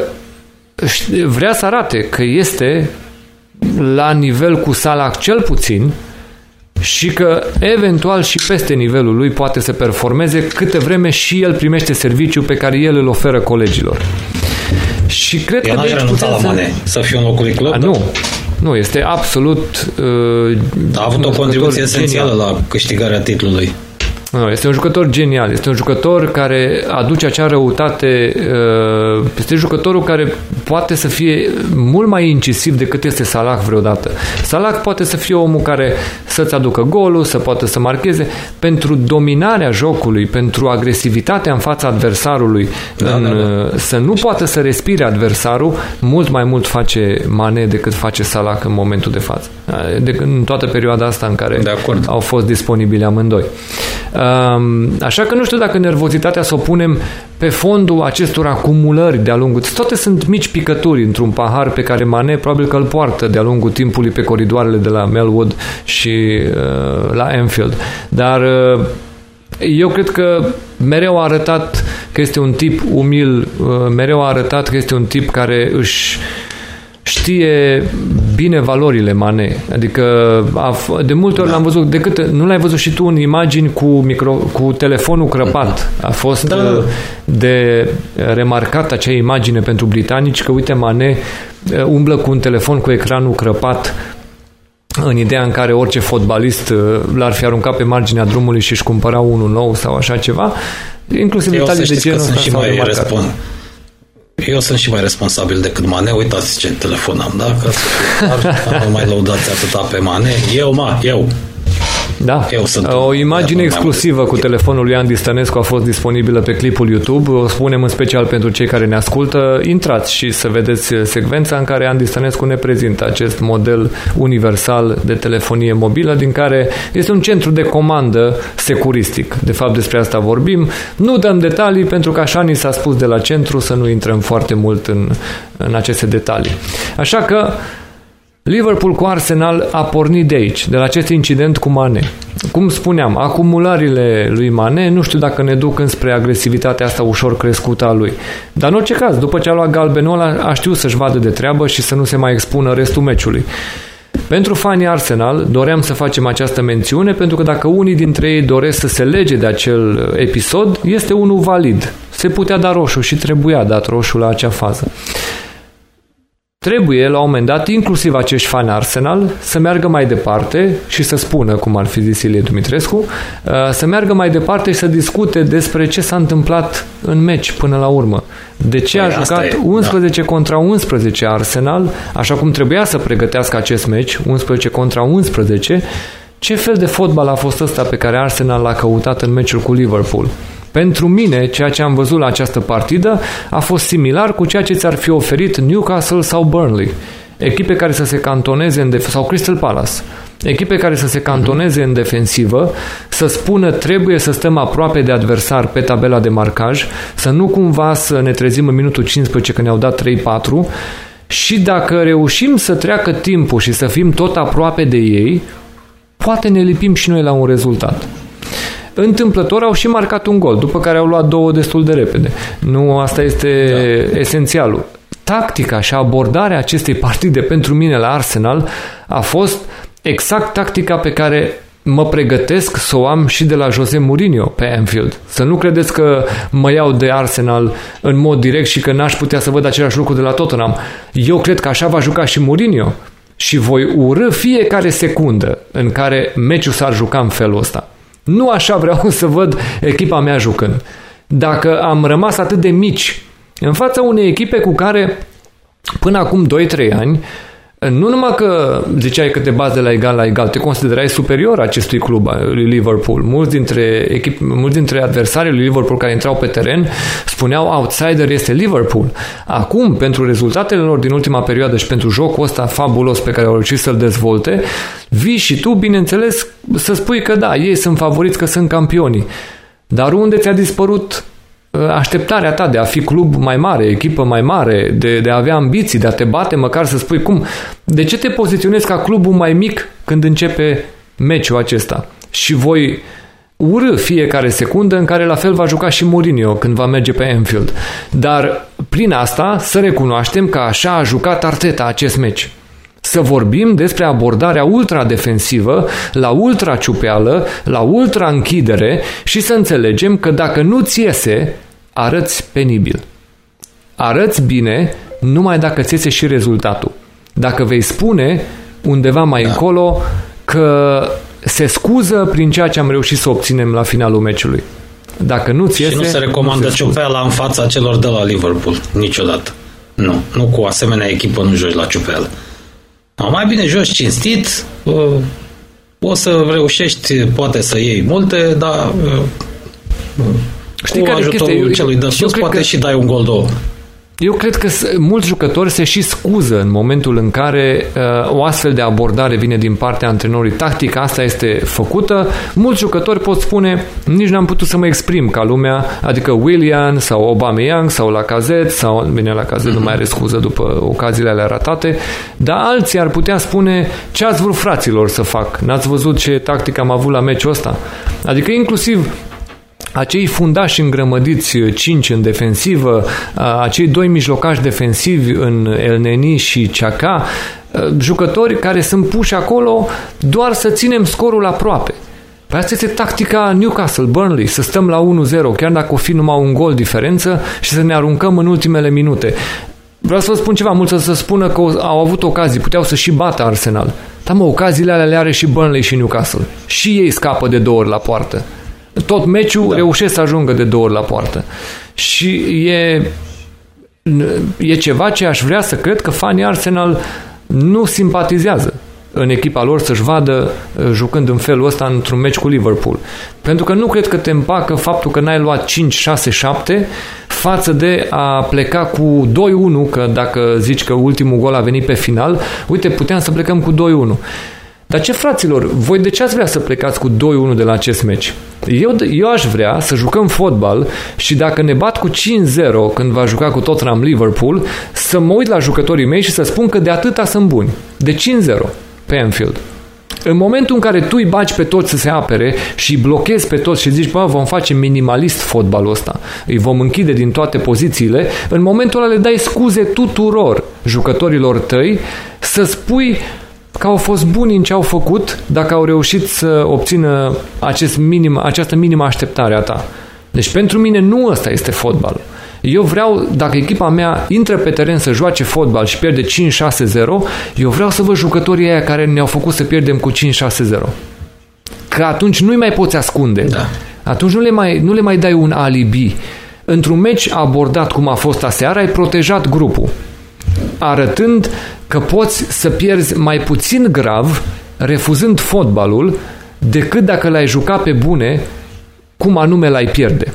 vrea să arate că este la nivel cu Salah cel puțin și că eventual și peste nivelul lui poate să performeze câte vreme și el primește serviciul pe care el îl oferă colegilor. Și cred eu că de aici putem să... Mane, să fie un loculiclop? Nu. Nu, este absolut... Uh, A avut o contribuție esențială genial. La câștigarea titlului. Nu, este un jucător genial, este un jucător care aduce acea răutate, este jucătorul care poate să fie mult mai incisiv decât este Salah vreodată. Salah poate să fie omul care să-ți aducă golul, să poată să marcheze. Pentru dominarea jocului, pentru agresivitatea în fața adversarului, da, în, da, da. Să nu poată să respire adversarul, mult mai mult face Mane decât face Salah în momentul de față, de, în toată perioada asta în care au fost disponibili amândoi. Așa că nu știu dacă nervozitatea să o punem pe fondul acestor acumulări de-a lungul... Toate sunt mici picături într-un pahar pe care Mane probabil că îl poartă de-a lungul timpului pe coridoarele de la Melwood și uh, la Anfield. Dar uh, eu cred că mereu a arătat că este un tip umil, uh, mereu a arătat că este un tip care își... știe bine valorile Mane, adică de multe ori da. L-am văzut, de cât, nu l-ai văzut și tu în imagini cu, micro, cu telefonul crăpat, a fost da. De remarcat acea imagine pentru britanici că uite Mane umblă cu un telefon cu ecranul crăpat în ideea în care orice fotbalist l-ar fi aruncat pe marginea drumului și își cumpăra unul nou sau așa ceva, inclusiv eu detalii de genul ăsta s-au remarcat. Eu sunt și mai responsabil decât Mane. Uitați ce telefon am, da? Ca să fiu, nu mai lăudați atâta pe Mane. Eu, ma, eu. Da. Eu sunt o imagine exclusivă cu telefonul lui Andy Stănescu a fost disponibilă pe clipul YouTube. O spunem în special pentru cei care ne ascultă. Intrați și să vedeți secvența în care Andy Stănescu ne prezintă acest model universal de telefonie mobilă, din care este un centru de comandă securistic. De fapt, despre asta vorbim. Nu dăm detalii pentru că așa ni s-a spus de la centru să nu intrăm foarte mult în, în aceste detalii. Așa că Liverpool cu Arsenal a pornit de aici, de la acest incident cu Mane. Cum spuneam, acumulările lui Mane nu știu dacă ne duc înspre agresivitatea asta ușor crescută a lui. Dar în orice caz, după ce a luat galbenul ăla, a știut să-și vadă de treabă și să nu se mai expună restul meciului. Pentru fanii Arsenal doream să facem această mențiune pentru că dacă unii dintre ei doresc să se lege de acel episod, este unul valid. Se putea da roșu și trebuia dat roșu la acea fază. Trebuie, la un moment dat, inclusiv acești fani Arsenal, să meargă mai departe și să spună, cum ar fi zis Ilie Dumitrescu, să meargă mai departe și să discute despre ce s-a întâmplat în meci până la urmă. De ce a jucat e, unsprezece da. Contra unsprezece Arsenal, așa cum trebuia să pregătească acest meci, unsprezece contra unsprezece, ce fel de fotbal a fost ăsta pe care Arsenal l-a căutat în meciul cu Liverpool? Pentru mine, ceea ce am văzut la această partidă a fost similar cu ceea ce ți-ar fi oferit Newcastle sau Burnley, echipe care să se cantoneze în def- sau Crystal Palace, echipe care să se cantoneze în defensivă, să spună trebuie să stăm aproape de adversar pe tabela de marcaj, să nu cumva să ne trezim în minutul cincisprezece că ne-au dat trei patru și dacă reușim să treacă timpul și să fim tot aproape de ei, poate ne lipim și noi la un rezultat. Întâmplător au și marcat un gol, după care au luat două destul de repede. Nu, asta este da. Esențialul. Tactica și abordarea acestei partide pentru mine la Arsenal a fost exact tactica pe care mă pregătesc să o am și de la Jose Mourinho pe Anfield. Să nu credeți că mă iau de Arsenal în mod direct și că n-aș putea să văd același lucru de la Tottenham. Eu cred că așa va juca și Mourinho și voi urâ fiecare secundă în care meciul s-ar juca în felul ăsta. Nu așa vreau să văd echipa mea jucând. Dacă am rămas atât de mici în fața unei echipe cu care până acum doi trei ani Nu numai că ziceai că te bazi de la egal la egal, te considerai superior acestui club, Liverpool. Mulți dintre, echipe, mulți dintre adversarii lui Liverpool care intrau pe teren spuneau outsider este Liverpool. Acum, pentru rezultatele lor din ultima perioadă și pentru jocul ăsta fabulos pe care au reușit să-l dezvolte, vii și tu, bineînțeles, să spui că da, ei sunt favoriți, că sunt campionii. Dar unde ți-a dispărut așteptarea ta de a fi club mai mare, echipă mai mare, de, de a avea ambiții, de a te bate, măcar să spui cum, de ce te poziționezi ca clubul mai mic când începe meciul acesta? Și voi urâ fiecare secundă în care la fel va juca și Mourinho când va merge pe Anfield. Dar prin asta să recunoaștem că așa a jucat Arteta acest meci. Să vorbim despre abordarea ultra-defensivă, la ultra-ciupeală, la ultra-închidere și să înțelegem că dacă nu-ți iese, arăți penibil. Arăți bine numai dacă ți iese și rezultatul. Dacă vei spune undeva mai da. încolo că se scuză prin ceea ce am reușit să obținem la finalul meciului. Dacă nu-ți iese, și nu se recomandă nu se ciupeala în fața celor de la Liverpool, niciodată. Nu, nu cu asemenea echipă nu joci la ciupeală. Mai bine joci cinstit, o să reușești, poate să iei multe, dar știi cu care ajutorul chestia, celui de sus poate că, și dai un gol două. Eu cred că mulți jucători se și scuză în momentul în care uh, o astfel de abordare vine din partea antrenorului tactic, asta este făcută. Mulți jucători pot spune, nici n-am putut să mă exprim ca lumea, adică Willian sau Aubameyang sau Lacazette, sau bine Lacazette nu mai are scuză după ocaziile alea ratate, dar alții ar putea spune ce ați vrut fraților să fac, n-ați văzut ce tactic am avut la meciul ăsta. Adică inclusiv acei fundași îngrămădiți cinci în defensivă, acei doi mijlocași defensivi în El Neni și Chaka, jucători care sunt puși acolo doar să ținem scorul aproape. Păi asta este tactica Newcastle, Burnley, să stăm la unu zero, chiar dacă o fi numai un gol diferență și să ne aruncăm în ultimele minute. Vreau să vă spun ceva, mulți o să spună că au avut ocazii, puteau să și bată Arsenal. Dar mă, ocaziile alea le are și Burnley și Newcastle. Și ei scapă de două ori la poartă. Tot meciul da. reușesc să ajungă de două ori la poartă. Și e, e ceva ce aș vrea să cred că fanii Arsenal nu simpatizează în echipa lor să-și vadă jucând în felul ăsta într-un meci cu Liverpool. Pentru că nu cred că te împacă faptul că n-ai luat cinci șase șapte față de a pleca cu doi unu, că dacă zici că ultimul gol a venit pe final, uite, puteam să plecăm cu doi unu. Dar ce, fraților, voi de ce ați vrea să plecați cu doi unu de la acest meci? Eu, eu aș vrea să jucăm fotbal și dacă ne bat cu cinci zero când va juca cu Tottenham Liverpool, să mă uit la jucătorii mei și să spun că de atâta sunt buni. De cinci zero pe Anfield. În momentul în care tu îi bagi pe toți să se apere și îi blochezi pe toți și zici, bă, vom face minimalist fotbalul ăsta, îi vom închide din toate pozițiile, în momentul ăla le dai scuze tuturor jucătorilor tăi să spui că au fost buni în ce au făcut dacă au reușit să obțină acest minim, această minimă așteptare a ta. Deci pentru mine nu ăsta este fotbalul. Eu vreau, dacă echipa mea intră pe teren să joace fotbal și pierde cinci șase zero, eu vreau să văd jucătorii aia care ne-au făcut să pierdem cu cinci șase zero. Că atunci nu-i mai poți ascunde. Da. Atunci nu le mai, nu le mai dai un alibi. Într-un meci abordat cum a fost aseară, ai protejat grupul, arătând că poți să pierzi mai puțin grav refuzând fotbalul decât dacă l-ai jucat pe bune cum anume l-ai pierde.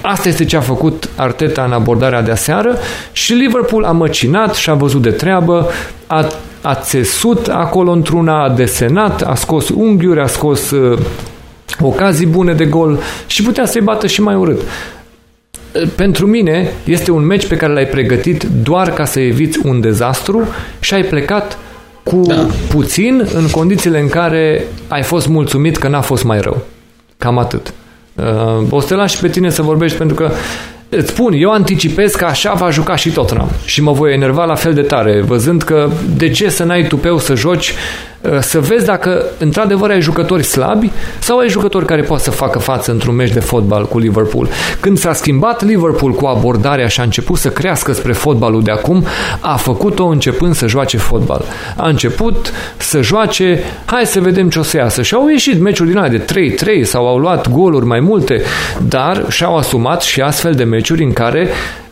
Asta este ce a făcut Arteta în abordarea de aseară și Liverpool a măcinat și a văzut de treabă, a, a țesut acolo într-una, a desenat, a scos unghiuri, a scos uh, ocazii bune de gol și putea să-i bată și mai urât. Pentru mine este un meci pe care l-ai pregătit doar ca să eviți un dezastru și ai plecat cu da. puțin în condițiile în care ai fost mulțumit că n-a fost mai rău. Cam atât. O să te las și pe tine să vorbești pentru că îți spun, eu anticipez că așa va juca și Tottenham și mă voi enerva la fel de tare văzând că de ce să n-ai tupeu să joci, să vezi dacă într-adevăr ai jucători slabi sau ai jucători care pot să facă față într-un meci de fotbal cu Liverpool. Când s-a schimbat Liverpool cu abordarea și a început să crească spre fotbalul de acum, a făcut-o începând să joace fotbal. A început să joace, hai să vedem ce o să iasă. Și au ieșit meciuri din alea de trei trei sau au luat goluri mai multe, dar și-au asumat și astfel de meciuri în care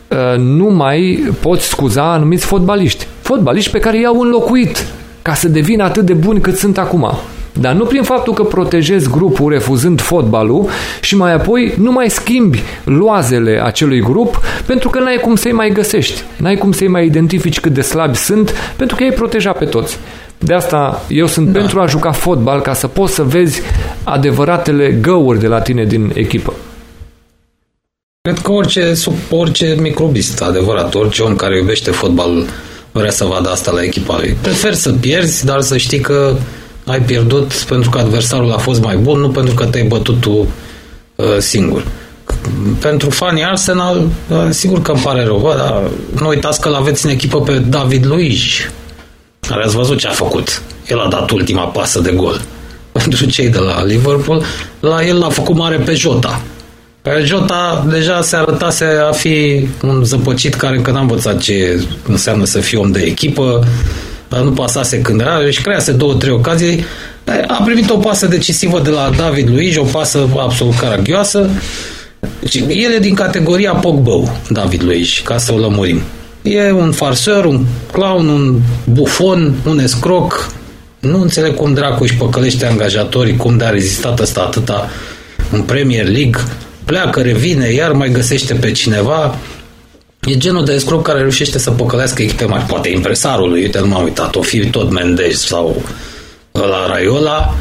uh, nu mai poți scuza anumiți fotbaliști. fotbaliști pe care i-au înlocuit ca să devină atât de buni cât sunt acum. Dar nu prin faptul că protejezi grupul refuzând fotbalul și mai apoi nu mai schimbi loazele acelui grup pentru că n-ai cum să-i mai găsești, n-ai cum să-i mai identifici cât de slabi sunt pentru că ei proteja pe toți. De asta eu sunt da. pentru a juca fotbal ca să poți să vezi adevăratele găuri de la tine din echipă. Cred că orice, orice microbist adevărat, orice om care iubește fotbalul vrea să vadă asta la echipa lui. Prefer să pierzi, dar să știi că ai pierdut pentru că adversarul a fost mai bun, nu pentru că te-ai bătut tu uh, singur. Pentru fanii Arsenal, uh, sigur că îmi pare rău, bă, dar nu uitați că l-aveți în echipă pe David Luiz, care ați văzut ce a făcut. El a dat ultima pasă de gol. Pentru cei de la Liverpool, la el l-a făcut mare pe Jota. Pe Jota deja se arătase a fi un zăpăcit care încă n-a învățat ce înseamnă să fii om de echipă, nu pasase când era, își crease două, trei ocazii, a primit o pasă decisivă de la David Luiz, o pasă absolut caragioasă. El e din categoria Pogba, David Luiz, ca să o lămurim. E un farsor, un clown, un bufon, un escroc. Nu înțeleg cum dracu își păcălește angajatorii, cum de-a rezistat ăsta atâta în Premier League. Pleacă, revine, iar mai găsește pe cineva. E genul de escroc care reușește să păcălească echipe mari. Poate impresarul lui, uite, nu m-am uitat, o fi tot Mendes sau la Raiola.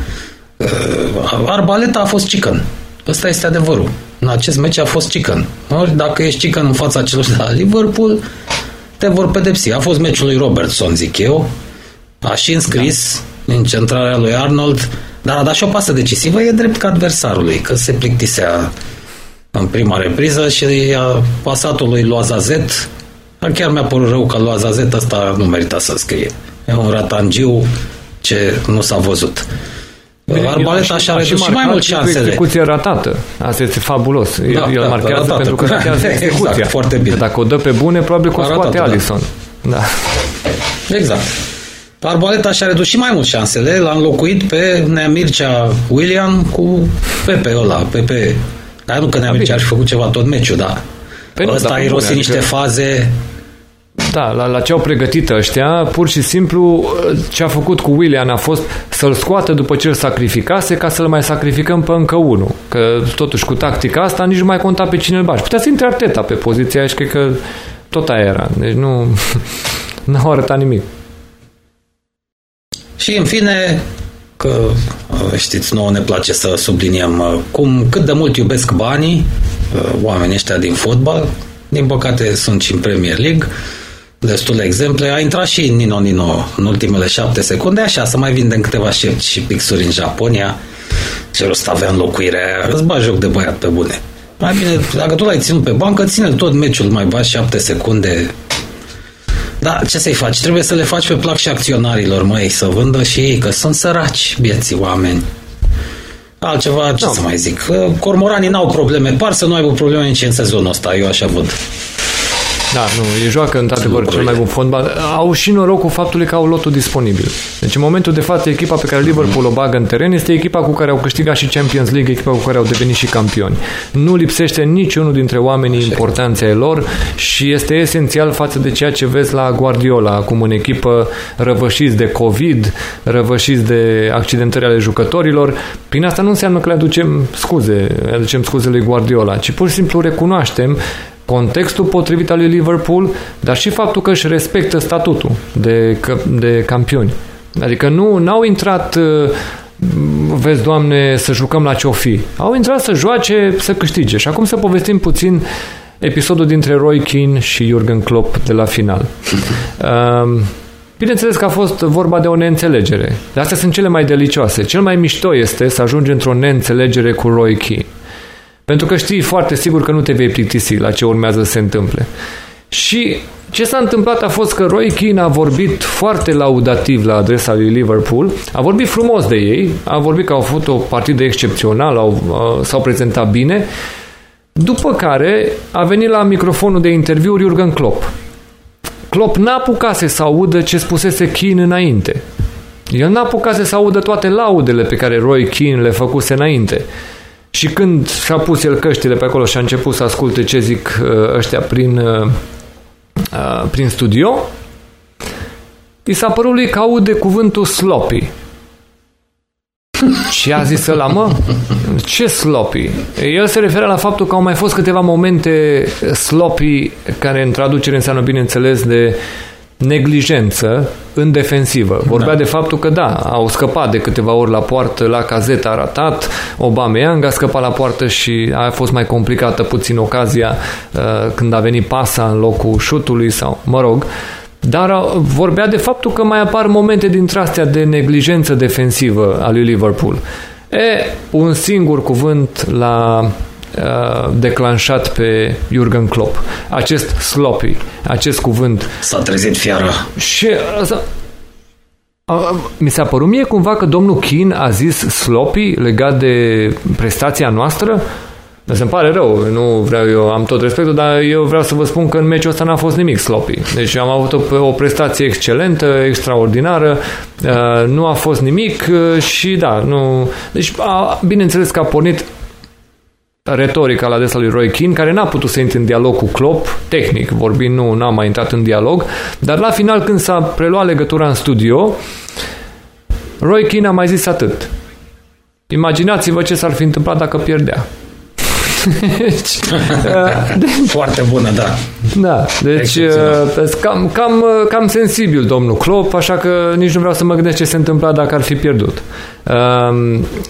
Arbaleta a fost chicken. Ăsta este adevărul. În acest meci a fost chicken. Ori dacă ești chicken în fața celor de la Liverpool, te vor pedepsi. A fost meciul lui Robertson, zic eu. A și înscris da. în centrarea lui Arnold, dar a dat și o pasă decisivă. E drept ca adversarului, că se plictisea în prima repriză și a pasat-o lui Loaza Z. Chiar mi-a părut rău că Loaza Z ăsta nu merita să scrie. E un ratangiu ce nu s-a văzut. Bine, Arbaleta și-a redus și mai mult șansele. Execuție ratată. Asta este fabulos. Da, el da, marchează ratată, pentru că ratează exact, execuția. Foarte bine. Dacă o dă pe bune, probabil că o scoate Alisson. Da. Da. Exact. Arbaleta și-a redus și mai mult șansele. L-a înlocuit pe Neamircea William cu Pepe ăla. Pepe Dar nu că ne-am zis, ar fi făcut ceva tot meciul, da. Păi ăsta a irosit niște adică... faze... Da, la, la ce au pregătit ăștia, pur și simplu ce a făcut cu Willian a fost să-l scoată după ce îl sacrificase ca să-l mai sacrificăm pe încă unul. Că totuși cu tactica asta nici nu mai conta pe cine îl bagi. Putea să intre Arteta pe poziția aia și cred că tot aia era. Deci nu... n-au arătat nimic. Și în fine... că știți, nouă ne place să subliniem cum, cât de mult iubesc banii oamenii ăștia din fotbal. Din păcate sunt și în Premier League destule exemple. A intrat și Nino Nino în ultimele șapte secunde, așa, să mai vindem câteva șepți și pixuri în Japonia. Ce rost avea înlocuirea, îți bagi joc de băiat pe bune. Mai bine, dacă tu l-ai ținut pe bancă, ține-l tot meciul, mai bagi șapte secunde. Da, ce să-i faci? Trebuie să le faci pe plac și acționarilor, măi, să vândă și ei, că sunt săraci, bieții oameni. Altceva, ce da. să mai zic? Cormoranii n-au probleme, par să nu aibă probleme nici în sezonul ăsta, eu așa văd. Da, nu, ei joacă într-adevăr cel mai bun fotbal. Au și norocul faptului că au lotul disponibil. Deci în momentul de față, echipa pe care Liverpool o bagă în teren este echipa cu care au câștigat și Champions League, echipa cu care au devenit și campioni. Nu lipsește niciunul dintre oamenii importanța lor și este esențial față de ceea ce vezi la Guardiola, acum în echipă răvășiți de COVID, răvășiți de accidentări ale jucătorilor. Prin asta nu înseamnă că le aducem scuze, le aducem scuze lui Guardiola, ci pur și simplu recunoaștem contextul potrivit al lui Liverpool, dar și faptul că își respectă statutul de, de campioni. Adică nu n-au intrat, vezi, Doamne, să jucăm la ce-o fi. Au intrat să joace, să câștige. Și acum să povestim puțin episodul dintre Roy Keane și Jurgen Klopp de la final. Um, Bineînțeles că a fost vorba de o neînțelegere. Dar astea sunt cele mai delicioase. Cel mai mișto este să ajungi într-o neînțelegere cu Roy Keane. Pentru că știi foarte sigur că nu te vei plictisi la ce urmează să se întâmple. Și ce s-a întâmplat a fost că Roy Keane a vorbit foarte laudativ la adresa lui Liverpool, a vorbit frumos de ei, a vorbit că au făcut o partidă excepțională, au, s-au prezentat bine, după care a venit la microfonul de interviu Jurgen Klopp. Klopp n-a apucase să audă ce spusese Keane înainte. El n-a apucase să audă toate laudele pe care Roy Keane le făcuse înainte. Și când și-a pus el căștile pe acolo și a început să asculte ce zic ăștia prin, prin studio, i s-a părut lui că aude cuvântul sloppy. Și a zis ăla, mă, ce sloppy? El se referea la faptul că au mai fost câteva momente sloppy, care în traducere înseamnă, bineînțeles, de neglijență în defensivă. Vorbea da. de faptul că, da, au scăpat de câteva ori la poartă, la cazeta a ratat, Aubameyang a scăpat la poartă și a fost mai complicată puțin ocazia uh, când a venit pasa în locul șutului sau, mă rog, dar vorbea de faptul că mai apar momente dintre astea de neglijență defensivă a lui Liverpool. E, un singur cuvânt l-a uh, declanșat pe Jurgen Klopp. Acest sloppy, acest cuvânt. S-a trezit fiara. Și uh, uh, mi s-a părut mie cumva că domnul Keane a zis sloppy legat de prestația noastră. Îmi pare rău, nu vreau eu, am tot respectul, dar eu vreau să vă spun că în meciul ăsta n-a fost nimic sloppy. Deci am avut o, o prestație excelentă, extraordinară, uh, nu a fost nimic uh, și da, nu... Deci, a, bineînțeles că a pornit retorica la adresa lui Roy Keane, care n-a putut să intre în dialog cu Klopp, tehnic vorbind, nu n-a mai intrat în dialog, dar la final, când s-a preluat legătura în studio, Roy Keane a mai zis atât. Imaginați-vă ce s-ar fi întâmplat dacă pierdea. Deci, de... Foarte bună, da. Da, deci cam, cam, cam sensibil domnul Klopp, așa că nici nu vreau să mă gândesc ce se întâmpla dacă ar fi pierdut.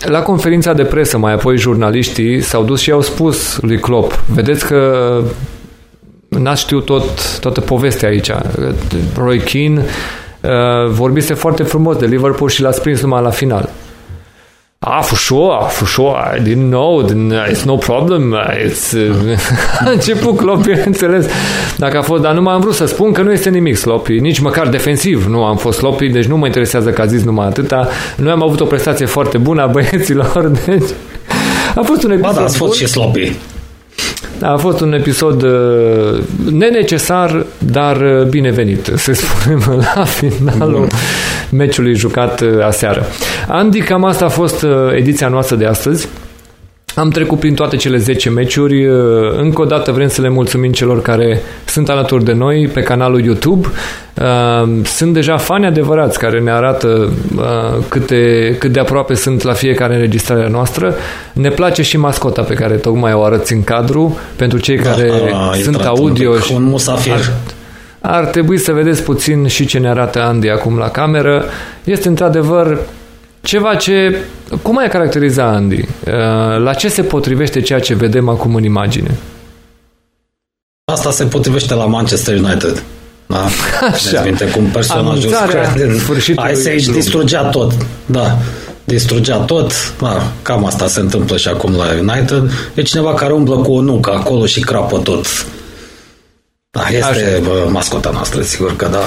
La conferința de presă mai apoi jurnaliștii s-au dus și au spus lui Klopp, vedeți că n-ați știut tot, toată povestea aici. Roy Keane vorbise foarte frumos de Liverpool și l-a prins numai la final. Ah, for sure, for sure, I didn't know, it's no problem, it's... A început Klopp, bineînțeles, dacă a fost, dar nu m-am vrut să spun că nu este nimic sloppy, nici măcar defensiv nu am fost sloppy, deci nu mă interesează că a zis numai atâta, noi am avut o prestație foarte bună a băieților, deci a fost un episod... Ba da, a fost și sloppy. A fost un episod uh, nenecesar, dar uh, binevenit, să spunem, la finalul meciului jucat uh, aseară. Andy, cam asta a fost uh, ediția noastră de astăzi. Am trecut prin toate cele zece meciuri. Uh, încă o dată vrem să le mulțumim celor care sunt alături de noi pe canalul YouTube. Uh, sunt deja fani adevărați care ne arată uh, câte, cât de aproape sunt la fiecare înregistrare noastră. Ne place și mascota pe care tocmai o arăți în cadru. Pentru cei da, care a, sunt audio și un musafir. Ar, ar trebui să vedeți puțin și ce ne arată Andy acum la cameră. Este într-adevăr ceva ce... Cum ai caracteriza, Andy? Uh, la ce se potrivește ceea ce vedem acum în imagine? Asta se potrivește la Manchester United. Da. Așa. Cum personajul Ice Age distrugea tot. Da. Distrugea tot. Da. Cam asta se întâmplă și acum la United. E cineva care umblă cu o nucă acolo și crapă tot. Da, este bă, mascota noastră, sigur că da.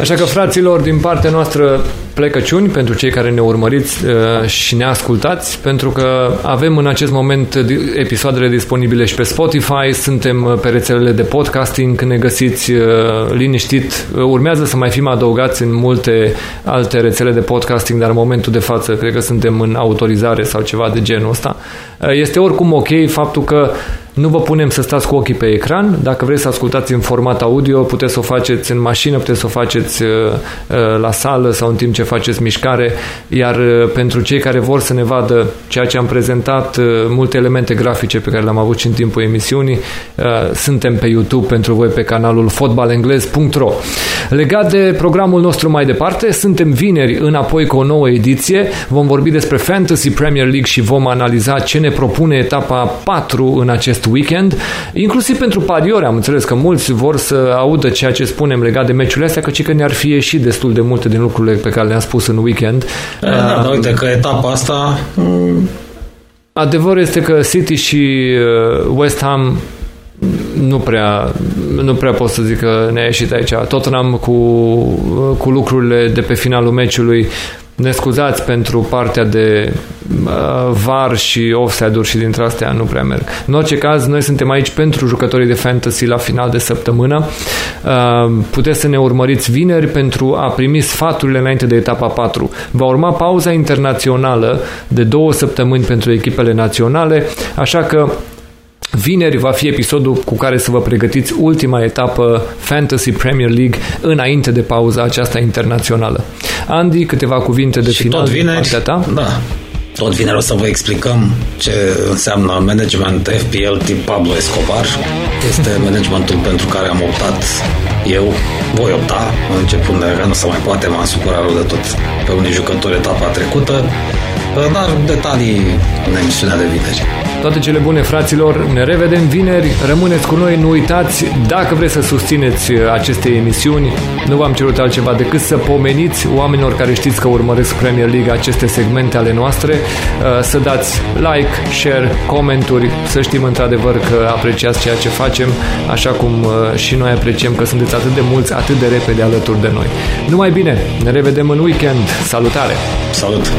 Așa că, fraților, din partea noastră plecăciuni pentru cei care ne urmăriți uh, și ne ascultați, pentru că avem în acest moment episoadele disponibile și pe Spotify, suntem pe rețelele de podcasting, ne găsiți uh, liniștit. Urmează să mai fim adăugați în multe alte rețele de podcasting, dar în momentul de față cred că suntem în autorizare sau ceva de genul ăsta. Uh, este oricum ok faptul că nu vă punem să stați cu ochii pe ecran. Dacă vreți să ascultați în format audio, puteți să o faceți în mașină, puteți să o faceți uh, uh, la sală sau în timp ce faceți mișcare, iar uh, pentru cei care vor să ne vadă ceea ce am prezentat, uh, multe elemente grafice pe care le-am avut și în timpul emisiunii, uh, suntem pe YouTube pentru voi pe canalul fotbal englez punct ro. Legat de programul nostru mai departe, suntem vineri înapoi cu o nouă ediție, vom vorbi despre Fantasy Premier League și vom analiza ce ne propune etapa patru în acest weekend, inclusiv pentru pariori. Am înțeles că mulți vor să audă ceea ce spunem legat de meciurile astea, căci că ne-ar fi ieșit destul de multe din lucrurile pe care le-am spus în weekend. Da, da, uh, da, uite că etapa asta... Adevărul este că City și West Ham nu prea, nu prea pot să zic că ne-a ieșit aici. Tottenham cu, cu lucrurile de pe finalul meciului. Ne scuzați pentru partea de uh, var și offside-uri și dintre astea nu prea merg. În orice caz, noi suntem aici pentru jucătorii de fantasy la final de săptămână. Uh, puteți să ne urmăriți vineri pentru a primi sfaturile înainte de etapa patru. Va urma pauza internațională de două săptămâni pentru echipele naționale, așa că Vineri va fi episodul cu care să vă pregătiți ultima etapă Fantasy Premier League înainte de pauza aceasta internațională. Andy, câteva cuvinte de și final. Tot vineri, de ta? Da. Tot vineri o să vă explicăm ce înseamnă management F P L tip Pablo Escobar. Este managementul pentru care am optat eu. Voi opta, începând de că nu se mai poate, m-am supărat rău de tot pe unii jucători etapa trecută. Dar detalii în emisiunea de vineri. Toate cele bune, fraților, ne revedem vineri, rămâneți cu noi, nu uitați, dacă vreți să susțineți aceste emisiuni, nu v-am cerut altceva decât să pomeniți oamenilor care știți că urmăresc Premier League aceste segmente ale noastre, să dați like, share, comenturi, să știm într-adevăr că apreciați ceea ce facem, așa cum și noi apreciem că sunteți atât de mulți, atât de repede alături de noi. Numai bine, ne revedem în weekend, salutare! Salut!